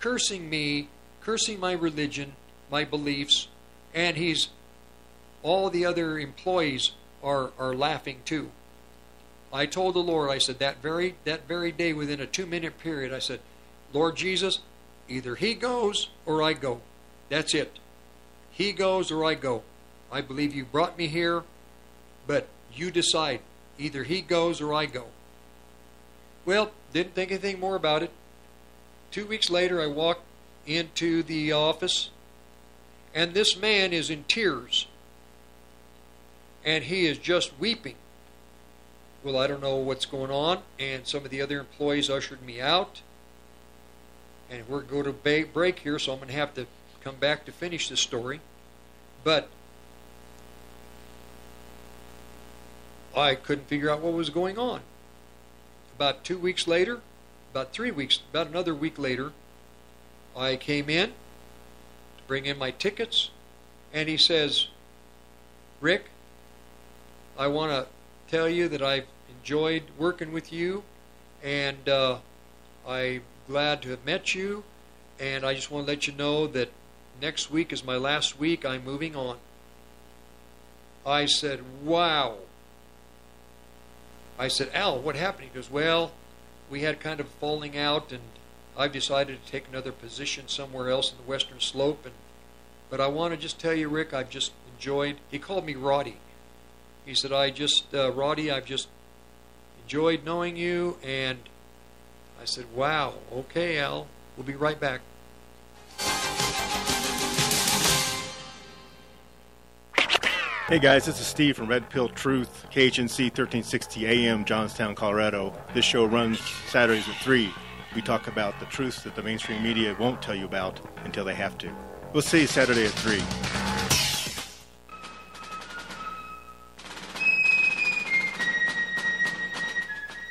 cursing me, cursing my religion, my beliefs, and he's, all the other employees are, are laughing too. I told the Lord, I said, that very, that very day, within a two-minute period, I said, Lord Jesus, either he goes or I go. That's it. He goes or I go. I believe you brought me here, but you decide. Either he goes or I go. Well, didn't think anything more about it. Two weeks later, I walked into the office, and this man is in tears, and he is just weeping. Well, I don't know what's going on, and some of the other employees ushered me out. And we're going to break here, so I'm going to have to come back to finish this story. But I couldn't figure out what was going on. About two weeks later, about three weeks, about another week later, I came in to bring in my tickets, and he says, Rick, I want to tell you that I've enjoyed working with you, and uh, I... glad to have met you, and I just want to let you know that next week is my last week. I'm moving on. I said, wow. I said, Al, what happened? He goes, well, we had kind of falling out, and I've decided to take another position somewhere else in the Western Slope. And but I want to just tell you, Rick, I've just enjoyed. He called me Roddy. He said, "I just uh, Roddy, I've just enjoyed knowing you." And I said, "Wow, okay, Al. We'll be right back." Hey guys, this is Steve from Red Pill Truth, K H N C thirteen sixty A M, Johnstown, Colorado. This show runs Saturdays at three. We talk about the truths that the mainstream media won't tell you about until they have to. We'll see you Saturday at three.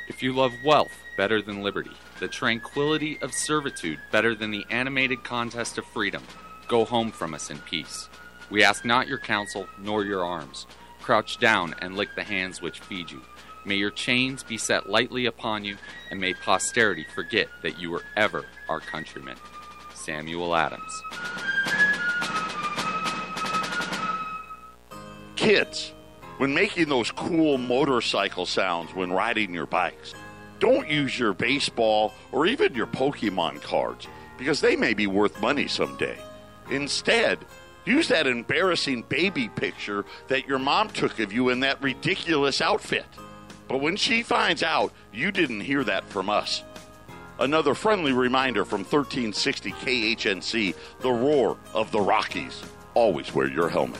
If you love wealth better than liberty, the tranquility of servitude better than the animated contest of freedom, go home from us in peace. We ask not your counsel, nor your arms. Crouch down and lick the hands which feed you. May your chains be set lightly upon you, and may posterity forget that you were ever our countrymen. Samuel Adams. Kids, when making those cool motorcycle sounds when riding your bikes, don't use your baseball or even your Pokemon cards, because they may be worth money someday. Instead, use that embarrassing baby picture that your mom took of you in that ridiculous outfit. But when she finds out, you didn't hear that from us. Another friendly reminder from thirteen sixty K H N C, the roar of the Rockies. Always wear your helmet.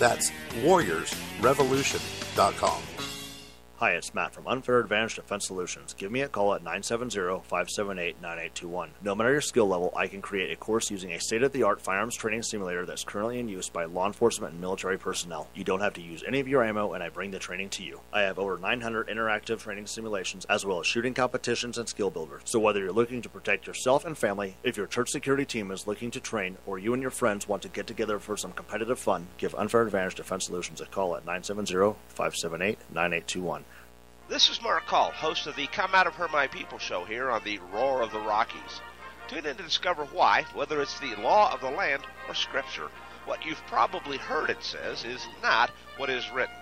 That's warriors revolution dot com. Hi, it's Matt from Unfair Advantage Defense Solutions. Give me a call at nine seven zero, five seven eight, nine eight two one. No matter your skill level, I can create a course using a state-of-the-art firearms training simulator that's currently in use by law enforcement and military personnel. You don't have to use any of your ammo, and I bring the training to you. I have over nine hundred interactive training simulations, as well as shooting competitions and skill builders. So whether you're looking to protect yourself and family, if your church security team is looking to train, or you and your friends want to get together for some competitive fun, give Unfair Advantage Defense Solutions a call at nine seven zero, five seven eight, nine eight two one. This is Mark Call, host of the Come Out of Her My People show here on the Roar of the Rockies. Tune in to discover why, whether it's the law of the land or scripture, what you've probably heard it says is not what is written.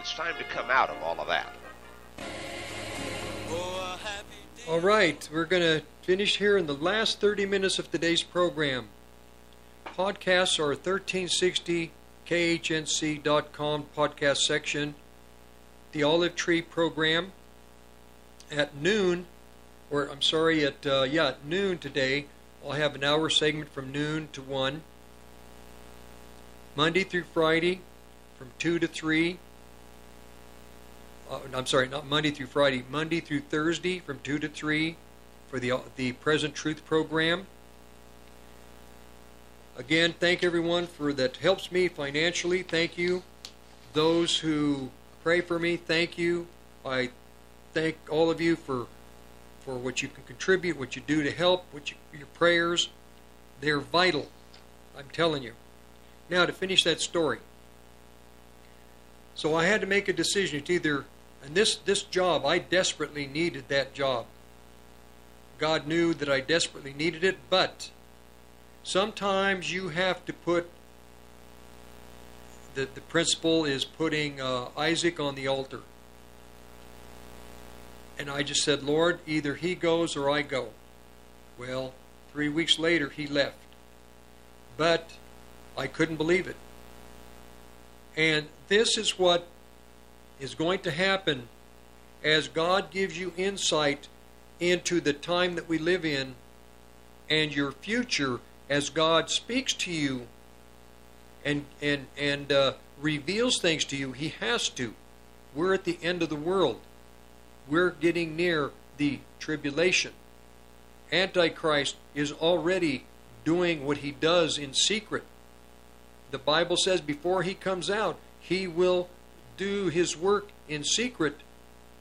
It's time to come out of all of that. All right, we're going to finish here in the last thirty minutes of today's program. Podcasts are thirteen sixty K H N C dot com podcast section. The Olive Tree program at noon, or I'm sorry, at uh, yeah, at noon today. I'll have an hour segment from noon to one. Monday through Friday, from two to three. Uh, I'm sorry, not Monday through Friday. Monday through Thursday, from two to three, for the the Present Truth program. Again, thank everyone for that helps me financially. Thank you, those who pray for me. Thank you. I thank all of you for for what you can contribute, what you do to help, what you, your prayers. They're vital. I'm telling you. Now to finish that story. So I had to make a decision. It's either, and this this job, I desperately needed that job. God knew that I desperately needed it, but sometimes you have to put. The, the principle is putting uh, Isaac on the altar. And I just said, Lord, either he goes or I go. Well, three weeks later, he left. But I couldn't believe it. And this is what is going to happen as God gives you insight into the time that we live in. and your future as God speaks to you and and and uh, reveals things to you. He has to. We're at the end of the world. We're getting near the tribulation. Antichrist is already doing what he does in secret. The Bible says before he comes out, he will do his work in secret,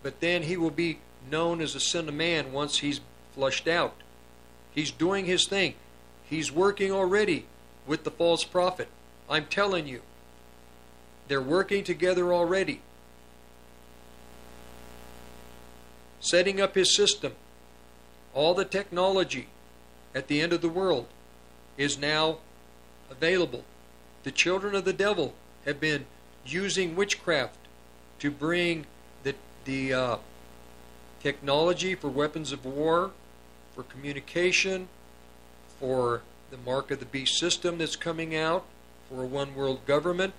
but then he will be known as a son of man once he's flushed out. He's doing his thing. He's working already with the false prophet. I'm telling you, they're working together already, setting up his system. All the technology at the end of the world is now available. The children of the devil have been using witchcraft to bring the, the uh, technology for weapons of war, for communication, for the mark of the beast system that's coming out, for a one world government.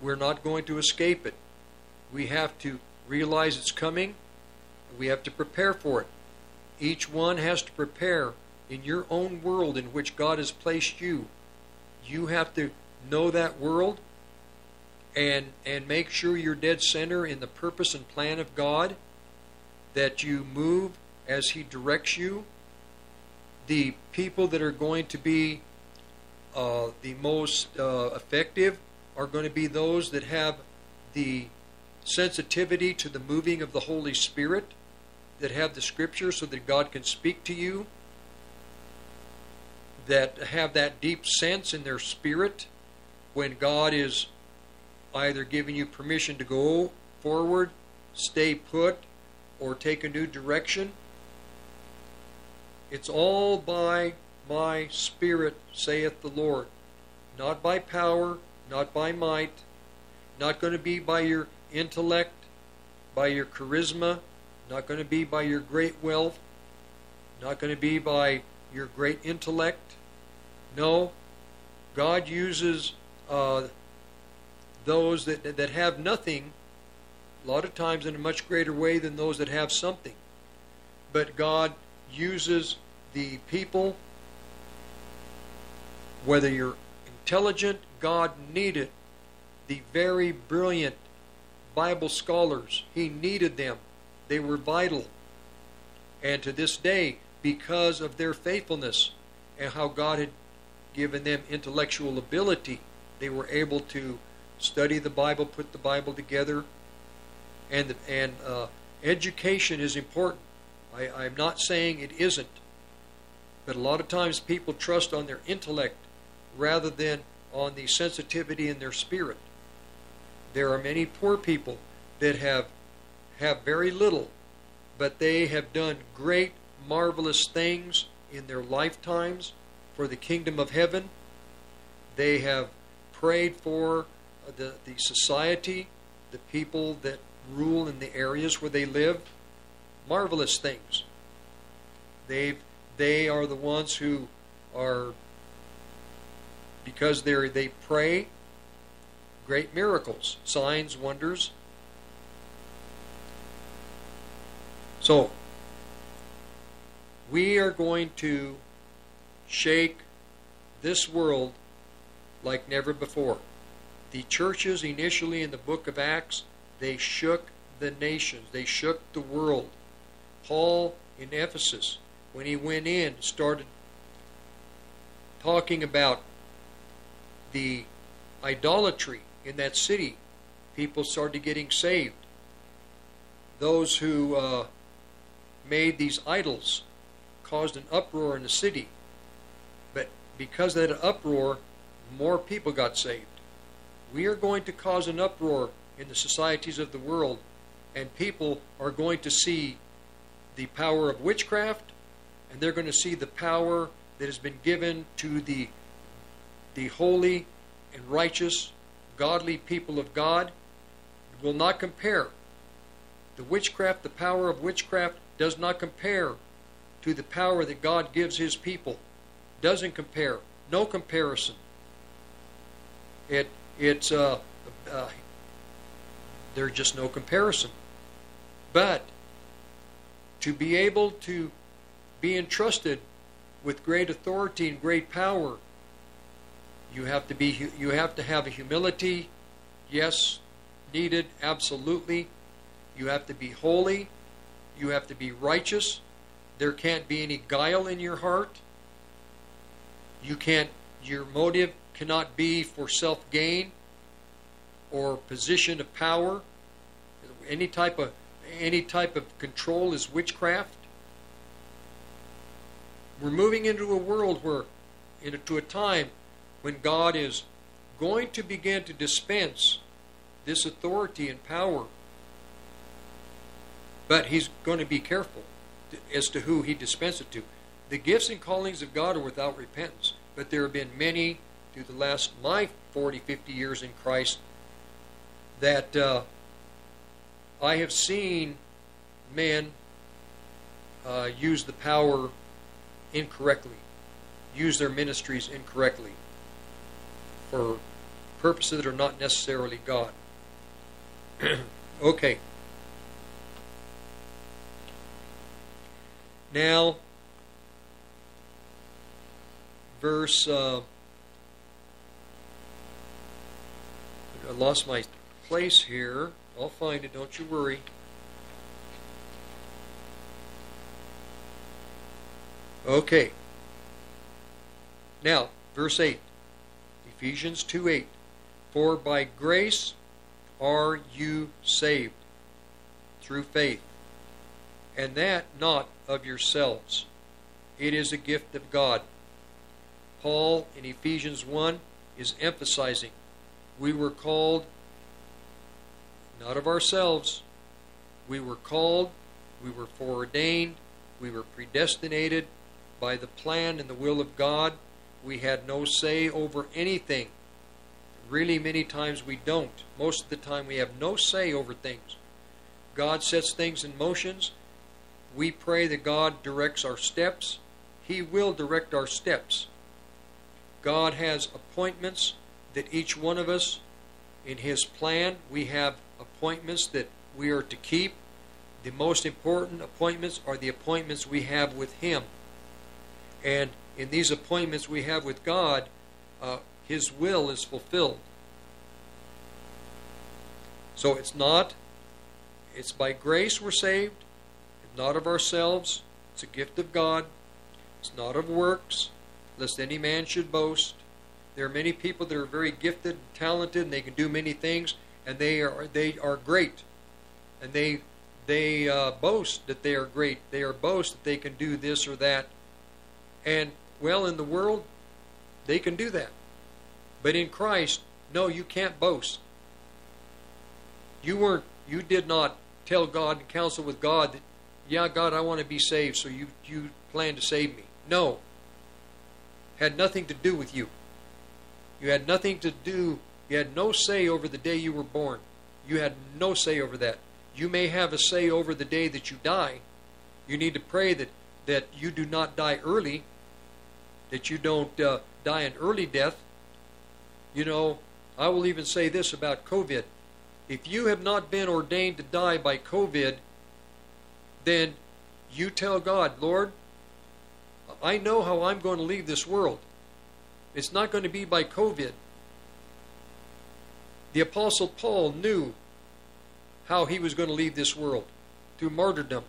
We're not going to escape it. We have to realize it's coming. We have to prepare for it. Each one has to prepare in your own world in which God has placed you. You have to know that world and and make sure you're dead center in the purpose and plan of God, that you move as He directs you. The people that are going to be uh, the most uh, effective are going to be those that have the sensitivity to the moving of the Holy Spirit, that have the Scripture so that God can speak to you, that have that deep sense in their spirit when God is either giving you permission to go forward, stay put, or take a new direction. It's all by my Spirit, saith the Lord. Not by power, not by might, not going to be by your intellect, by your charisma, not going to be by your great wealth, not going to be by your great intellect. No, God uses uh, those that, that have nothing a lot of times in a much greater way than those that have something. But God uses the people, whether you're intelligent, God needed the very brilliant Bible scholars. He needed them. They were vital. And to this day, because of their faithfulness and how God had given them intellectual ability, they were able to study the Bible, put the Bible together. And, and uh, education is important. I, I'm not saying it isn't. But a lot of times people trust on their intellect rather than on the sensitivity in their spirit. There are many poor people that have have very little, but they have done great, marvelous things in their lifetimes for the kingdom of heaven. They have prayed for the, the society, the people that rule in the areas where they live. Marvelous things. They've, they are the ones who are, because they're, they pray, great miracles, signs, wonders. So, we are going to shake this world like never before. The churches initially in the book of Acts, they shook the nations. They shook the world. Paul in Ephesus, when he went in, started talking about the idolatry in that city. People started getting saved. Those who... Uh, made these idols caused an uproar in the city, but because of that uproar, more people got saved. We are going to cause an uproar in the societies of the world, and people are going to see the power of witchcraft, and they're going to see the power that has been given to the the holy and righteous, godly people of God. It will not compare. The witchcraft, the power of witchcraft, does not compare to the power that God gives His people. Doesn't compare. No comparison. It it's uh, uh, there's just no comparison. But to be able to be entrusted with great authority and great power. You have to be, you have to have a humility, yes, needed, absolutely. You have to be holy. You have to be righteous. There can't be any guile in your heart. You can't, your motive cannot be for self-gain or position of power. Any type of, any type of control is witchcraft. We're moving into a world where, into a time when God is going to begin to dispense this authority and power. But he's going to be careful as to who he dispenses it to. The gifts and callings of God are without repentance, but there have been many through the last, my forty, fifty years in Christ, that uh, I have seen men uh, use the power incorrectly, use their ministries incorrectly for purposes that are not necessarily God. Okay. Now, verse, uh, I lost my place here. I'll find it, don't you worry. Okay. Now, verse eight, Ephesians two eight. For by grace are you saved through faith, and that not of yourselves. It is a gift of God. Paul in Ephesians one is emphasizing we were called not of ourselves. We were called, we were foreordained, we were predestinated by the plan and the will of God. We had no say over anything. Really, many times we don't. Most of the time we have no say over things. God sets things in motions. We pray that God directs our steps. He will direct our steps. God has appointments that each one of us, in His plan, we have appointments that we are to keep. The most important appointments are the appointments we have with Him. And in these appointments we have with God, uh, His will is fulfilled. So it's not, it's by grace we're saved. Not of ourselves, it's a gift of God. It's not of works, lest any man should boast. There are many people that are very gifted and talented, and they can do many things, and they are they are great, and they they uh, boast that they are great. They are boast that they can do this or that, and well, in the world, they can do that, but in Christ, no, you can't boast. You weren't, you did not tell God and counsel with God that, yeah, God, I want to be saved, so you, you plan to save me. No. Had nothing to do with you. You had nothing to do, you had no say over the day you were born. You had no say over that. You may have a say over the day that you die. You need to pray that, that you do not die early, that you don't uh, die an early death. You know, I will even say this about COVID. If you have not been ordained to die by COVID, then you tell God, Lord, I know how I'm going to leave this world. It's not going to be by COVID. The Apostle Paul knew how he was going to leave this world, through martyrdom.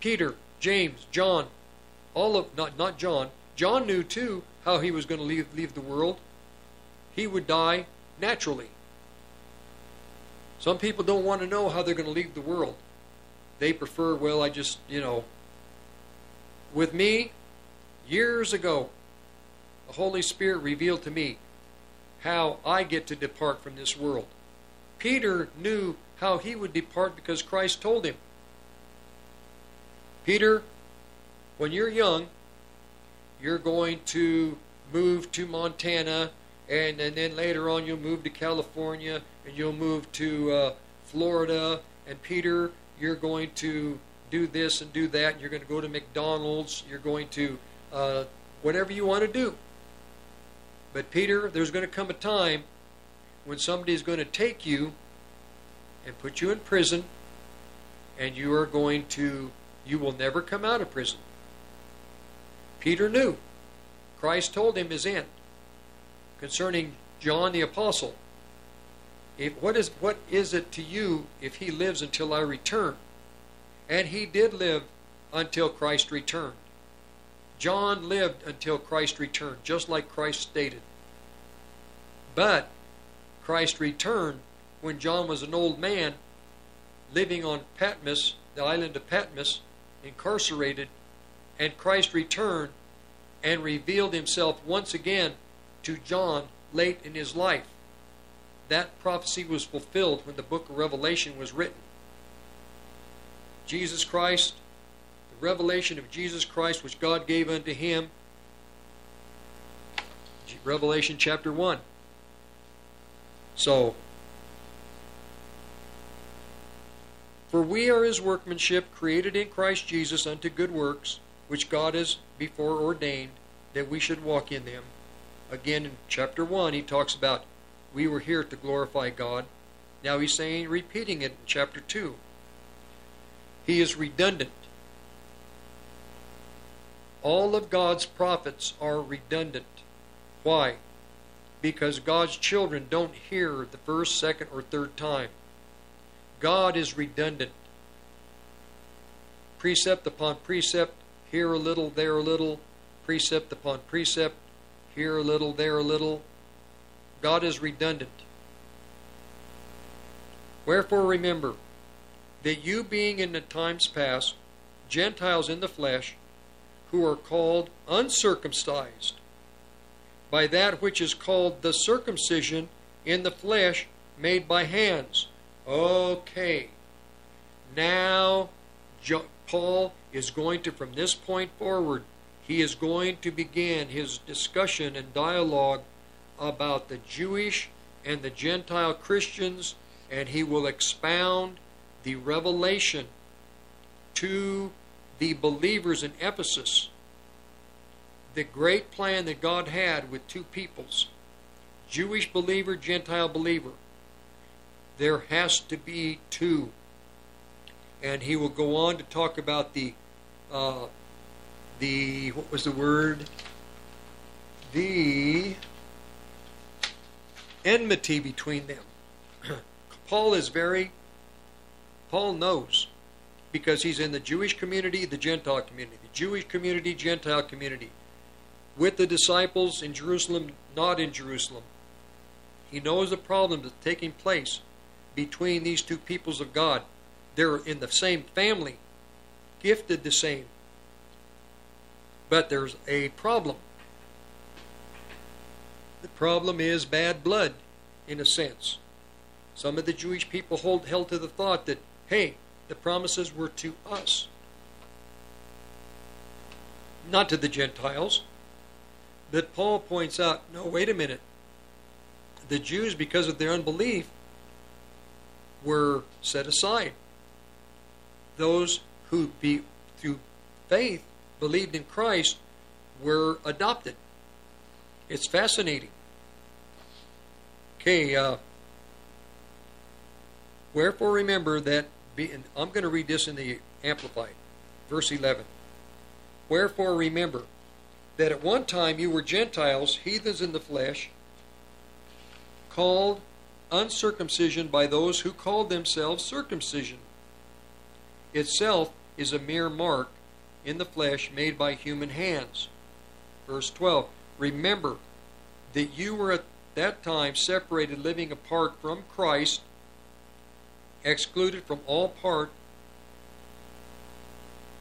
Peter, James, John, all of, not, not John, John knew too how he was going to leave, leave the world. He would die naturally. Some people don't want to know how they're going to leave the world. They prefer, well, I just, you know. With me, years ago, the Holy Spirit revealed to me how I get to depart from this world. Peter knew how he would depart because Christ told him. Peter, when you're young, you're going to move to Montana, and, and then later on you'll move to California, and you'll move to uh, Florida, and Peter, you're going to do this and do that. You're going to go to McDonald's. You're going to uh, whatever you want to do. But Peter, there's going to come a time when somebody's going to take you and put you in prison, and you are going to, you will never come out of prison. Peter knew. Christ told him his end concerning John the Apostle. If, what is what is it to you if he lives until I return? And he did live until Christ returned. John lived until Christ returned, just like Christ stated. But Christ returned when John was an old man, living on Patmos, the island of Patmos, incarcerated, and Christ returned and revealed himself once again to John late in his life. That prophecy was fulfilled when the book of Revelation was written. Jesus Christ, the revelation of Jesus Christ which God gave unto him, Revelation chapter one. So, for we are his workmanship, created in Christ Jesus unto good works, which God has before ordained that we should walk in them. Again, in chapter one, he talks about we were here to glorify God. Now he's saying, repeating it in chapter two. He is redundant. All of God's prophets are redundant. Why? Because God's children don't hear the first, second, or third time. God is redundant. Precept upon precept, here a little, there a little, precept upon precept, here a little, there a little. God is redundant. Wherefore remember that you, being in the times past Gentiles in the flesh, who are called uncircumcised by that which is called the circumcision in the flesh made by hands. Okay, now Paul is going to, from this point forward, he is going to begin his discussion and dialogue about the Jewish and the Gentile Christians, and he will expound the revelation to the believers in Ephesus, the great plan that God had with two peoples, Jewish believer, Gentile believer. There has to be two. And he will go on to talk about the, uh, the, what was the word? The enmity between them. Paul is very, Paul knows, because he's in the Jewish community, the Gentile community, the Jewish community, Gentile community, with the disciples in Jerusalem, not in Jerusalem. He knows the problem that's taking place between these two peoples of God. They're in the same family, gifted the same, but there's a problem. The problem is bad blood, in a sense. Some of the Jewish people hold held to the thought that, hey, the promises were to us, not to the Gentiles. But Paul points out, no, wait a minute. The Jews, because of their unbelief, were set aside. Those who be, through faith believed in Christ were adopted. It's fascinating. Okay, uh, wherefore remember that, be, and I'm going to read this in the Amplified, verse eleven. Wherefore remember that at one time you were Gentiles, heathens in the flesh, called uncircumcision by those who called themselves circumcision. Itself is a mere mark in the flesh made by human hands. Verse twelve, remember that you were at that time separated, living apart from Christ, excluded from all part,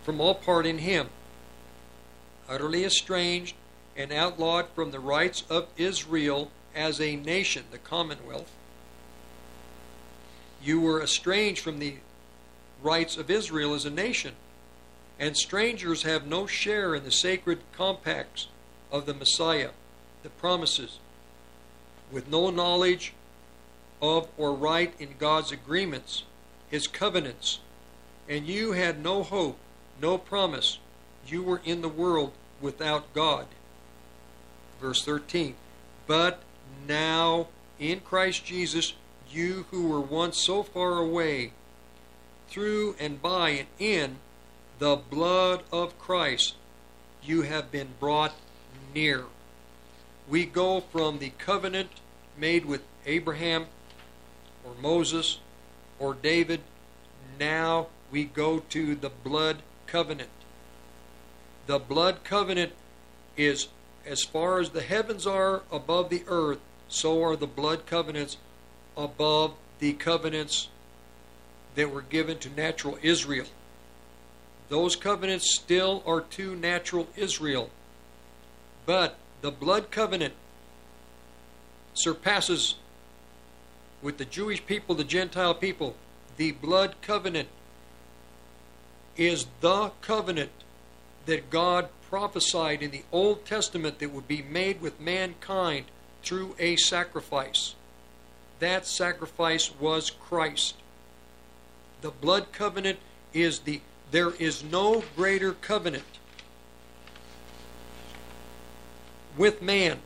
from all part in him, utterly estranged and outlawed from the rights of Israel as a nation, the Commonwealth. You were estranged from the rights of Israel as a nation, and strangers have no share in the sacred compacts of the Messiah, the promises, with no knowledge of or right in God's agreements, his covenants. And you had no hope, no promise. You were in the world without God. Verse thirteen, but now in Christ Jesus, you who were once so far away, through and by and in the blood of Christ, you have been brought near. We go from the covenant made with Abraham or Moses or David. Now we go to the blood covenant. The blood covenant is as far as the heavens are above the earth, so are the blood covenants above the covenants that were given to natural Israel. Those covenants still are to natural Israel, but the blood covenant surpasses, with the Jewish people, the Gentile people. The blood covenant is the covenant that God prophesied in the Old Testament that would be made with mankind through a sacrifice. That sacrifice was Christ. The blood covenant is the, there is no greater covenant with man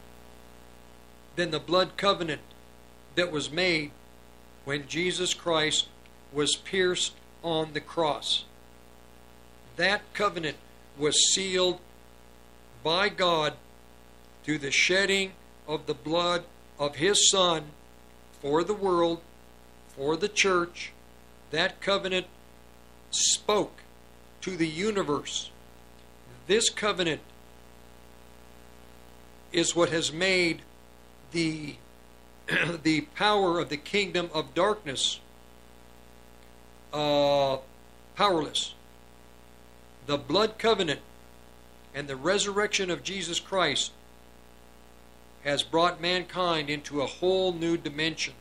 than the blood covenant that was made when Jesus Christ was pierced on the cross. That covenant was sealed by God through the shedding of the blood of His Son for the world, for the church. That covenant spoke to the universe. This covenant is what has made the, the power of the kingdom of darkness uh, powerless. The blood covenant and the resurrection of Jesus Christ has brought mankind into a whole new dimension,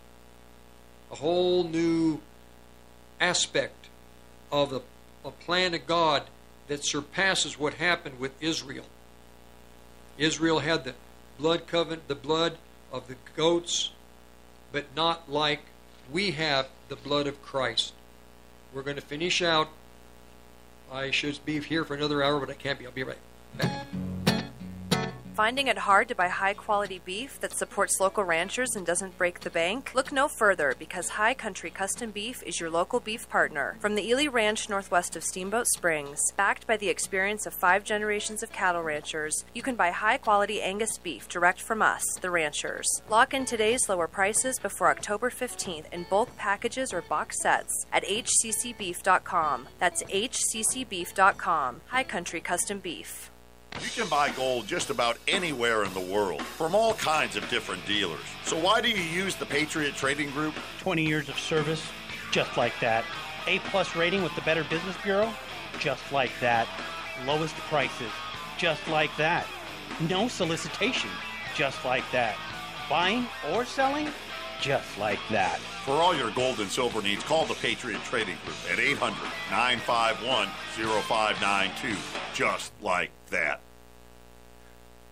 a whole new aspect of the a plan of God that surpasses what happened with Israel. Israel had the blood covenant, the blood of the goats, but not like we have the blood of Christ. We're going to finish out. I should be here for another hour, but I can't be. I'll be right back. Finding it hard to buy high-quality beef that supports local ranchers and doesn't break the bank? Look no further, because High Country Custom Beef is your local beef partner. From the Ely Ranch northwest of Steamboat Springs, backed by the experience of five generations of cattle ranchers, you can buy high-quality Angus beef direct from us, the ranchers. Lock in today's lower prices before October fifteenth in bulk packages or box sets at H C C beef dot com. That's H C C beef dot com. High Country Custom Beef. You can buy gold just about anywhere in the world from all kinds of different dealers. So why do you use the Patriot Trading Group? twenty years of service, just like that. A-plus rating with the Better Business Bureau, just like that. Lowest prices, just like that. No solicitation, just like that. Buying or selling, just like that. For all your gold and silver needs, call the Patriot Trading Group at eight hundred, nine five one, oh five nine two. Just like that.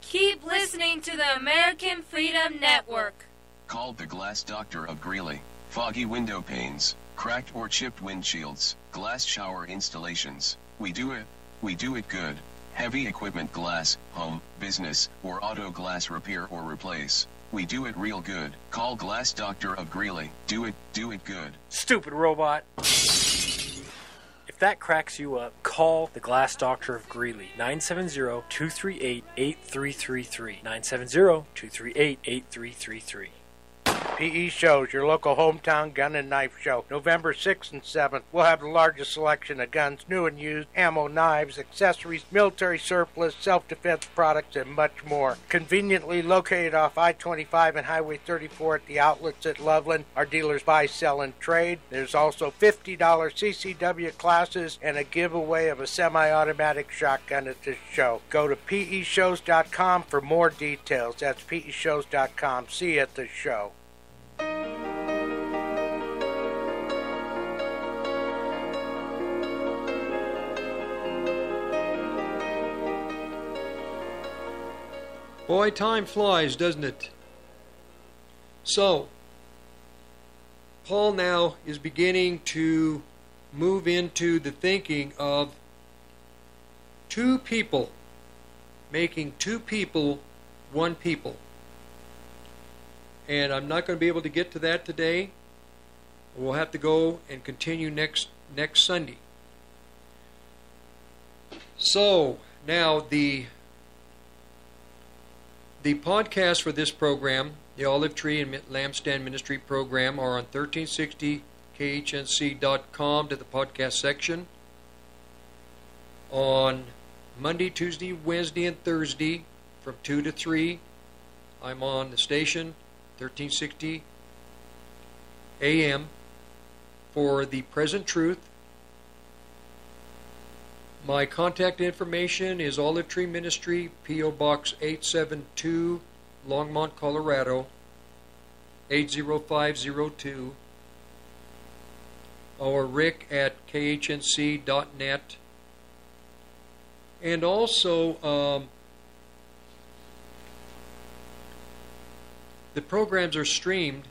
Keep listening to the American Freedom Network. Called the Glass Doctor of Greeley. Foggy window panes, cracked or chipped windshields, glass shower installations. We do it. We do it good. Heavy equipment glass, home, business, or auto glass repair or replace. We do it real good. Call Glass Doctor of Greeley. Do it, do it good. Stupid robot. If that cracks you up, call the Glass Doctor of Greeley. nine seven zero, two three eight, eight three three three. nine seven zero, two three eight, eight three three three. P E shows, your local hometown gun and knife show, November sixth and seventh. We'll have the largest selection of guns, new and used, ammo, knives, accessories, military surplus, self-defense products, and much more. Conveniently located off I twenty-five and Highway thirty-four at the outlets at Loveland. Our dealers buy, sell, and trade. There's also fifty dollar C C W classes and a giveaway of a semi-automatic shotgun at this show. Go to P E shows dot com for more details. That's P E shows dot com. See you at the show. Boy, time flies, doesn't it? So, Paul now is beginning to move into the thinking of two people, making two people one people. And I'm not going to be able to get to that today. We'll have to go and continue next next Sunday. So, now the... The podcasts for this program, the Olive Tree and Lampstand Ministry program, are on thirteen sixty K H N C dot com to the podcast section. On Monday, Tuesday, Wednesday, and Thursday from two to three, I'm on the station, thirteen sixty A M, for The Present Truth. My contact information is Olive Tree Ministry, P O Box eight seven two, Longmont, Colorado, eight zero five zero two, or rick at K H N C dot net. And also, um, the programs are streamed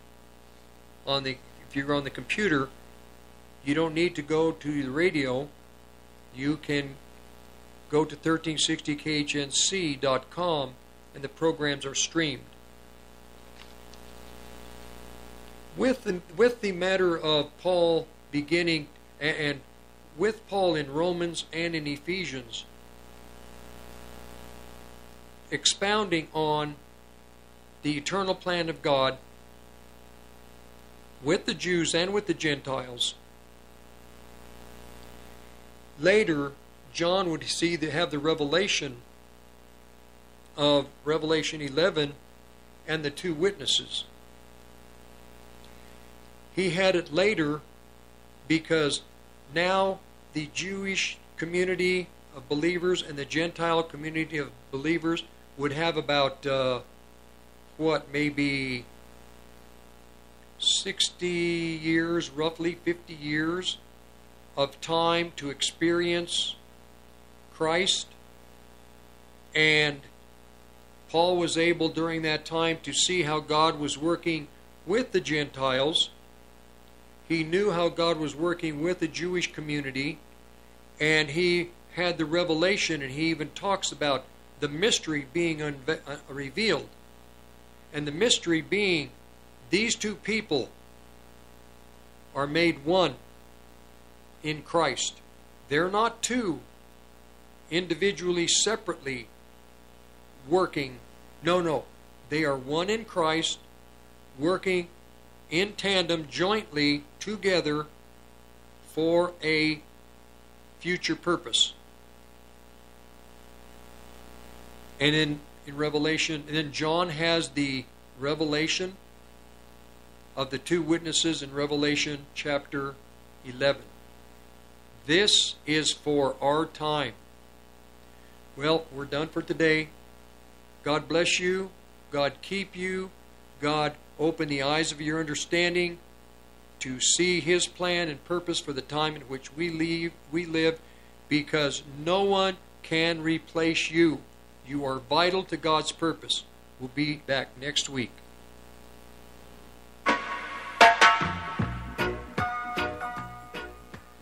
on the, if you're on the computer, you don't need to go to the radio. You can go to thirteen sixty K H N C dot com and the programs are streamed. With the, with the matter of Paul beginning, and, and with Paul in Romans and in Ephesians, expounding on the eternal plan of God with the Jews and with the Gentiles, later, John would see the, have the revelation of Revelation eleven and the two witnesses. He had it later because now the Jewish community of believers and the Gentile community of believers would have about, uh, what, maybe sixty years, roughly fifty years, of time to experience Christ. And Paul was able during that time to see how God was working with the Gentiles. He knew how God was working with the Jewish community, and he had the revelation, and he even talks about the mystery being unve- uh, revealed. And the mystery being these two people are made one in Christ. They're not two individually, separately working. No, no. They are one in Christ, working in tandem, jointly, together for a future purpose. And in, in Revelation, and then John has the revelation of the two witnesses in Revelation chapter eleven. This is for our time. Well, we're done for today. God bless you. God keep you. God open the eyes of your understanding to see His plan and purpose for the time in which we leave, we live, because no one can replace you. You are vital to God's purpose. We'll be back next week.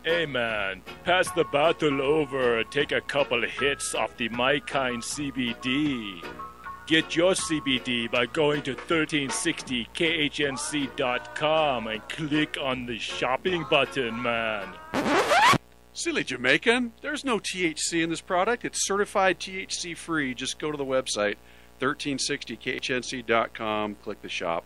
Hey man, pass the bottle over and take a couple hits off the My Kind C B D. Get your C B D by going to thirteen sixty K H N C dot com and click on the shopping button, man. Silly Jamaican, there's no T H C in this product. It's certified T H C free. Just go to the website, thirteen sixty K H N C dot com, click the shop.